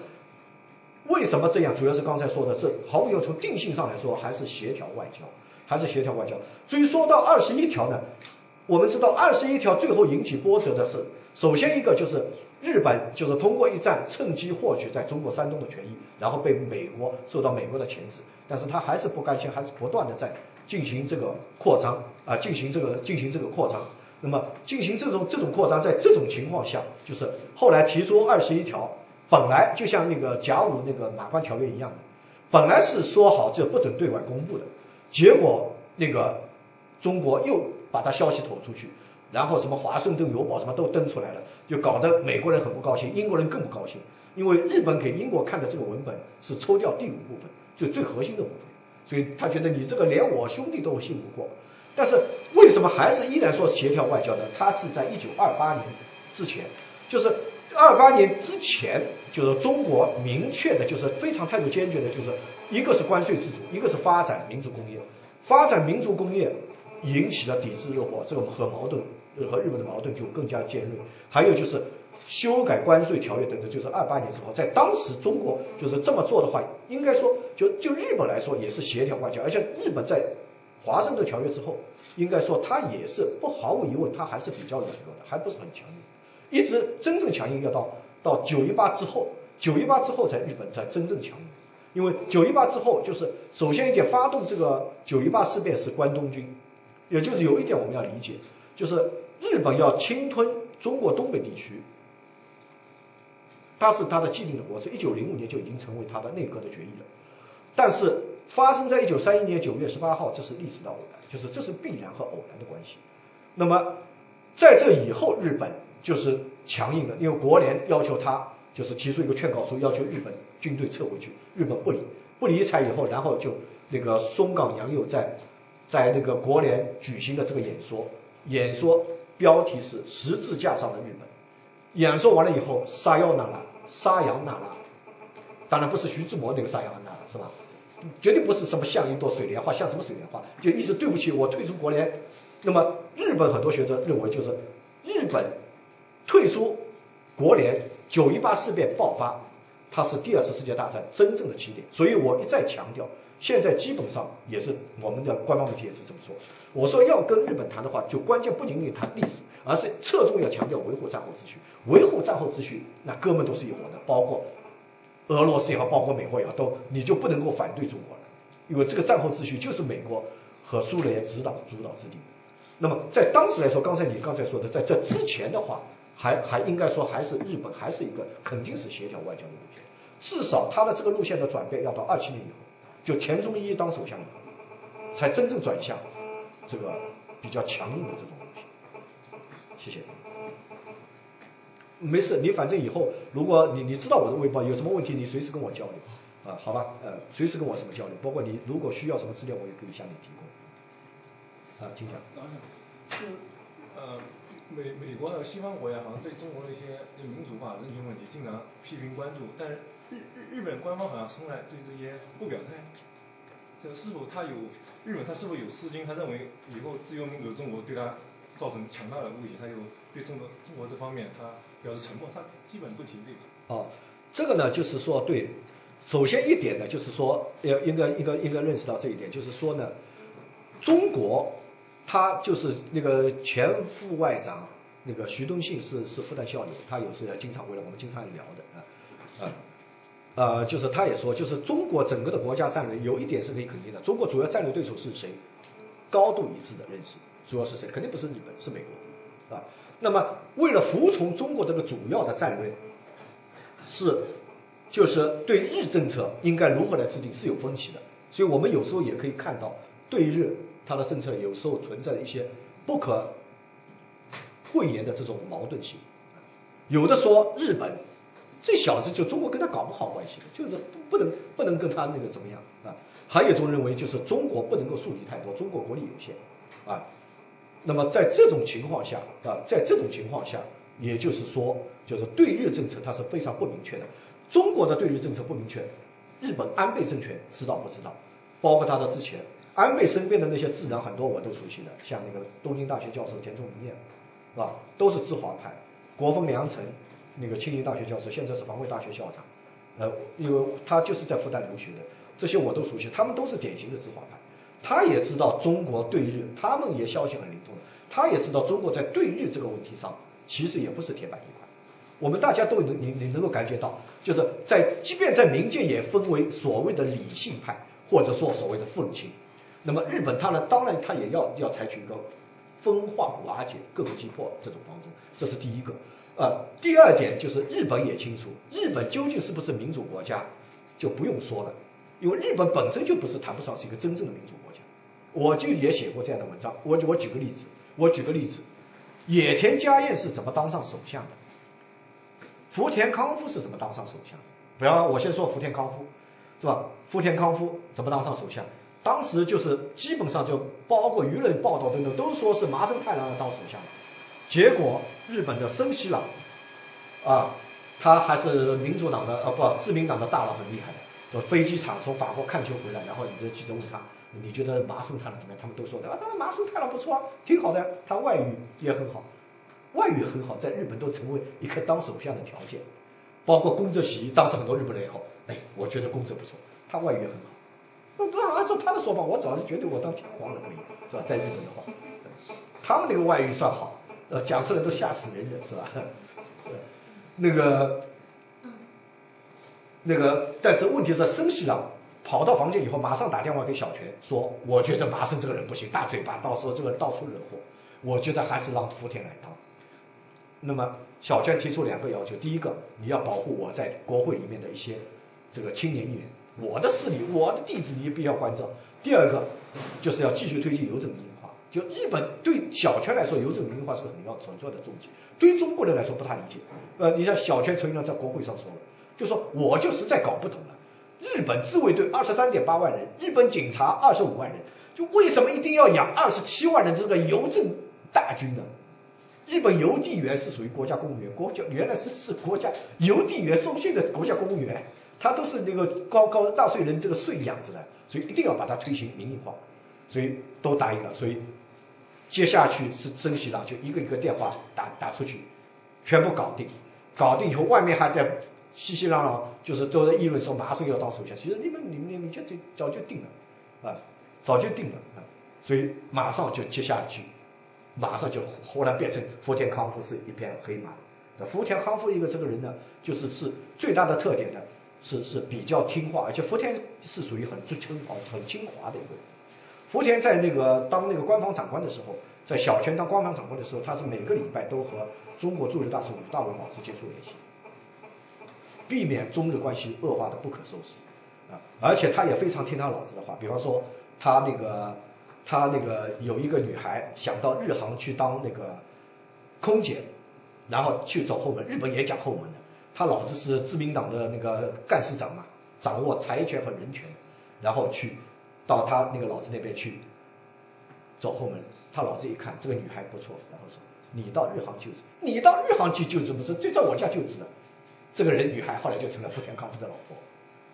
为什么这样？主要是刚才说的，这毫无疑问从定性上来说，还是协调外交，还是协调外交。所以说到二十一条呢，我们知道二十一条最后引起波折的是，首先一个就是日本就是通过一战趁机获取在中国山东的权益，然后被美国受到美国的钳制，但是他还是不甘心，还是不断的在进行这个扩张啊，进行这个进行这个扩张。那么进行这种这种扩张，在这种情况下，就是后来提出二十一条。本来就像那个甲午那个马关条约一样的，本来是说好就不准对外公布的，结果那个中国又把它消息捅出去，然后什么华盛顿邮报什么都登出来了，就搞得美国人很不高兴，英国人更不高兴，因为日本给英国看的这个文本是抽掉第五部分，就最核心的部分，所以他觉得你这个连我兄弟都信不过。但是为什么还是依然说协调外交呢？它是在一九二八年之前，就是。二八年之前，就是中国明确的，就是非常态度坚决的，就是一个是关税自主，一个是发展民族工业。发展民族工业引起了抵制诱惑，这个和矛盾和日本的矛盾就更加尖锐。还有就是修改关税条约等等，就是二八年之后，在当时中国就是这么做的话，应该说就就日本来说也是协调外交，而且日本在华盛顿条约之后，应该说它也是不毫无疑问，它还是比较软弱的，还不是很强硬。一直真正强硬要到到九一八之后，九一八之后才日本才真正强硬，因为九一八之后就是首先一点发动这个九一八事变是关东军，也就是有一点我们要理解，就是日本要侵吞中国东北地区，它是它的既定的国策，一九零五年就已经成为它的内阁的决议了，但是发生在一九三一年九月十八号，这是历史的偶然，就是这是必然和偶然的关系。那么在这以后，日本。就是强硬的，因为国联要求他就是提出一个劝告书，要求日本军队撤回去，日本不理，不理睬以后，然后就那个松冈洋右在在那个国联举行的这个演说，演说标题是十字架上的日本。演说完了以后，沙央那拉，沙央那拉，当然不是徐志摩那个沙央那拉是吧？绝对不是什么像一朵水莲花，像什么水莲花？就意思对不起，我退出国联。那么日本很多学者认为，就是日本。退出国联，九一八事变爆发，它是第二次世界大战真正的起点。所以我一再强调，现在基本上也是我们的官方媒体也是这么说。我说要跟日本谈的话，就关键不仅仅谈历史，而是侧重要强调维护战后秩序。维护战后秩序，那哥们都是一伙的，包括俄罗斯也好，包括美国也好，都你就不能够反对中国了，因为这个战后秩序就是美国和苏联指导主导制定的。那么在当时来说，刚才你刚才说的，在这之前的话。还还应该说还是日本还是一个肯定是协调外交的路线，至少它的这个路线的转变要到二七年以后，就田中一当首相以后，才真正转向这个比较强硬的这种路线。谢谢。没事，你反正以后如果你你知道我的微博，有什么问题你随时跟我交流啊、呃，好吧，呃，随时跟我什么交流，包括你如果需要什么资料，我也可以向你提供。啊，请讲。就呃，美美国的西方国家好像对中国的一些民主化、人权问题经常批评关注，但是日日日本官方好像从来对这些不表态。这是否他有日本他是否有私心？他认为以后自由民主的中国对他造成强大的威胁，他又对中国中国这方面他表示沉默，他基本不提这个。哦，这个呢，就是说对。首先一点呢，就是说，要应该应该应该认识到这一点，就是说呢，中国，他就是那个前副外长那个徐东信是是复旦校友，他有时也经常回来，我们经常聊的啊，啊，呃，就是他也说，就是中国整个的国家战略有一点是可以肯定的，中国主要战略对手是谁，高度一致的认识，主要是谁，肯定不是日本，是美国，啊，那么为了服从中国这个主要的战略，是。就是对日政策应该如何来制定是有分歧的，所以我们有时候也可以看到对日它的政策有时候存在一些不可讳言的这种矛盾性。有的说日本这小子就中国跟他搞不好关系，就是不能不能跟他那个怎么样啊？还有一种认为就是中国不能够树立太多，中国国力有限啊。那么在这种情况下啊，在这种情况下，也就是说，就是对日政策它是非常不明确的。中国的对日政策不明确，日本安倍政权知道不知道？包括他的之前，安倍身边的那些智囊很多我都熟悉的，像那个东京大学教授田中明彦，是吧？都是自华派。国分良成，那个庆应大学教授，现在是防卫大学校长，呃，因为他就是在复旦留学的，这些我都熟悉，他们都是典型的自华派。他也知道中国对日，他们也消息很灵通，他也知道中国在对日这个问题上其实也不是铁板一块。我们大家都能你你能够感觉到，就是在即便在民间也分为所谓的理性派，或者说所谓的愤青。那么日本它呢，当然它也要要采取一个分化瓦解、各个击破这种方针，这是第一个。呃，第二点就是日本也清楚，日本究竟是不是民主国家就不用说了，因为日本本身就不是谈不上是一个真正的民主国家。我就也写过这样的文章，我我举个例子，我举个例子，野田佳彦是怎么当上首相的？福田康夫是怎么当上首相？不要，我先说福田康夫，是吧？福田康夫怎么当上首相？当时就是基本上就包括舆论报道等等，都说是麻生太郎来当首相。结果日本的森喜朗，啊，他还是民主党的呃、啊、不自民党的大佬，很厉害的。说飞机场从法国看球回来，然后你这记者问他，你觉得麻生太郎怎么样？他们都说的啊，麻生太郎不错啊，挺好的，他外语也很好。外语很好，在日本都成为一个当首相的条件，包括宫泽喜一，当时很多日本人也好，哎，我觉得宫泽不错，他外语也很好。那不按照他的说法，我早就觉得我当天皇了，可以是吧？在日本的话，他们那个外语算好，呃，讲出来都吓死人的是吧？那个，那个，但是问题是，森喜朗跑到房间以后，马上打电话给小泉说，我觉得麻生这个人不行，大嘴巴，到时候这个人到处惹祸，我觉得还是让福田来当。那么小泉提出两个要求，第一个，你要保护我在国会里面的一些这个青年议员，我的势力，我的弟子，你必须要关照。第二个就是要继续推进邮政民营化，就日本对小泉来说，邮政民营化是个很要很重要的重点，对于中国人来说不太理解。呃，你像小泉纯一郎在国会上说了，就说我就实在搞不懂了，日本自卫队二十三点八万人，日本警察二十五万人，就为什么一定要养二十七万人这个邮政大军呢？日本邮递员是属于国家公务员，国家原来是是国家邮递员送信的国家公务员，他都是那个高高纳税人这个税养着的，所以一定要把它推行民营化，所以都答应了。所以接下去是森喜朗就一个一个电话打打出去，全部搞定，搞定以后外面还在熙熙攘攘，就是都在议论说麻生要当首相，其实你们你们你们就早就定了啊，早就定了啊，所以马上就接下去。马上就后来变成福田康夫是一匹黑马。福田康夫一个这个人呢，就是是最大的特点呢，是是比较听话，而且福田是属于很清华、很清华的一个人。福田在那个当那个官方长官的时候，在小泉当官方长官的时候，他是每个礼拜都和中国驻日大使武大维保持接触联系，避免中日关系恶化的不可收拾啊！而且他也非常听他老子的话，比方说他那个。他那个有一个女孩想到日航去当那个空姐，然后去走后门，日本也讲后门的。他老子是自民党的那个干事长嘛，掌握财权和人权，然后去到他那个老子那边去走后门，他老子一看这个女孩不错，然后说你到日航就职，你到日航去就职不是，就在我家就职了。这个人女孩后来就成了福田康夫的老婆，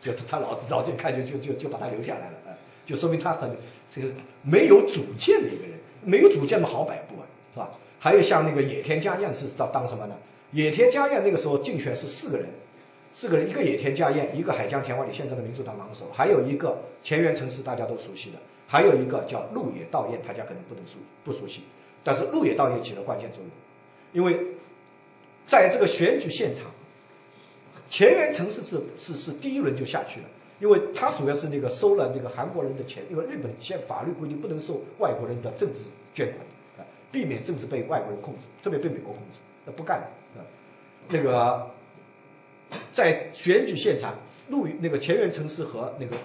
就他老子老子一看就就就就把她留下来了，嗯，就说明他很这个没有主见的一个人，没有主见嘛好摆布啊，是吧？还有像那个野田佳彦是当当什么呢？野田佳彦那个时候竞选是四个人，四个人，一个野田佳彦，一个海江田万里现在的民主党党首，还有一个前原诚司大家都熟悉的，还有一个叫鹿野道彦，大家可能不能熟不熟悉，但是鹿野道彦起了关键作用，因为在这个选举现场，前原诚司是是是第一轮就下去了，因为他主要是那个收了那个韩国人的钱，因为日本宪法律规定不能收外国人的政治捐款，呃、避免政治被外国人控制，特别被美国控制，那不干了，呃、那个在选举现场，陆那个前原诚司和那个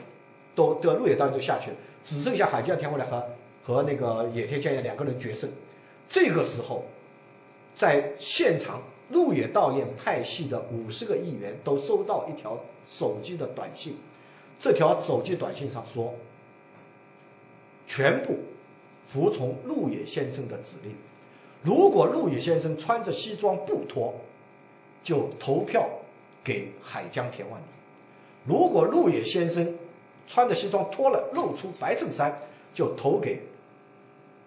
都的鹿野道彦就下去了，只剩下海江田万里和和那个野田佳彦两个人决胜。这个时候，在现场，鹿野道彦派系的五十个议员都收到一条手机的短信，这条手机短信上说，全部服从鹿野先生的指令，如果鹿野先生穿着西装不脱，就投票给海江田万里；如果鹿野先生穿着西装脱了，露出白衬衫，就投给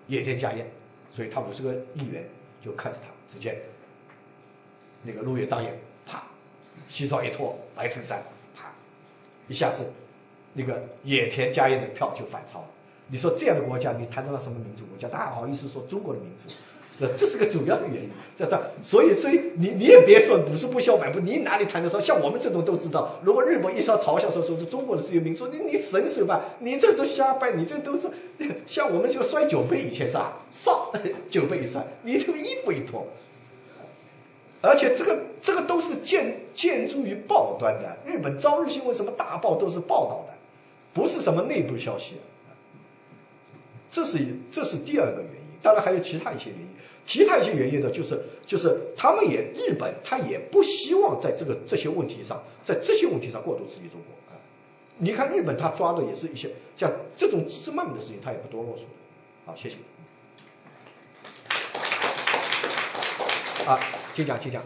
野田佳彦。所以他五十个议员就看着他，直接那个鹿野道彦啪，西装一脱，白衬衫啪，一下子那个野田佳彦的票就反超了。你说这样的国家，你谈得到什么民主国家？大家好意思说中国的民主？这是个主要的原因，这当所以所以你你也别说五十步笑百步，你哪里谈得上？像我们这种都知道，如果日本一说嘲笑说说是中国的自由民主，你你神神吧，你这都瞎掰，你这都是像我们这个摔酒杯以前是啊，上酒杯一摔，你这个衣服一脱，而且这个这个都是建建筑于报端的，日本朝日新闻什么大报都是报道的，不是什么内部消息，这是这是第二个原因，当然还有其他一些原因。其他一些原因呢，就是就是他们也日本，他也不希望在这个这些问题上，在这些问题上过度质疑中国啊。你看日本，他抓的也是一些像这种枝枝蔓蔓的事情，他也不多啰嗦的。好，谢谢。啊，请讲，请讲。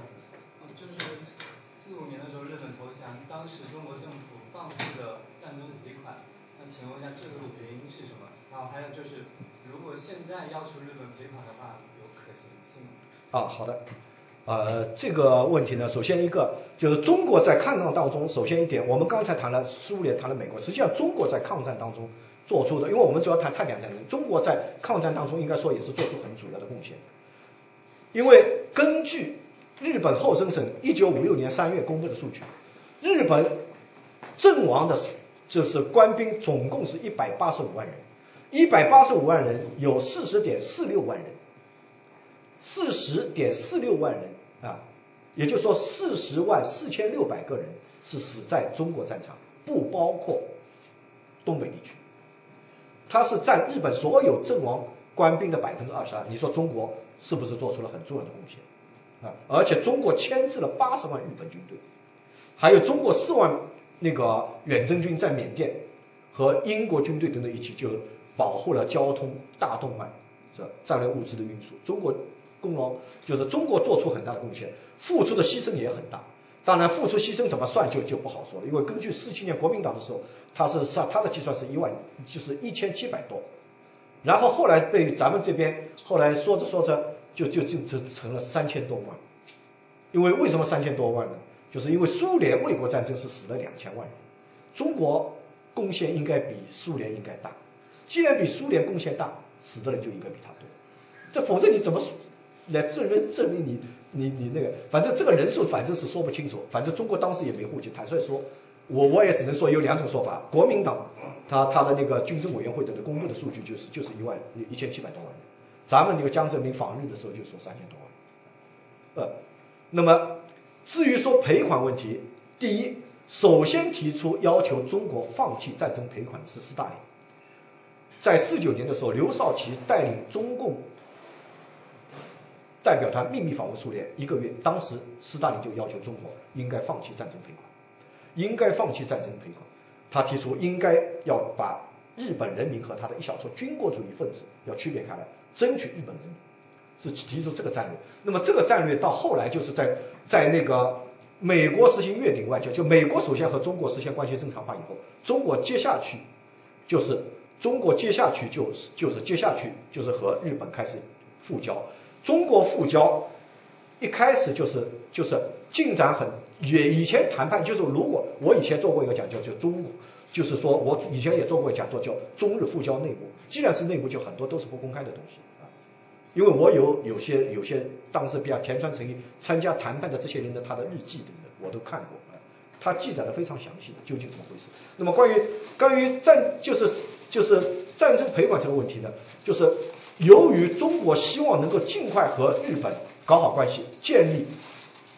就是四五年的时候，日本投降，当时中国政府放弃了战争赔款。那请问一下，这个原因是什么？然后还有就是，如果现在要求日本赔款的话。啊，好的，呃，这个问题呢，首先一个就是中国在抗战当中，首先一点，我们刚才谈了苏联，谈了美国，实际上中国在抗战当中做出的，因为我们主要谈太平洋战争，中国在抗战当中应该说也是做出很主要的贡献，因为根据日本厚生省一九五六年三月公布的数据，日本阵亡的就是官兵总共是一百八十五万人，一百八十五万人有四十点四六万人。四十点四六万人啊，也就是说四十万四千六百个人是死在中国战场，不包括东北地区，它是占日本所有阵亡官兵的百分之二十二。你说中国是不是做出了很重要的贡献啊？而且中国牵制了八十万日本军队，还有中国四万那个远征军在缅甸和英国军队等等一起就保护了交通、大动脉，是战略物资的运输。中国。功劳就是中国做出很大的贡献，付出的牺牲也很大。当然，付出牺牲怎么算就就不好说了，因为根据四七年国民党的时候，他是他的计算是一万，就是一千七百多，然后后来被咱们这边后来说着说着就就就就成了三千多万。因为为什么三千多万呢？就是因为苏联卫国战争是死了两千万人，中国贡献应该比苏联应该大，既然比苏联贡献大，死的人就应该比他多，这否则你怎么？来证明证明你你你那个，反正这个人数反正是说不清楚，反正中国当时也没户籍。坦率说，我我也只能说有两种说法。国民党他他的那个军政委员会的公布的数据就是就是一万一千七百多万人，咱们那个江泽民访日的时候就说三千多万。呃，那么至于说赔款问题，第一，首先提出要求中国放弃战争赔款的是斯大林，在四九年的时候，刘少奇带领中共。代表团秘密访问苏联一个月，当时斯大林就要求中国应该放弃战争赔款，应该放弃战争赔款。他提出应该要把日本人民和他的一小撮军国主义分子要区别开来，争取日本人民，是提出这个战略。那么这个战略到后来就是在在那个美国实行越顶外交，就美国首先和中国实现关系正常化以后，中国接下去就是中国接下去就是就是接下去就是和日本开始复交。中国复交一开始就是就是进展很，也以前谈判就是，如果我以前做过一个讲座，就中就是说我以前也做过讲座叫中日复交内幕，既然是内幕，就很多都是不公开的东西啊。因为我有有些有些当时比较田川诚一参加谈判的这些人的他的日记等等，我都看过啊，他记载的非常详细的究竟怎么回事。那么关于关于战就是就是战争赔款这个问题呢，就是由于中国希望能够尽快和日本搞好关系，建立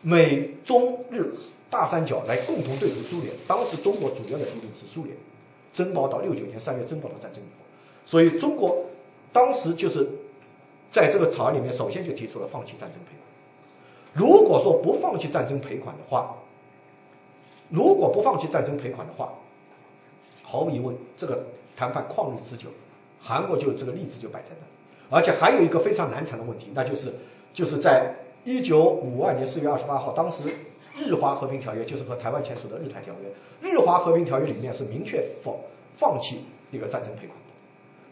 美中日大三角来共同对付苏联，当时中国主要的敌人是苏联，珍宝岛六九年三月珍宝岛战争以后，所以中国当时就是在这个草案里面首先就提出了放弃战争赔款。如果说不放弃战争赔款的话，如果不放弃战争赔款的话，毫无疑问这个谈判旷日持久，韩国就这个例子就摆在那里。而且还有一个非常难缠的问题，那就是就是在一九五二年四月二十八号，当时日华和平条约就是和台湾签署的日台条约，日华和平条约里面是明确否放弃一个战争赔款。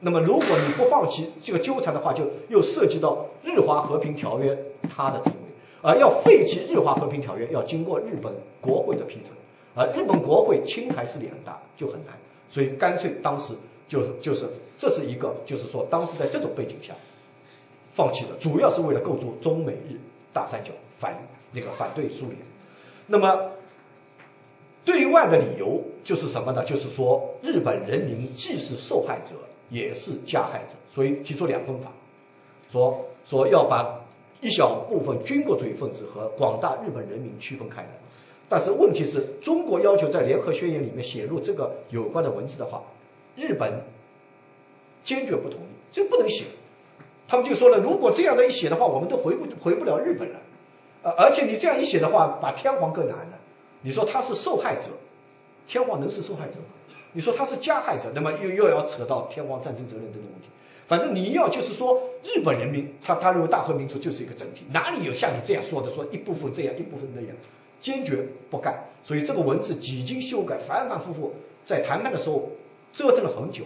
那么如果你不放弃这个纠缠的话，就又涉及到日华和平条约它的地位，而要废弃日华和平条约要经过日本国会的批准，而日本国会侵台势力很大，就很难，所以干脆当时就就是这是一个就是说当时在这种背景下放弃的，主要是为了构筑中美日大三角反那个反对苏联。那么对外的理由就是什么呢？就是说日本人民既是受害者也是加害者，所以提出两分法，说说要把一小部分军国主义分子和广大日本人民区分开来。但是问题是，中国要求在联合宣言里面写入这个有关的文字的话，日本坚决不同意，这不能写。他们就说了，如果这样的一写的话，我们都回不回不了日本了，呃，而且你这样一写的话，把天皇更难了。你说他是受害者，天皇能是受害者吗？你说他是加害者，那么又又要扯到天皇战争责任等等问题。反正你要就是说，日本人民他他认为大和民族就是一个整体，哪里有像你这样说的说一部分这样一部分那样，坚决不干。所以这个文字几经修改，反反复复，在谈判的时候折腾了很久。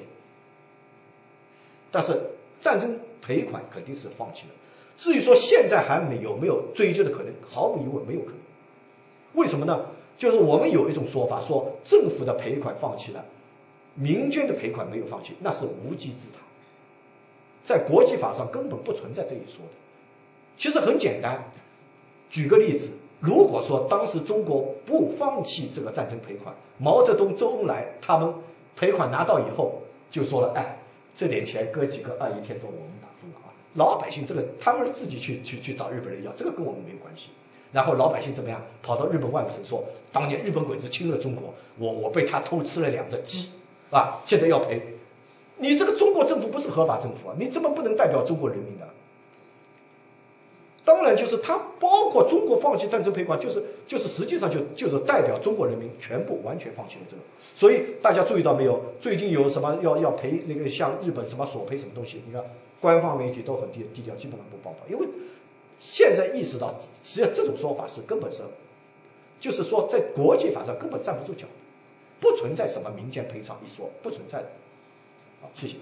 但是战争赔款肯定是放弃了。至于说现在还没有没有追究的可能，毫无疑问没有可能。为什么呢？就是我们有一种说法，说政府的赔款放弃了，民间的赔款没有放弃，那是无稽之谈，在国际法上根本不存在这一说的。其实很简单，举个例子，如果说当时中国不放弃这个战争赔款，毛泽东、周恩来他们赔款拿到以后就说了，哎，这点钱搁几个二一天中我们打分了啊，老百姓这个他们自己去去去找日本人要，这个跟我们没有关系。然后老百姓怎么样，跑到日本外务省说，当年日本鬼子侵略中国，我我被他偷吃了两只鸡啊，现在要赔。你这个中国政府不是合法政府啊，你怎么不能代表中国人民呢？当然就是他包括中国放弃战争赔款，就是就是实际上就就是代表中国人民全部完全放弃了这个。所以大家注意到没有，最近有什么要要赔那个像日本什么索赔什么东西，你看官方媒体都很低低调，基本上不报道，因为现在意识到，实际上这种说法是根本是，就是说在国际法上根本站不住脚，不存在什么民间赔偿一说，不存在的。好，谢谢。